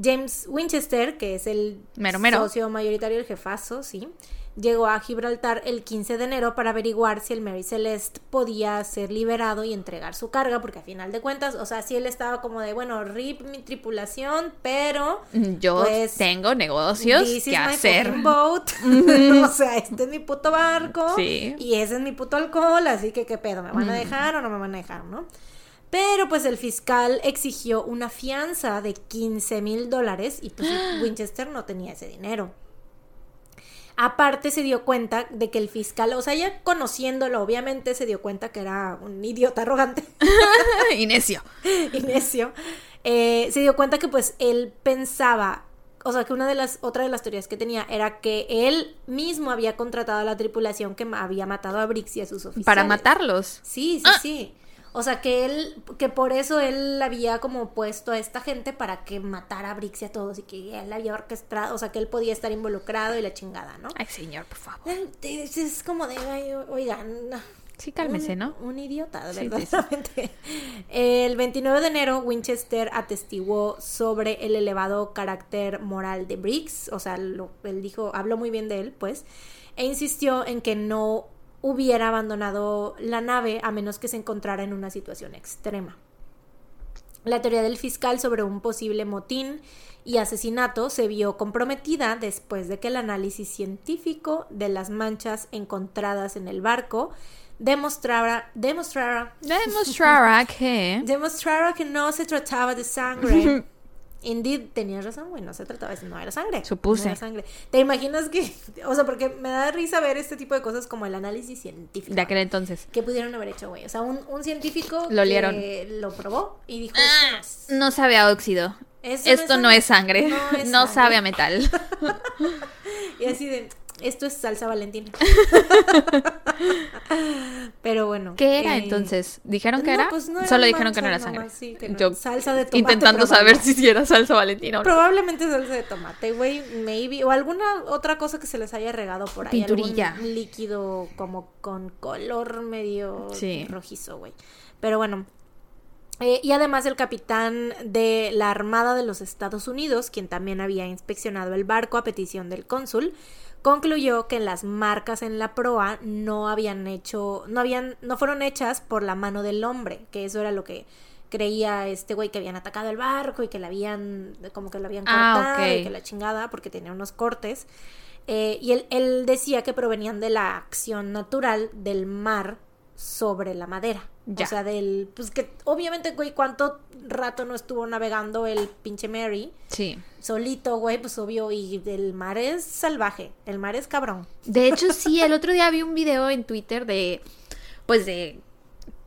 James Winchester, que es el mero, mero. socio mayoritario, el jefazo, sí... Llegó a Gibraltar el quince de enero para averiguar si el Mary Celeste podía ser liberado y entregar su carga, porque a final de cuentas, o sea, si él estaba como de, bueno, rip mi tripulación, pero... Yo pues, tengo negocios que hacer. This is my fucking boat. Mm-hmm. O sea, este es mi puto barco. Sí. Y ese es mi puto alcohol, así que qué pedo, ¿me van a dejar mm. o no me van a dejar, no? Pero pues el fiscal exigió una fianza de quince mil dólares y pues Winchester no tenía ese dinero. Aparte se dio cuenta de que el fiscal, o sea, ya conociéndolo, obviamente se dio cuenta que era un idiota arrogante. Inecio. Inecio. Eh, se dio cuenta que pues él pensaba, o sea, que una de las, otra de las teorías que tenía era que él mismo había contratado a la tripulación que había matado a Briggs y a sus oficiales. Para matarlos. Sí, sí, ah. sí. O sea, que él, que por eso él había como puesto a esta gente para que matara a Briggs y a todos, y que él había orquestado, o sea, que él podía estar involucrado y la chingada, ¿no? Ay, señor, por favor. Es, es como de, oigan... Sí, cálmese, un, ¿no? Un idiota, de verdad. Sí, sí, sí. El veintinueve de enero, Winchester atestiguó sobre el elevado carácter moral de Briggs, o sea, lo, él dijo, habló muy bien de él, pues, e insistió en que no... hubiera abandonado la nave a menos que se encontrara en una situación extrema. La teoría del fiscal sobre un posible motín y asesinato se vio comprometida después de que el análisis científico de las manchas encontradas en el barco demostrara demostrara demostrara que demostrara que no se trataba de sangre. Indeed, tenías razón, güey, no se trataba de... No era sangre. Supuse. No era sangre. ¿Te imaginas que...? O sea, porque me da risa ver este tipo de cosas como el análisis científico. De aquel entonces. ¿Qué pudieron haber hecho, güey? O sea, un, un científico... Lo olieron. Lo probó y dijo... Ah, no sabe a óxido. Esto no es sangre. No, es sangre. No sabe a metal. Y así de... Esto es salsa Valentina. Pero bueno. ¿Qué era eh... entonces? ¿Dijeron que no, era? Pues no era? Solo dijeron que no era sangre. Nomás, sí, que no. Yo salsa de tomate. Intentando saber si era salsa Valentina o no. Probablemente salsa de tomate, güey. Maybe. O alguna otra cosa que se les haya regado por ahí. Pinturilla. Algún líquido como con color medio sí. rojizo, güey. Pero bueno. Eh, y además el capitán de la Armada de los Estados Unidos, quien también había inspeccionado el barco a petición del cónsul, concluyó que las marcas en la proa no habían hecho, no habían, no fueron hechas por la mano del hombre, que eso era lo que creía este güey, que habían atacado el barco y que la habían, como que lo habían cortado, ah, okay. y que la chingada, porque tenía unos cortes, eh, y él, él decía que provenían de la acción natural del mar sobre la madera, ya. o sea, del, pues que obviamente, güey, cuánto rato no estuvo navegando el pinche Mary. Sí. Solito, güey, pues obvio, y el mar es salvaje, el mar es cabrón. De hecho, sí, el otro día vi un video en Twitter de, pues de,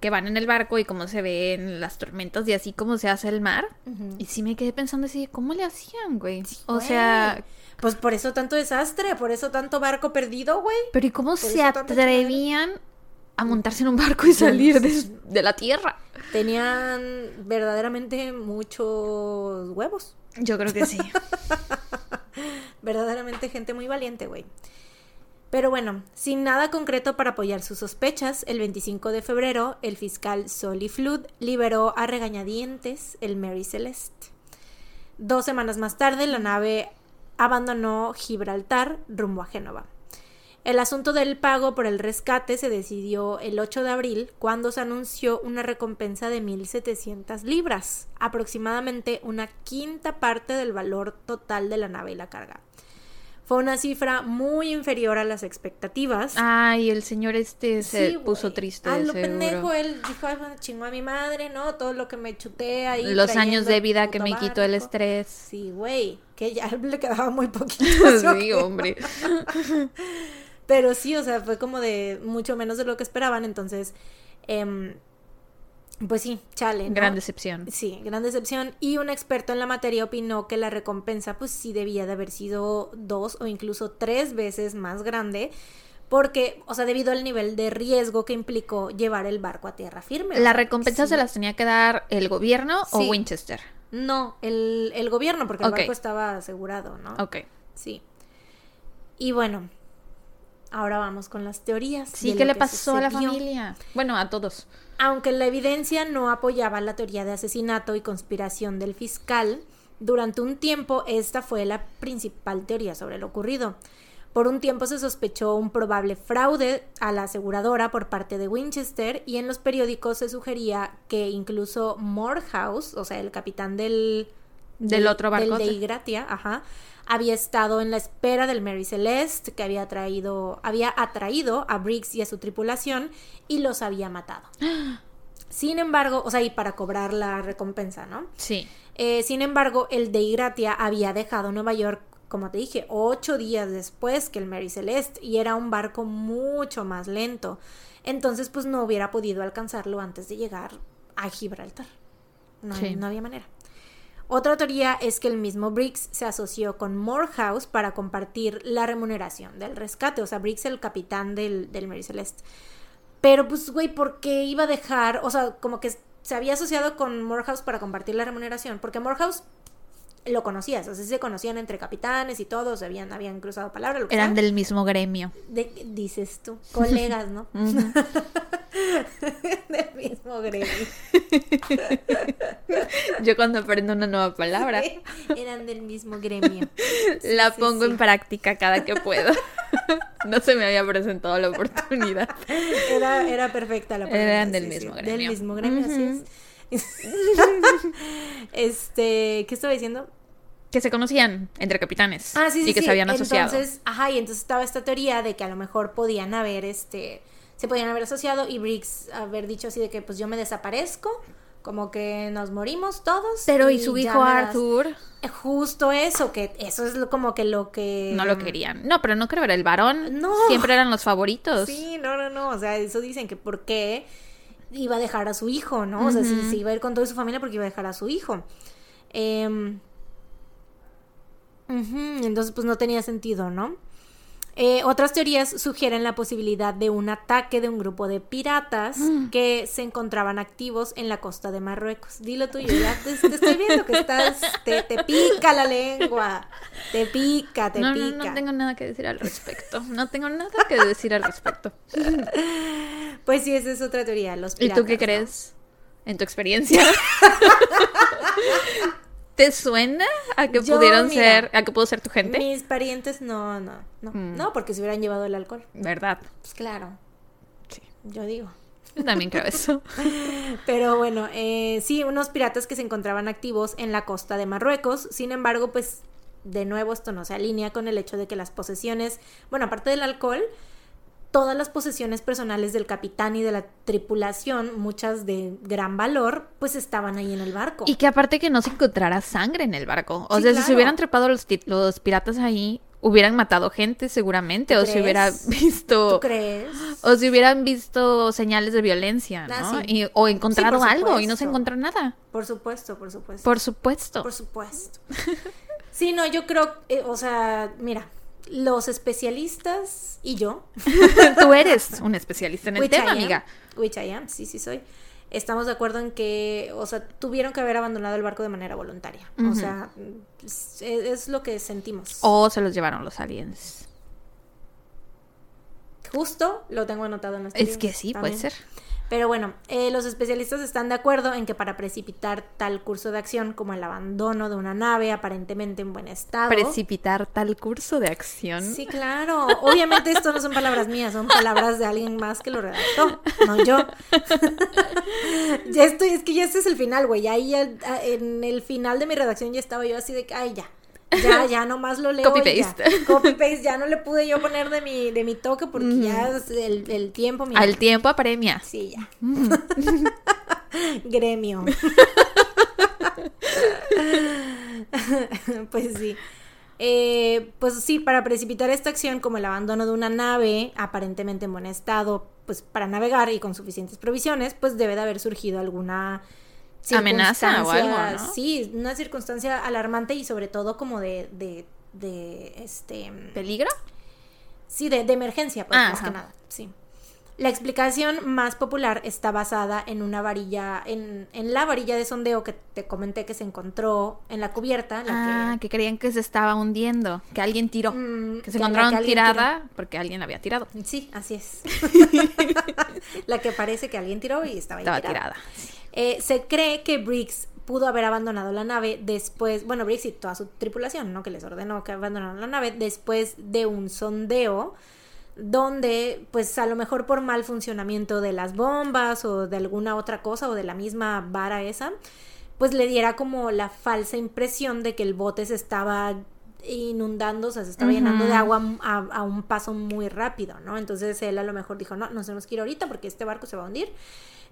que van en el barco y cómo se ven las tormentas y así cómo se hace el mar. Uh-huh. Y sí me quedé pensando así, ¿cómo le hacían, güey? Sí, o güey. sea... Pues por eso tanto desastre, por eso tanto barco perdido, güey. Pero ¿y cómo por se atrevían... a montarse en un barco y salir de, de la tierra? Tenían verdaderamente muchos huevos. Yo creo que sí. Verdaderamente gente muy valiente, güey. Pero bueno, sin nada concreto para apoyar sus sospechas, el veinticinco de febrero, el fiscal Solly Flood liberó a regañadientes el Mary Celeste. Dos semanas más tarde, la nave abandonó Gibraltar rumbo a Génova. El asunto del pago por el rescate se decidió el ocho de abril, cuando se anunció una recompensa de mil setecientas libras, aproximadamente una quinta parte del valor total de la nave y la carga. Fue una cifra muy inferior a las expectativas. Ay, el señor este se sí, puso triste, ah, lo seguro. Pendejo, él dijo, ay, chingó a mi madre, ¿no? Todo lo que me chuté ahí. Los años de vida que me barco. Quitó el estrés. Sí, güey, que ya le quedaba muy poquito. Sí, hombre. Pero sí, o sea, fue como de mucho menos de lo que esperaban, entonces... Eh, Pues sí, chale, ¿no? Gran decepción. Sí, gran decepción. Y un experto en la materia opinó que la recompensa, pues sí debía de haber sido dos o incluso tres veces más grande, porque, o sea, debido al nivel de riesgo que implicó llevar el barco a tierra firme. ¿La recompensa sí. se las tenía que dar el gobierno sí. o Winchester? No, el, el gobierno, porque el okay. barco estaba asegurado, ¿no? Ok. Sí. Y bueno... Ahora vamos con las teorías. Sí, ¿qué le pasó a la familia? Bueno, a todos. Aunque la evidencia no apoyaba la teoría de asesinato y conspiración del fiscal, durante un tiempo esta fue la principal teoría sobre lo ocurrido. Por un tiempo se sospechó un probable fraude a la aseguradora por parte de Winchester, y en los periódicos se sugería que incluso Morehouse, o sea, el capitán del... Del, del otro barco. Del Dei Gratia, ajá. había estado en la espera del Mary Celeste, que había traído, había atraído a Briggs y a su tripulación y los había matado. Sin embargo, o sea, y para cobrar la recompensa, ¿no? Sí. Eh, sin embargo, el Dei Gratia había dejado Nueva York, como te dije, ocho días después que el Mary Celeste, y era un barco mucho más lento. Entonces, pues no hubiera podido alcanzarlo antes de llegar a Gibraltar. No, sí. no había manera. Otra teoría es que el mismo Briggs se asoció con Morehouse para compartir la remuneración del rescate. O sea, Briggs, el capitán del, del Mary Celeste. Pero pues, güey, ¿por qué iba a dejar? O sea, como que se había asociado con Morehouse para compartir la remuneración. Porque Morehouse lo conocías. O sea, se conocían entre capitanes y todos. Habían, habían cruzado palabras. Eran sea. del mismo gremio. De, dices tú. Colegas, ¿no? Uh-huh. Del mismo gremio. Yo cuando aprendo una nueva palabra eran del mismo gremio. La sí, pongo sí. en práctica cada que puedo. No se me había presentado la oportunidad. Era, era perfecta la oportunidad. Eran del sí, mismo sí. gremio. Del mismo gremio, uh-huh. así es. Este, ¿qué estaba diciendo? Que se conocían entre capitanes. Ah, sí, sí, y que sí. se habían asociado. Entonces, ajá, y entonces estaba esta teoría de que a lo mejor podían haber este se podían haber asociado y Briggs haber dicho así de que pues yo me desaparezco, como que nos morimos todos. Pero y, y su hijo Arthur. Das... Justo eso, que eso es como que lo que... No lo querían. No, pero no creo, era el varón. No. Siempre eran los favoritos. Sí, no, no, no. O sea, eso dicen que por qué iba a dejar a su hijo, ¿no? Uh-huh. O sea, si, si iba a ir con toda su familia porque iba a dejar a su hijo. Eh... Uh-huh. Entonces, pues no tenía sentido, ¿no? Eh, otras teorías sugieren la posibilidad de un ataque de un grupo de piratas mm. que se encontraban activos en la costa de Marruecos. Dilo tú, yo ya te, te estoy viendo que estás... Te, te pica la lengua. Te pica, te no, pica. No, no tengo nada que decir al respecto. No tengo nada que decir al respecto. Pues sí, esa es otra teoría, los piratas. ¿Y tú qué crees? ¿No? En tu experiencia. ¿Te suena a que yo, pudieron mira, ser, a que pudo ser tu gente? Mis parientes no, no, no, mm. no, porque se hubieran llevado el alcohol. ¿Verdad? Pues claro. Sí. Yo digo. Yo también creo eso. Pero bueno, eh, sí, unos piratas que se encontraban activos en la costa de Marruecos. Sin embargo, pues, de nuevo, esto no se alinea con el hecho de que las posesiones, bueno, aparte del alcohol, todas las posesiones personales del capitán y de la tripulación, muchas de gran valor, pues estaban ahí en el barco. Y que aparte que no se encontrara sangre en el barco. O sí, sea, claro. si se hubieran trepado los, los piratas ahí, hubieran matado gente seguramente. ¿Tú o crees? Si hubiera visto... ¿Tú crees? O si hubieran visto señales de violencia, ¿no? Ah, sí. y, o encontrado sí, algo y no se encontró nada. Por supuesto, por supuesto. Por supuesto. Por supuesto. Sí, no, yo creo... Eh, o sea, mira... Los especialistas y yo. Tú eres un especialista en el Which tema, amiga. Which I am, sí, sí soy. Estamos de acuerdo en que, o sea, tuvieron que haber abandonado el barco de manera voluntaria. Uh-huh. O sea, es, es lo que sentimos. O se los llevaron los aliens. Justo lo tengo anotado en los libros. Es que sí, también puede ser. Pero bueno, eh, los especialistas están de acuerdo en que para precipitar tal curso de acción como el abandono de una nave aparentemente en buen estado... ¿Precipitar tal curso de acción? Sí, claro. Obviamente esto no son palabras mías, son palabras de alguien más que lo redactó, no yo. Ya estoy, es que ya este es el final, güey. Ahí ya, en el final de mi redacción ya estaba yo así de que, ay, ya. Ya, ya nomás lo leo. Copy paste. Copy paste, ya no le pude yo poner de mi, de mi toque porque mm. ya el, el tiempo. Mira. Al tiempo apremia. Sí, ya. Mm. Gremio. Pues sí. Eh, pues sí, para precipitar esta acción, como el abandono de una nave aparentemente en buen estado, pues para navegar y con suficientes provisiones, pues debe de haber surgido alguna amenaza o algo, ¿no? Sí, una circunstancia alarmante y sobre todo como de, de, de este... ¿Peligro? Sí, de, de emergencia, pues, ah, más ajá. que nada, sí. La explicación más popular está basada en una varilla, en, en la varilla de sondeo que te comenté que se encontró en la cubierta. La ah, que... que creían que se estaba hundiendo, que alguien tiró, mm, que se que encontraron que tirada tiró. Porque alguien la había tirado. Sí, así es. La que parece que alguien tiró y estaba, estaba tirada. tirada. Eh, se cree que Briggs pudo haber abandonado la nave después, bueno, Briggs y toda su tripulación, ¿no? Que les ordenó que abandonaran la nave después de un sondeo donde, pues, a lo mejor por mal funcionamiento de las bombas o de alguna otra cosa o de la misma vara esa, pues le diera como la falsa impresión de que el bote se estaba inundando, o sea, se estaba uh-huh. llenando de agua a, a un paso muy rápido, ¿no? Entonces él a lo mejor dijo, no, nos tenemos que ir ahorita porque este barco se va a hundir.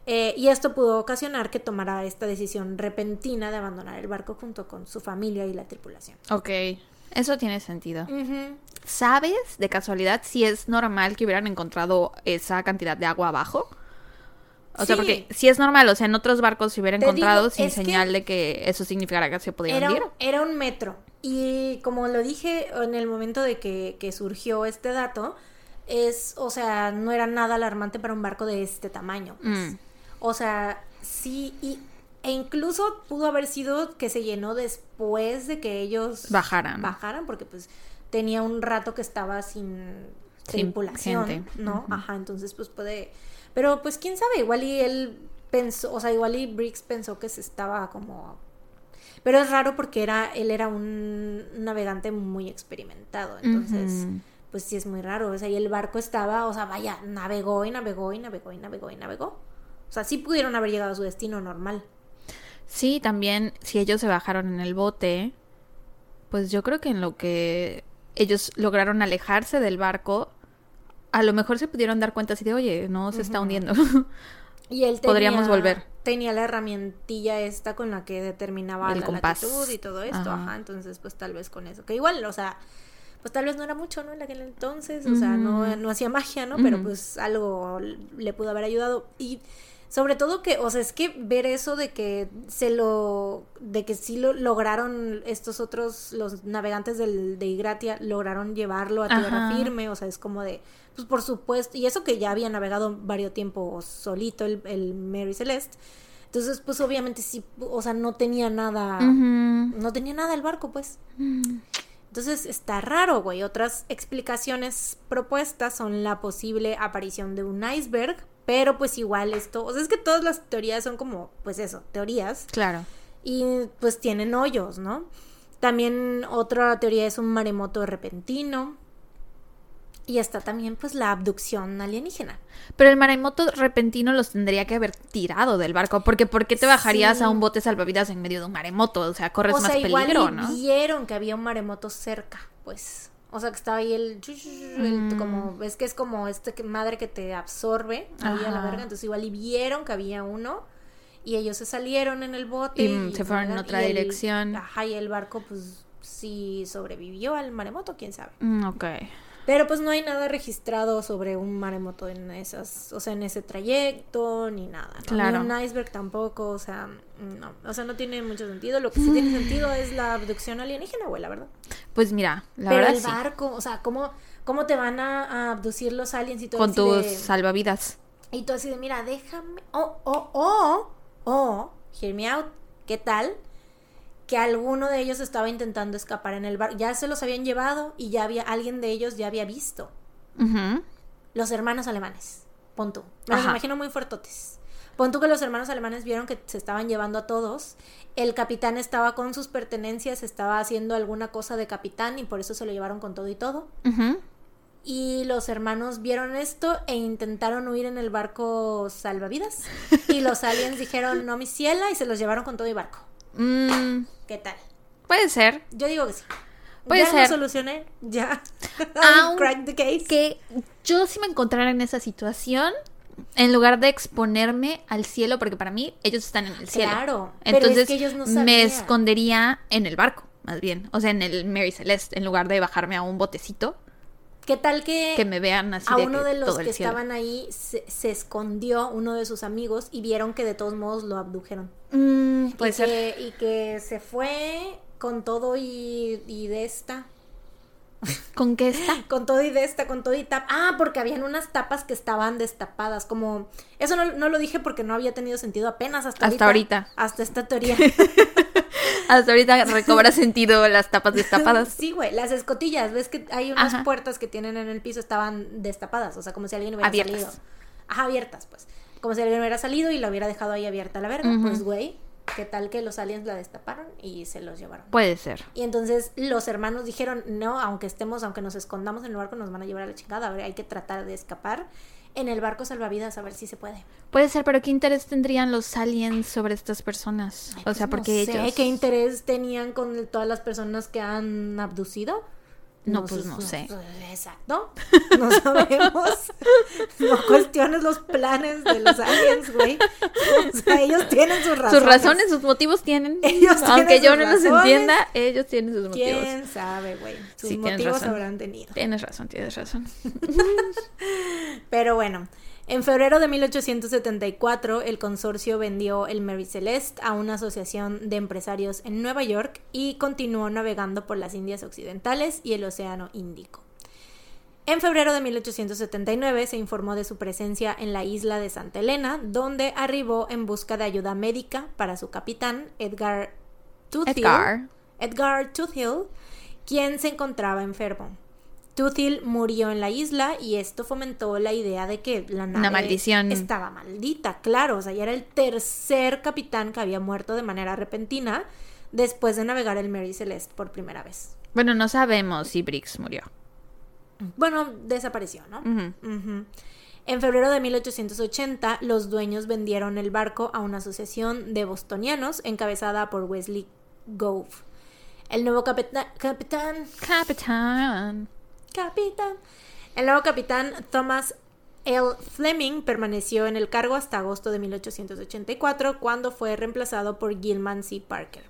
Eh, y esto pudo ocasionar que tomara esta decisión repentina de abandonar el barco junto con su familia y la tripulación. Ok, eso tiene sentido. Uh-huh. ¿Sabes de casualidad si es normal que hubieran encontrado esa cantidad de agua abajo? O sí. sea, porque sí es normal, o sea, en otros barcos se hubiera Te encontrado digo, sin señal que de que eso significara que se podía hundir. Era un metro, y como lo dije en el momento de que, que surgió este dato, es, o sea, no era nada alarmante para un barco de este tamaño, pues. Mm. O sea, sí, y, e incluso pudo haber sido que se llenó después de que ellos bajaran, bajaran porque pues tenía un rato que estaba sin, sin tripulación, gente. ¿No? Uh-huh. Ajá, entonces pues puede, pero pues quién sabe, igual y él pensó, o sea, igual y Briggs pensó que se estaba como... Pero es raro porque era él era un navegante muy experimentado, entonces... Uh-huh. Pues sí es muy raro, o sea, y el barco estaba, o sea, vaya, navegó y navegó y navegó y navegó y navegó. O sea, sí pudieron haber llegado a su destino normal. Sí, también, si ellos se bajaron en el bote, pues yo creo que en lo que ellos lograron alejarse del barco, a lo mejor se pudieron dar cuenta así de, oye, no se uh-huh. está hundiendo. Y él tenía, podríamos volver. Tenía la herramientilla esta con la que determinaba el la compás. Latitud y todo esto, ajá. ajá, entonces pues tal vez con eso. Que igual, o sea, pues tal vez no era mucho, ¿no? En aquel entonces, uh-huh. o sea, no, no hacía magia, ¿no? Uh-huh. Pero pues algo le pudo haber ayudado y... Sobre todo que, o sea, es que ver eso de que se lo, de que sí lo lograron estos otros, los navegantes del Dei Gratia, lograron llevarlo a tierra Ajá. firme, o sea, es como de, pues por supuesto, y eso que ya había navegado varios tiempo solito el, el Mary Celeste, entonces pues obviamente sí, o sea, no tenía nada, uh-huh. no tenía nada el barco, pues. Uh-huh. Entonces está raro, güey. Otras explicaciones propuestas son la posible aparición de un iceberg. Pero pues igual esto, o sea, es que todas las teorías son como, pues eso, teorías. Claro. Y pues tienen hoyos, ¿no? También otra teoría es un maremoto repentino. Y está también, pues, la abducción alienígena. Pero el maremoto repentino los tendría que haber tirado del barco. Porque ¿por qué te bajarías sí. a un bote salvavidas en medio de un maremoto? O sea, corres o sea, más peligro, ¿no? Vieron que había un maremoto cerca, pues... O sea, que estaba ahí el... el como, es que es como esta madre que te absorbe ahí Ajá. a la verga. Entonces igual y vieron que había uno y ellos se salieron en el bote. Y, y se fueron en otra y dirección. El, ajá, y el barco, pues, sí sobrevivió al maremoto, quién sabe. Mm, ok. Pero pues no hay nada registrado sobre un maremoto en esas... O sea, en ese trayecto, ni nada, ¿no? Claro. Ni un iceberg tampoco, o sea, no. O sea, no tiene mucho sentido. Lo que sí tiene sentido es la abducción alienígena, güey, la verdad. Pues mira, la Pero verdad Pero el sí. barco, o sea, ¿cómo, cómo te van a, a abducir los aliens y todo Con así tus de, salvavidas. Y todo así de, mira, déjame... Oh, oh, oh, oh, hear me out, ¿qué tal? Que alguno de ellos estaba intentando escapar en el barco. Ya se los habían llevado y ya había alguien de ellos ya había visto. Uh-huh. los hermanos alemanes, pon tú. Me los imagino muy fuertotes. Pon tú que los hermanos alemanes vieron que se estaban llevando a todos. El capitán estaba con sus pertenencias, estaba haciendo alguna cosa de capitán y por eso se lo llevaron con todo y todo. Uh-huh. Y los hermanos vieron esto e intentaron huir en el barco salvavidas. Y los aliens dijeron, no, mi ciela, y se los llevaron con todo y barco. Mm. ¿Qué tal? Puede ser. Yo digo que sí. Puede ya ser. Lo solucioné, ya. Aunque crack the case. Que yo si me encontrara en esa situación, en lugar de exponerme al cielo, porque para mí ellos están en el cielo. Claro. Entonces pero es que ellos no sabían. Me escondería en el barco, más bien. O sea, en el Mary Celeste, en lugar de bajarme a un botecito. ¿Qué tal que, que me vean así a de uno de los que cielo. Estaban ahí se, se escondió uno de sus amigos y vieron que de todos modos lo abdujeron? Mm, puede y ser. Que, y que se fue con todo y, y de esta. ¿Con qué está? Con todo y de esta, con todo y tap. Ah, porque habían unas tapas que estaban destapadas, como... Eso no, no lo dije porque no había tenido sentido apenas hasta, hasta ahorita. Hasta ahorita. Hasta esta teoría. Hasta ahorita recobra sentido las tapas destapadas. Sí, güey, las escotillas, ves que hay unas Ajá. puertas que tienen en el piso, estaban destapadas, o sea, como si alguien hubiera abiertas. Salido. Ajá, abiertas, pues. Como si alguien hubiera salido y la hubiera dejado ahí abierta, la verga, uh-huh. Pues, güey. ¿Qué tal que los aliens la destaparon y se los llevaron? Puede ser. Y entonces los hermanos dijeron, no, aunque estemos, aunque nos escondamos en el barco, nos van a llevar a la chingada. A ver, hay que tratar de escapar en el barco salvavidas, a ver si se puede. Puede ser, pero ¿qué interés tendrían los aliens sobre estas personas? Ay, o pues sea, porque no sé, ellos... ¿Qué interés tenían con todas las personas que han abducido? No, no pues no, no sé. Exacto, no sabemos. No cuestiones los planes de los aliens, güey. O sea, ellos tienen sus razones. Sus razones, sus motivos tienen. Ellos Aunque tienen yo no razones. Los entienda, ellos tienen sus motivos. ¿Quién sabe, güey? Sus sí, motivos habrán tenido. Tienes razón, tienes razón. Pero bueno, en febrero de mil ochocientos setenta y cuatro, el consorcio vendió el Mary Celeste a una asociación de empresarios en Nueva York y continuó navegando por las Indias Occidentales y el Océano Índico. En febrero de mil ochocientos setenta y nueve se informó de su presencia en la isla de Santa Elena, donde arribó en busca de ayuda médica para su capitán, Edgar Toothill, Edgar. Edgar Toothill, quien se encontraba enfermo. Toothill murió en la isla y esto fomentó la idea de que la nave Una maldición. Estaba maldita, claro, o sea, ya era el tercer capitán que había muerto de manera repentina después de navegar el Mary Celeste por primera vez. Bueno, no sabemos si Briggs murió. Bueno, desapareció, ¿no? Uh-huh. Uh-huh. En febrero de mil ochocientos ochenta, los dueños vendieron el barco a una asociación de bostonianos encabezada por Wesley Gove. El nuevo capitán... Capitán... Capitán... Capitán. El nuevo capitán Thomas L. Fleming permaneció en el cargo hasta agosto de mil ochocientos ochenta y cuatro, cuando fue reemplazado por Gilman C. Parker.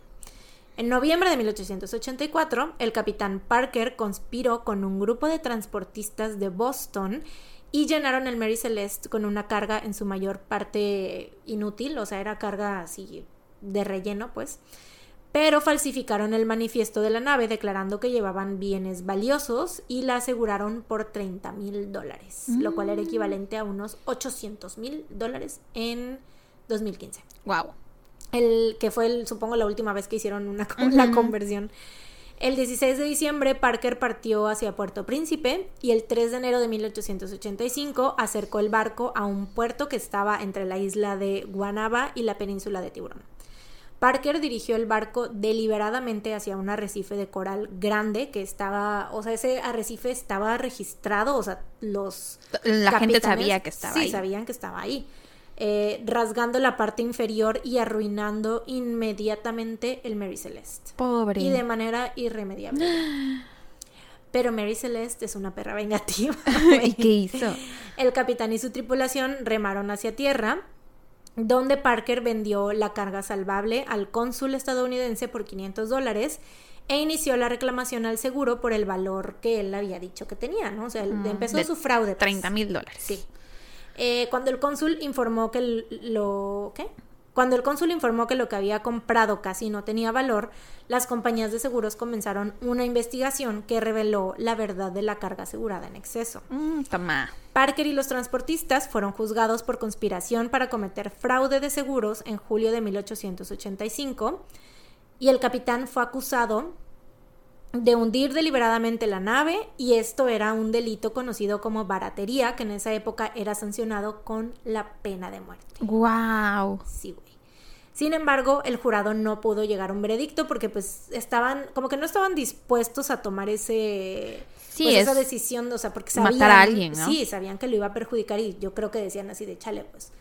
En noviembre de mil ochocientos ochenta y cuatro, el capitán Parker conspiró con un grupo de transportistas de Boston y llenaron el Mary Celeste con una carga en su mayor parte inútil, o sea, era carga así de relleno, pues. Pero falsificaron el manifiesto de la nave declarando que llevaban bienes valiosos y la aseguraron por treinta mil dólares, mm. lo cual era equivalente a unos ochocientos mil dólares en dos mil quince. Wow. El que fue, el, supongo, la última vez que hicieron una, uh-huh. la conversión. El dieciséis de diciembre, Parker partió hacia Puerto Príncipe y el tres de enero de mil ochocientos ochenta y cinco acercó el barco a un puerto que estaba entre la isla de Guanaba y la península de Tiburón. Parker dirigió el barco deliberadamente hacia un arrecife de coral grande que estaba, o sea, ese arrecife estaba registrado, o sea, los la gente sabía que estaba sí, ahí. Sí, sabían que estaba ahí, eh, rasgando la parte inferior y arruinando inmediatamente el Mary Celeste. Pobre. Y de manera irremediable. Pero Mary Celeste es una perra vengativa. ¿Y qué hizo? El capitán y su tripulación remaron hacia tierra, donde Parker vendió la carga salvable al cónsul estadounidense por quinientos dólares e inició la reclamación al seguro por el valor que él había dicho que tenía, ¿no? O sea, él mm, empezó su fraude. treinta mil dólares. Sí. Eh, cuando el cónsul informó que lo... ¿Qué? Cuando el cónsul informó que lo que había comprado casi no tenía valor, las compañías de seguros comenzaron una investigación que reveló la verdad de la carga asegurada en exceso. Mm, toma. Parker y los transportistas fueron juzgados por conspiración para cometer fraude de seguros en julio de mil ochocientos ochenta y cinco y el capitán fue acusado de hundir deliberadamente la nave, y esto era un delito conocido como baratería, que en esa época era sancionado con la pena de muerte. ¡Wow! Sí, güey. Sin embargo, el jurado no pudo llegar a un veredicto porque pues estaban, como que no estaban dispuestos a tomar ese... Sí, pues es esa decisión, o sea, porque sabían... Matar a alguien, ¿no? Sí, sabían que lo iba a perjudicar y yo creo que decían así de chale, pues...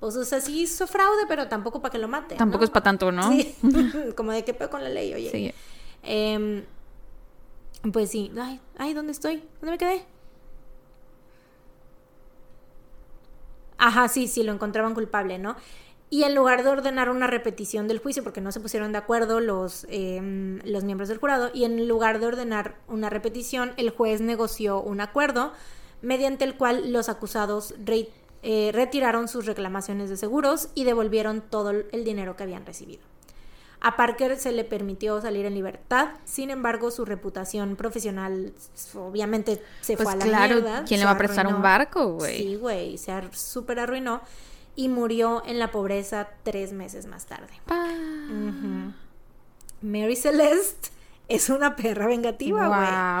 Pues, o sea, sí hizo fraude, pero tampoco para que lo mate. Tampoco, ¿no? Es para tanto, ¿no? Sí, como de qué pedo con la ley, oye. Sí. Eh, pues sí, ay, ay, ¿dónde estoy? ¿Dónde me quedé? Ajá, sí, sí, lo encontraban culpable, ¿no? Y en lugar de ordenar una repetición del juicio, porque no se pusieron de acuerdo los, eh, los miembros del jurado, y en lugar de ordenar una repetición, el juez negoció un acuerdo mediante el cual los acusados reiteraron Eh, retiraron sus reclamaciones de seguros y devolvieron todo el dinero que habían recibido. A Parker se le permitió salir en libertad, sin embargo su reputación profesional obviamente se pues fue a la claro, mierda. ¿Quién le va a prestar un barco, güey? Sí, güey, se ar- súper arruinó y murió en la pobreza tres meses más tarde. Uh-huh. Mary Celeste es una perra vengativa,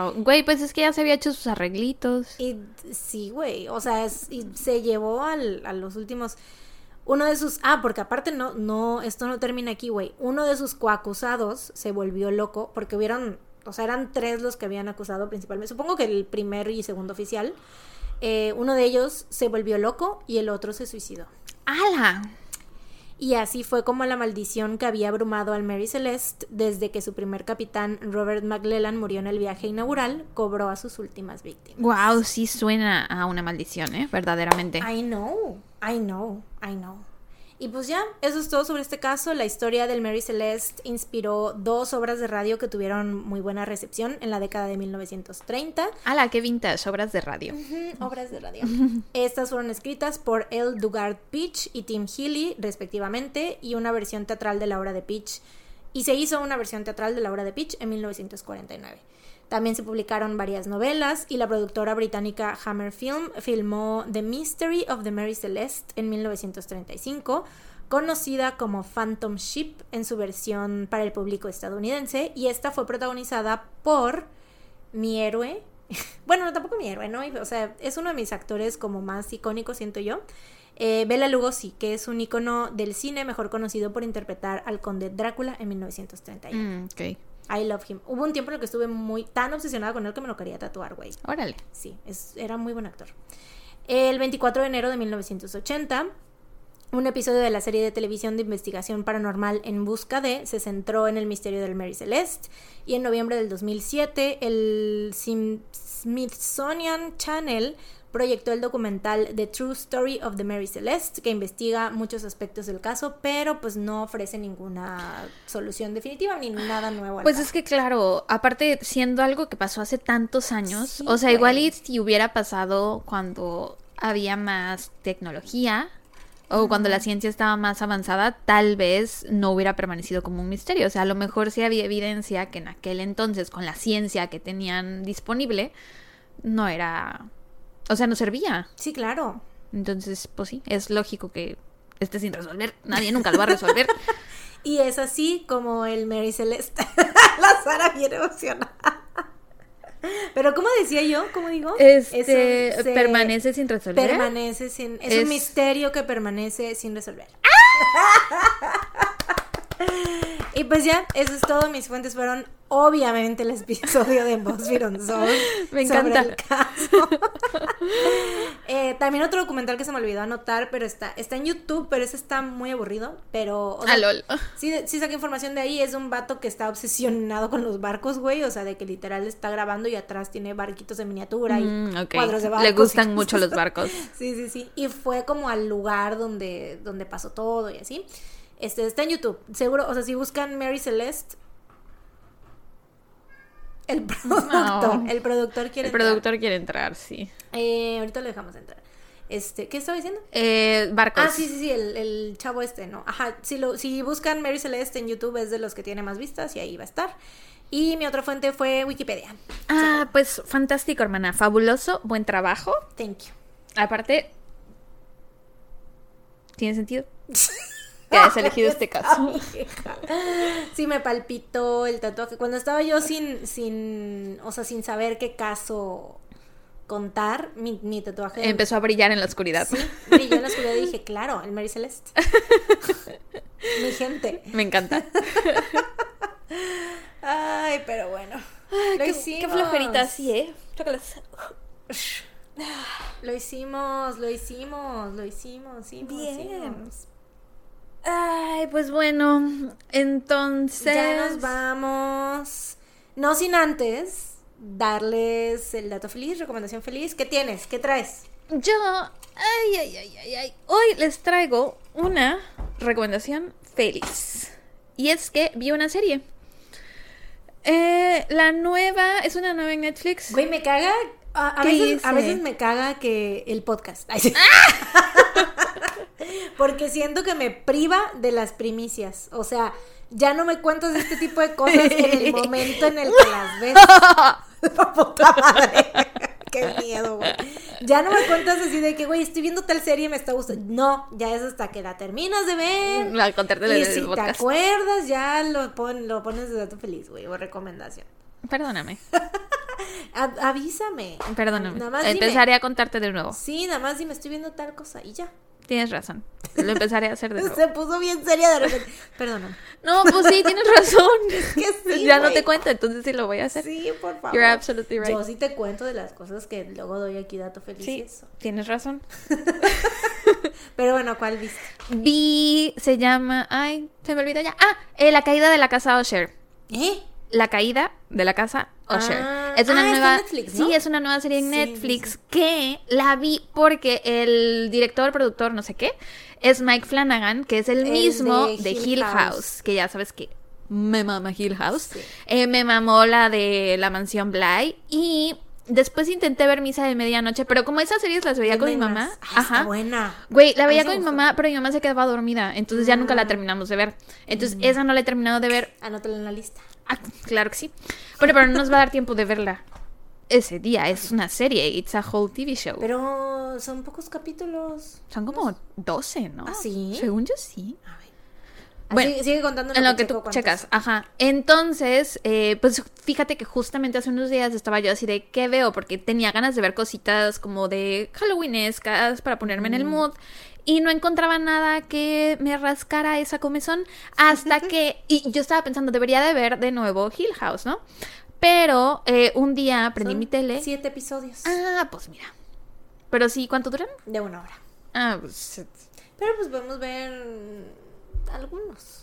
güey. Wow. Güey, pues es que ya se había hecho sus arreglitos. Y, sí, güey. O sea, es, y se llevó al, a los últimos... Uno de sus... Ah, porque aparte no... no esto no termina aquí, güey. Uno de sus coacusados se volvió loco porque hubieron... O sea, eran tres los que habían acusado principalmente. Supongo que el primer y segundo oficial. Eh, uno de ellos se volvió loco y el otro se suicidó. ¡Hala! Y así fue como la maldición que había abrumado al Mary Celeste desde que su primer capitán, Robert McClellan, murió en el viaje inaugural, cobró a sus últimas víctimas. Wow, sí suena a una maldición, ¿eh? Verdaderamente. I know, I know, I know. Y pues ya, eso es todo sobre este caso. La historia del Mary Celeste inspiró dos obras de radio que tuvieron muy buena recepción en la década de mil novecientos treinta. ¡Hala, qué vintage! Obras de radio. Uh-huh, obras de radio. Estas fueron escritas por L. Dugard Peach y Tim Healy, respectivamente, y una versión teatral de la obra de Peach. Y se hizo una versión teatral de la obra de Peach en mil novecientos cuarenta y nueve. También se publicaron varias novelas y la productora británica Hammer Film filmó The Mystery of the Mary Celeste en mil novecientos treinta y cinco, conocida como Phantom Ship en su versión para el público estadounidense, y esta fue protagonizada por mi héroe, bueno, no tampoco mi héroe, ¿no? O sea, es uno de mis actores como más icónicos, siento yo, eh, Bela Lugosi, que es un ícono del cine mejor conocido por interpretar al conde Drácula en mil novecientos treinta y uno. Mm, ok. I love him. Hubo un tiempo en el que estuve muy tan obsesionada con él que me lo quería tatuar, güey. Órale. Sí, es, era muy buen actor. El veinticuatro de enero de mil novecientos ochenta, un episodio de la serie de televisión de investigación paranormal En Busca de se centró en el misterio del Mary Celeste, y en noviembre del dos mil siete el Sim- Smithsonian Channel proyectó el documental The True Story of the Mary Celeste, que investiga muchos aspectos del caso, pero pues no ofrece ninguna solución definitiva ni nada nuevo al Pues caso. Es que claro, aparte siendo algo que pasó hace tantos años, sí, o sea, güey. Igual y si hubiera pasado cuando había más tecnología o uh-huh. cuando la ciencia estaba más avanzada, tal vez no hubiera permanecido como un misterio. O sea, a lo mejor sí había evidencia que en aquel entonces, con la ciencia que tenían disponible, no era... O sea, no servía. Sí, claro. Entonces, pues sí, es lógico que esté sin resolver. Nadie nunca lo va a resolver. Y es así como el Mary Celeste. La Sara bien emocionada. Pero, ¿cómo decía yo? ¿Cómo digo? Este, es un, se, permanece sin resolver. Permanece sin... Es, es un misterio que permanece sin resolver. ¡Ah! Y pues ya, eso es todo. Mis fuentes fueron, obviamente, el episodio de BuzzFeed on Soul. Me encanta. Sobre el caso. eh, también otro documental que se me olvidó anotar, pero está, está en YouTube, pero ese está muy aburrido. Pero, o sea, ah, lol. Sí, sí saqué información de ahí. Es de un vato que está obsesionado con los barcos, güey. O sea, de que literal está grabando y atrás tiene barquitos de miniatura y mm, okay. cuadros de barcos. Le gustan mucho los barcos. Sí, sí, sí. Y fue como al lugar donde, donde pasó todo y así. Este, está en YouTube, seguro, o sea, si buscan Mary Celeste, el productor, no. el productor quiere el entrar. El productor quiere entrar, sí. Eh, ahorita lo dejamos entrar. Este, ¿qué estaba diciendo? Eh, barcos. Ah, sí, sí, sí, el, el chavo este, ¿no? Ajá, si, lo, si buscan Mary Celeste en YouTube es de los que tiene más vistas y ahí va a estar. Y mi otra fuente fue Wikipedia. Ah, so, pues fantástico, hermana, fabuloso, buen trabajo. Thank you. Aparte, ¿tiene sentido? que hayas elegido este caso. Sí, me palpitó el tatuaje. Cuando estaba yo sin, sin, o sea, sin saber qué caso contar, mi, mi tatuaje... empezó a brillar en la oscuridad. Sí, brilló en la oscuridad y dije, claro, el Mary Celeste. Mi gente. Me encanta. Ay, pero bueno. Ay, lo qué, hicimos. Qué flojerita, sí, ¿eh? Chocolates. Lo hicimos, lo hicimos, lo hicimos, sí, bien. Hicimos. Ay, pues bueno, entonces... ya nos vamos. No sin antes darles el dato feliz, recomendación feliz. ¿Qué tienes? ¿Qué traes? Yo, ay, ay, ay, ay, ay. Hoy les traigo una recomendación feliz. Y es que vi una serie. Eh, la nueva, es una nueva en Netflix. Güey, me caga... A, a, veces, a veces me caga que el podcast. Ay, sí. Porque siento que me priva de las primicias. O sea, ya no me cuentas este tipo de cosas en el momento en el que las ves. ¡La puta madre! ¡Qué miedo, güey! Ya no me cuentas así de que, güey, estoy viendo tal serie y me está gustando. No, ya es hasta que la terminas de ver. La contártela en el si podcast. Y si te acuerdas, ya lo, pon, lo pones de dato feliz, güey, o recomendación. Perdóname. A- avísame. Perdóname. Nada más empezaré dime. A contarte de nuevo. Sí, nada más dime, estoy viendo tal cosa y ya. Tienes razón. Lo empezaré a hacer de nuevo. Se puso bien seria de repente. Perdóname. No, pues sí, tienes razón. Es que sí, ya wey. No te cuento, entonces sí lo voy a hacer. Sí, por favor. You're absolutely right. Yo sí te cuento de las cosas que luego doy aquí dato feliz. Sí, eso. Tienes razón. Pero bueno, ¿cuál viste? Vi, se llama, ay, se me olvidó ya. Ah, eh, La Caída de la Casa Usher. ¿Eh? La Caída de la Casa Usher. Ah, es una ah, nueva es Netflix, ¿no? Sí, es una nueva serie en sí, Netflix sí. Que la vi porque el director, productor, no sé qué, es Mike Flanagan, que es el, el mismo de, de Hill, Hill House. House, que ya sabes que me mama Hill House. Sí. Eh, me mamó la de La Mansión Bly y después intenté ver Misa de Medianoche, pero como esas series las veía con mi mamá, ay, ajá. Está buena. Güey, la veía con mi mamá, pero mi mamá se quedaba dormida, entonces mm. ya nunca la terminamos de ver. Entonces mm. esa no la he terminado de ver. Anótala en la lista. Ah, claro que sí. Bueno, pero no nos va a dar tiempo de verla ese día. Es una serie. It's a whole T V show. Pero son pocos capítulos. Son como doce, ¿no? ¿Ah, sí? Según yo, sí. A ver. Bueno, sigue, sigue contando en lo que, que tú checas. Ajá. Entonces, eh, pues fíjate que justamente hace unos días estaba yo así de ¿qué veo? Porque tenía ganas de ver cositas como de halloweenescas para ponerme mm. en el mood. Y no encontraba nada que me rascara esa comezón hasta que... Y yo estaba pensando, debería de ver de nuevo Hill House, ¿no? Pero eh, un día prendí mi tele... siete episodios. Ah, pues mira. Pero sí, ¿cuánto duran? De una hora. Ah, pues... pero pues podemos ver algunos.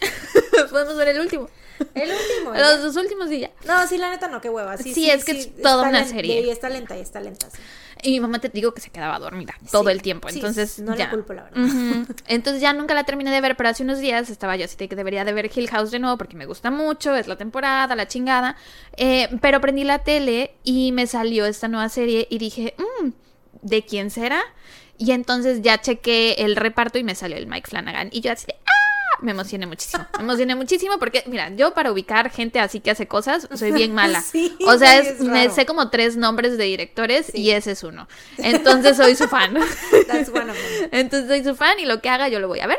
Podemos ver el último. El último. ¿Eh? Los dos últimos y ya. No, sí, la neta no, qué hueva. Sí, sí, sí es que sí, es toda una serie. Y está lenta, y está lenta, sí. Y mi mamá te digo que se quedaba dormida todo sí, el tiempo, entonces sí, no ya. Le culpo, la verdad. Uh-huh. Entonces ya nunca la terminé de ver, pero hace unos días estaba yo así de que debería de ver Hill House de nuevo porque me gusta mucho, es la temporada, la chingada. Eh, pero prendí la tele y me salió esta nueva serie y dije, mmm, ¿de quién será? Y entonces ya chequé el reparto y me salió el Mike Flanagan y yo así de ¡ah! Me emocioné muchísimo, me emocioné muchísimo porque, mira, yo para ubicar gente así que hace cosas, soy bien mala. Sí, o sea, es, es me sé como tres nombres de directores sí. Y ese es uno. Entonces soy su fan. That's one of them. Entonces soy su fan y lo que haga yo lo voy a ver.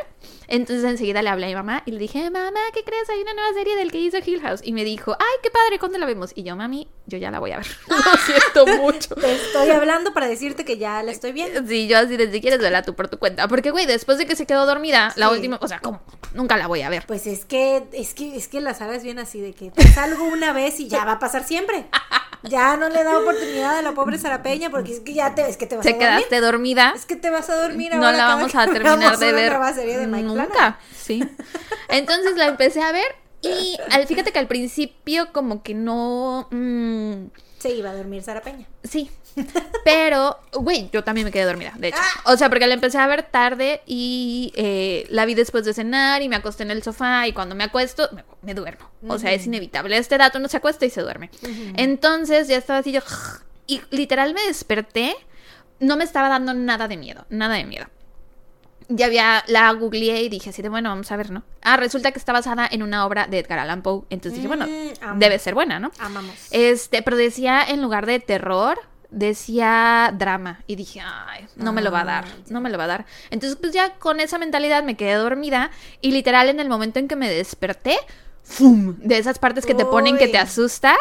Entonces enseguida le hablé a mi mamá y le dije, mamá, ¿qué crees? Hay una nueva serie del que hizo Hill House. Y me dijo, ay, qué padre, ¿cuándo la vemos? Y yo, mami, yo ya la voy a ver. Lo siento mucho. Te estoy hablando para decirte que ya la estoy viendo. Sí, yo así desde quieres verla tú por tu cuenta. Porque, güey, después de que se quedó dormida, sí. La última, o sea, ¿cómo? Nunca la voy a ver. Pues es que, es que, es que la saga es bien así de que pasa algo una vez y ya va a pasar siempre. Ya no le da oportunidad a la pobre Sara Peña porque es que ya te, es que te vas a dormir. Te quedaste dormida. Es que te vas a dormir. Ahora no la vamos a terminar de ver. Serie de Mike nunca, Flanagan. Sí. Entonces la empecé a ver y al, fíjate que al principio como que no... Mmm, se iba a dormir Sara Peña. Sí. Pero, güey, yo también me quedé dormida, de hecho. O sea, porque la empecé a ver tarde y eh, la vi después de cenar y me acosté en el sofá y cuando me acuesto, me, me duermo. O uh-huh. sea, es inevitable. Este dato no se acuesta y se duerme. Uh-huh. Entonces ya estaba así yo... Y literal me desperté. No me estaba dando nada de miedo. Nada de miedo. Ya había, la googleé y dije así de, bueno, vamos a ver, ¿no? Ah, resulta que está basada en una obra de Edgar Allan Poe. Entonces dije, bueno, mm, debe ser buena, ¿no? Amamos. Este, pero decía en lugar de terror, decía drama y dije, ay, no me lo va a dar, no me lo va a dar. Entonces pues ya con esa mentalidad me quedé dormida y literal en el momento en que me desperté, ¡fum! De esas partes que te ponen Uy. que te asusta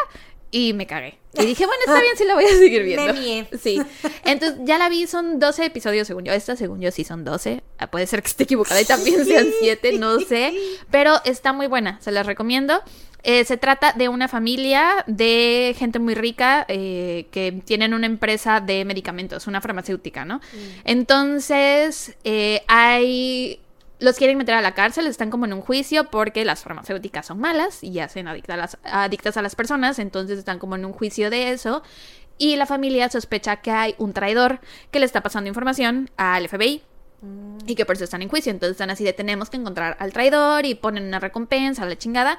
y me cagué. Y dije, bueno, está bien, sí la voy a seguir viendo. Sí. Entonces ya la vi, son doce episodios según yo. Esta según yo sí son doce. Puede ser que esté equivocada y también sean siete, no sé. Pero está muy buena, se las recomiendo. Eh, se trata de una familia de gente muy rica eh, que tienen una empresa de medicamentos, una farmacéutica, ¿no? Mm. Entonces, eh, hay... los quieren meter a la cárcel, están como en un juicio porque las farmacéuticas son malas y hacen adicta a las, adictas a las personas, entonces están como en un juicio de eso y la familia sospecha que hay un traidor que le está pasando información al F B I. Y que por eso están en juicio, entonces están así de tenemos que encontrar al traidor y ponen una recompensa, la chingada,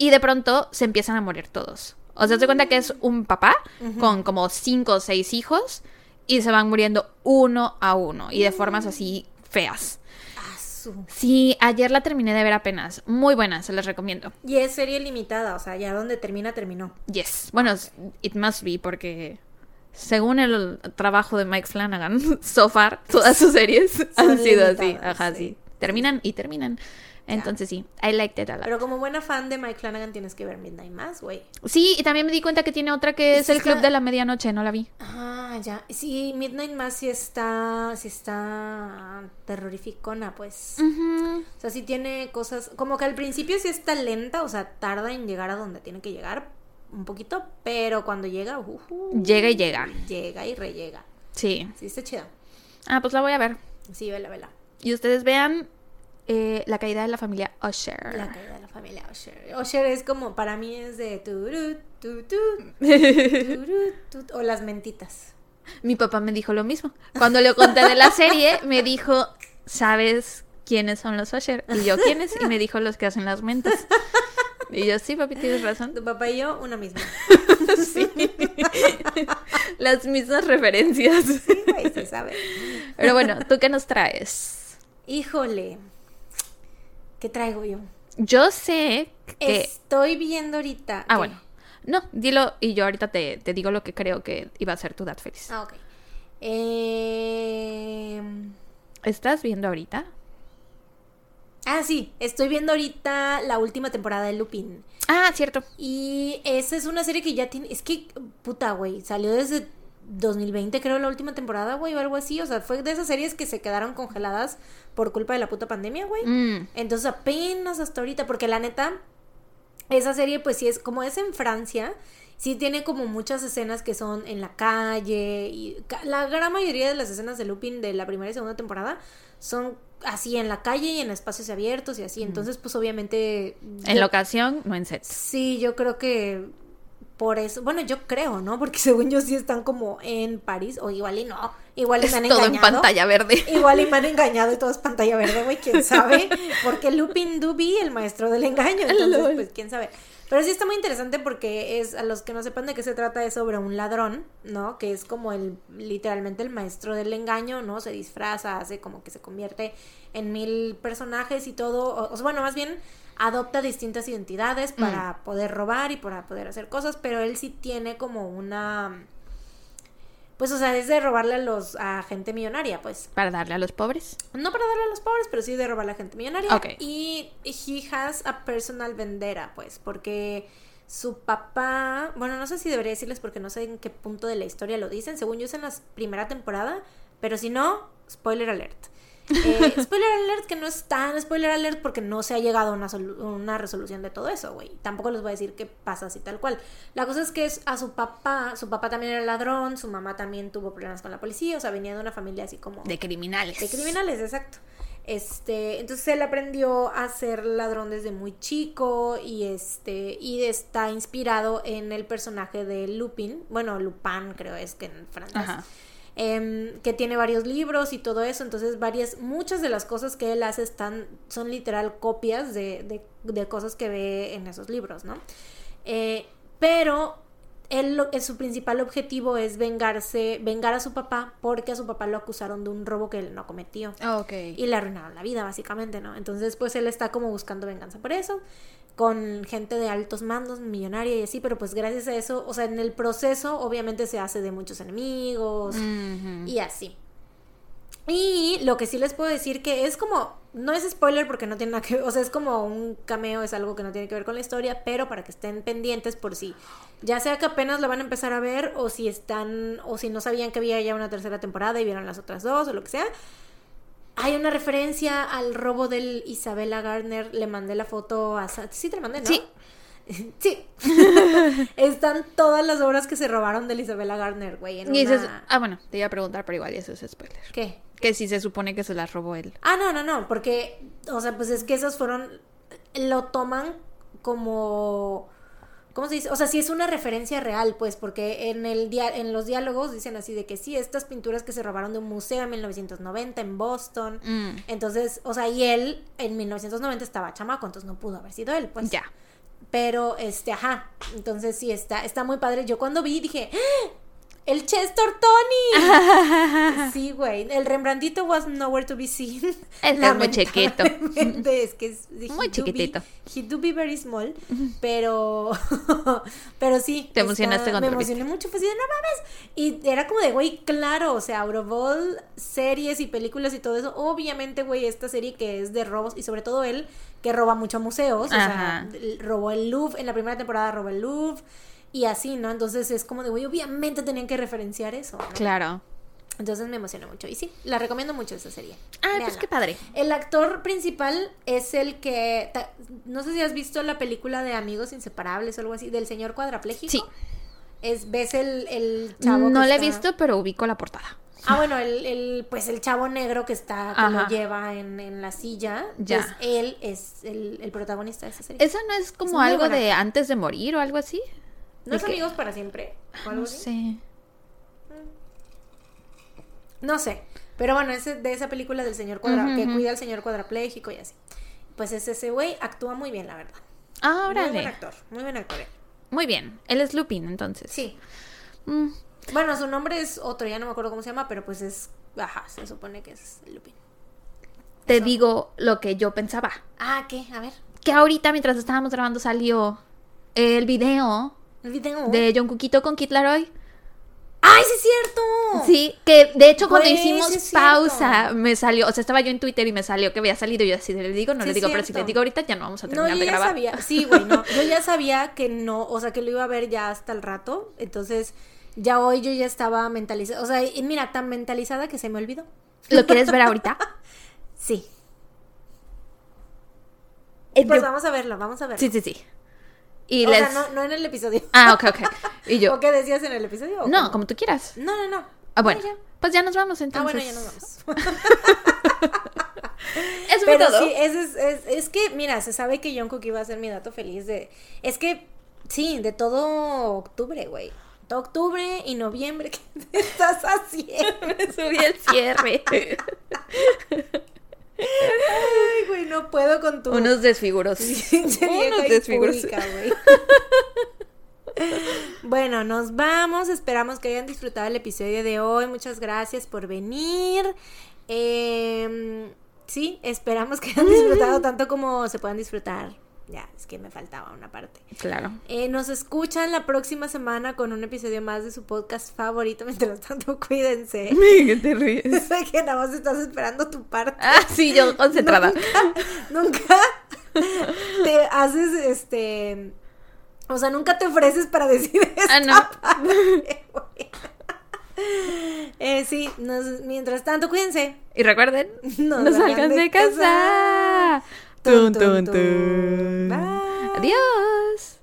y de pronto se empiezan a morir todos. O sea, se cuenta que es un papá uh-huh. con como cinco o seis hijos y se van muriendo uno a uno y de formas así feas. Sí, ayer la terminé de ver apenas. Muy buena, se las recomiendo. Y es serie limitada, o sea, ya donde termina, terminó. Yes, bueno, okay. It must be porque... según el trabajo de Mike Flanagan, so far, todas sus series Son han sido así. Ajá, sí. sí. Terminan y terminan. Entonces yeah. sí, I liked it a lot. Pero como buena fan de Mike Flanagan tienes que ver Midnight Mass, güey. Sí, y también me di cuenta que tiene otra que es El está... Club de la Medianoche, no la vi. Ah, ya. Sí, Midnight Mass sí está, sí está terrorificona, pues. Uh-huh. O sea, sí tiene cosas... como que al principio sí está lenta, o sea, tarda en llegar a donde tiene que llegar, un poquito, pero cuando llega uh, uh, llega y llega llega y rellega. Sí. Sí, está chido. Ah, pues la voy a ver. Sí, vela, vela. Y ustedes vean eh, La Caída de la Familia Usher. La Caída de la Familia Usher. Usher es como, para mí es de turut, turut, turut, turut, o Las Mentitas. Mi papá me dijo lo mismo cuando le conté de la serie, me dijo, ¿sabes quiénes son los Usher? Y yo, ¿quiénes? Y me dijo, los que hacen las mentas. Y yo, sí, papi, tienes razón. Tu papá y yo, una misma. Sí. Las mismas referencias. Sí, güey, se sabe. Pero bueno, ¿tú qué nos traes? Híjole, ¿qué traigo yo? Yo sé que... estoy viendo ahorita... Ah, que... bueno. No, dilo y yo ahorita te, te digo lo que creo que iba a ser tu Dad Feliz. Ah, ok. Eh... ¿Estás viendo ahorita...? Ah, sí, estoy viendo ahorita la última temporada de Lupin. Ah, cierto. Y esa es una serie que ya tiene... es que, puta, güey, salió desde dos mil veinte, creo, la última temporada, güey, o algo así. O sea, fue de esas series que se quedaron congeladas por culpa de la puta pandemia, güey. Mm. Entonces, apenas hasta ahorita, porque la neta, esa serie, pues sí es... como es en Francia, sí tiene como muchas escenas que son en la calle. Y la gran mayoría de las escenas de Lupin de la primera y segunda temporada son... así en la calle y en espacios abiertos y así, entonces pues obviamente en yo... locación, no en set. Sí, yo creo que por eso, bueno, yo creo, ¿no? Porque según yo sí están como en París, o igual y no, igual es y me han todo engañado. En pantalla verde. Igual y me han engañado y todo es pantalla verde, güey, quién sabe, porque Lupin Duby, el maestro del engaño, entonces pues quién sabe. Pero sí está muy interesante porque es, a los que no sepan de qué se trata, es sobre un ladrón, ¿no? Que es como el, literalmente el maestro del engaño, ¿no? Se disfraza, hace como que se convierte en mil personajes y todo, o, o bueno, más bien adopta distintas identidades para mm. poder robar y para poder hacer cosas, pero él sí tiene como una... pues, o sea, es de robarle a los a gente millonaria, pues. ¿Para darle a los pobres? No para darle a los pobres, pero sí de robarle a gente millonaria. Okay. Y he has a personal vendetta, pues, porque su papá... bueno, no sé si debería decirles porque no sé en qué punto de la historia lo dicen. Según yo es en la primera temporada, pero si no, spoiler alert. Eh, spoiler alert que no es tan spoiler alert porque no se ha llegado a una, solu- una resolución de todo eso, güey. Tampoco les voy a decir qué pasa así tal cual. La cosa es que es a su papá, su papá también era ladrón, su mamá también tuvo problemas con la policía, o sea, venía de una familia así como... de criminales. De criminales, exacto. Este, entonces él aprendió a ser ladrón desde muy chico y este y está inspirado en el personaje de Lupin, bueno, Lupin creo es que en francés. Ajá. Eh, que tiene varios libros y todo eso, entonces varias, muchas de las cosas que él hace están, son literal copias de, de, de cosas que ve en esos libros, ¿no? Eh, pero él, su principal objetivo es vengarse, vengar a su papá, porque a su papá lo acusaron de un robo que él no cometió. Oh, okay. Y le arruinaron la vida, básicamente, ¿no? Entonces, pues él está como buscando venganza por eso. con gente de altos mandos, millonaria y así, pero pues gracias a eso, o sea, en el proceso obviamente se hace de muchos enemigos, uh-huh, y así. Y lo que sí les puedo decir que es como, no es spoiler porque no tiene nada que ver, o sea, es como un cameo, es algo que no tiene que ver con la historia, pero para que estén pendientes por si, ya sea que apenas la van a empezar a ver, o si están, o si no sabían que había ya una tercera temporada y vieron las otras dos, o lo que sea. Hay una referencia al robo del Isabella Gardner. Le mandé la foto a... Sa- sí, te la mandé, ¿no? Sí. Sí. Están todas las obras que se robaron de Isabella Gardner, güey. En y una... es... Ah, bueno, te iba a preguntar, pero igual eso es spoiler. ¿Qué? Que si se supone que se las robó él. Ah, no, no, no. Porque, o sea, pues es que esas fueron... Lo toman como... ¿Cómo se dice? O sea, sí es una referencia real, pues, porque en el dia- en los diálogos dicen así de que sí, estas pinturas que se robaron de un museo en mil novecientos noventa en Boston. Mm. Entonces, o sea, y él en mil novecientos noventa estaba chamaco, entonces no pudo haber sido él, pues. Ya. Pero, este, ajá, entonces sí, está, está muy padre. Yo cuando vi dije, ¡ah! ¡El Chester Tony! Sí, güey, el Rembrandtito was nowhere to be seen. Está muy chiquito. Es que es... Muy chiquitito. He do be very small, pero... pero sí. Te emocionaste cuando lo viste. Me emocioné mucho, pues, y de, no mames. Y era como de, güey, claro, o sea, Aurovol, series y películas y todo eso. Obviamente, güey, esta serie que es de robos, y sobre todo él, que roba mucho museos. Ajá. O sea, robó el Louvre, en la primera temporada robó el Louvre. Y así, ¿no? Entonces es como de, güey, obviamente tenían que referenciar eso, ¿no? Claro. Entonces me emociona mucho. Y sí, la recomiendo mucho esa serie. Ah, Véanla. Pues qué padre. El actor principal es el que... Ta, no sé si has visto la película de Amigos Inseparables o algo así, del señor cuadrapléjico. Sí. Es, ¿ves el, el chavo? No la está... he visto, pero ubico la portada. Ah, bueno, el, el pues el chavo negro que está, que ajá, lo lleva en, en la silla, ya. Pues él es el, el protagonista de esa serie. ¿Eso no es como es algo de antes de morir o algo así? ¿No es que... Amigos para Siempre? ¿O algo no así? Sé. No sé. Pero bueno, es de esa película del señor cuadra... uh-huh, que cuida al señor cuadrapléjico y así. Pues es ese güey, actúa muy bien, la verdad. Ah, órale. Muy buen actor, muy buen actor. Muy bien. Él es Lupin, entonces. Sí. Mm. Bueno, su nombre es otro, ya no me acuerdo cómo se llama, pero pues es... Ajá, se supone que es Lupin. Te Eso. digo lo que yo pensaba. Ah, ¿qué? A ver. Que ahorita, mientras estábamos grabando, salió el video... de John Cuquito con Kid Laroi. ¡Ay, sí es cierto! Sí, que de hecho cuando pues, hicimos sí pausa cierto. me salió, o sea, estaba yo en Twitter y me salió que había salido, y yo así le digo, no sí le digo, cierto. Pero si le digo ahorita ya no vamos a terminar no, de grabar. Sabía. Sí, güey, no, yo ya sabía que no, o sea, que lo iba a ver ya hasta el rato, entonces ya hoy yo ya estaba mentalizada, o sea, y mira, tan mentalizada que se me olvidó. ¿Lo quieres ver ahorita? Sí. Pues yo... vamos a verlo, vamos a verlo. Sí, sí, sí. Y o les... sea, no, no en el episodio. Ah, ok, ok. ¿Y yo? ¿O qué decías en el episodio? No, como... como tú quieras. No, no, no. Ah, bueno. Ya. Pues ya nos vamos entonces. Ah, bueno, ya nos vamos. Eso fue todo. Sí, es, es, es, es que, mira, se sabe que Jungkook iba a ser mi dato feliz de... Es que, sí, de todo octubre, güey. Todo octubre y noviembre. ¿Qué te estás haciendo? Me subí el cierre. Ay, güey, no puedo con tu... Unos desfiguros. Unos desfiguros. Pública, bueno, nos vamos. Esperamos que hayan disfrutado el episodio de hoy. Muchas gracias por venir. Eh, sí, esperamos que hayan disfrutado tanto como se puedan disfrutar. Ya, es que me faltaba una parte. Claro. Eh, nos escuchan la próxima semana con un episodio más de su podcast favorito. Mientras tanto, cuídense. ¿Qué te ríes? Sé que nada más estás esperando tu parte. Ah, sí, yo concentrada. Nunca, nunca te haces, este... O sea, nunca te ofreces para decir esta ah, no. parte, güey. Eh, sí, nos, mientras tanto, cuídense. Y recuerden, no salgan de casa. casa. Tun, tun, tun. Bye. Adiós.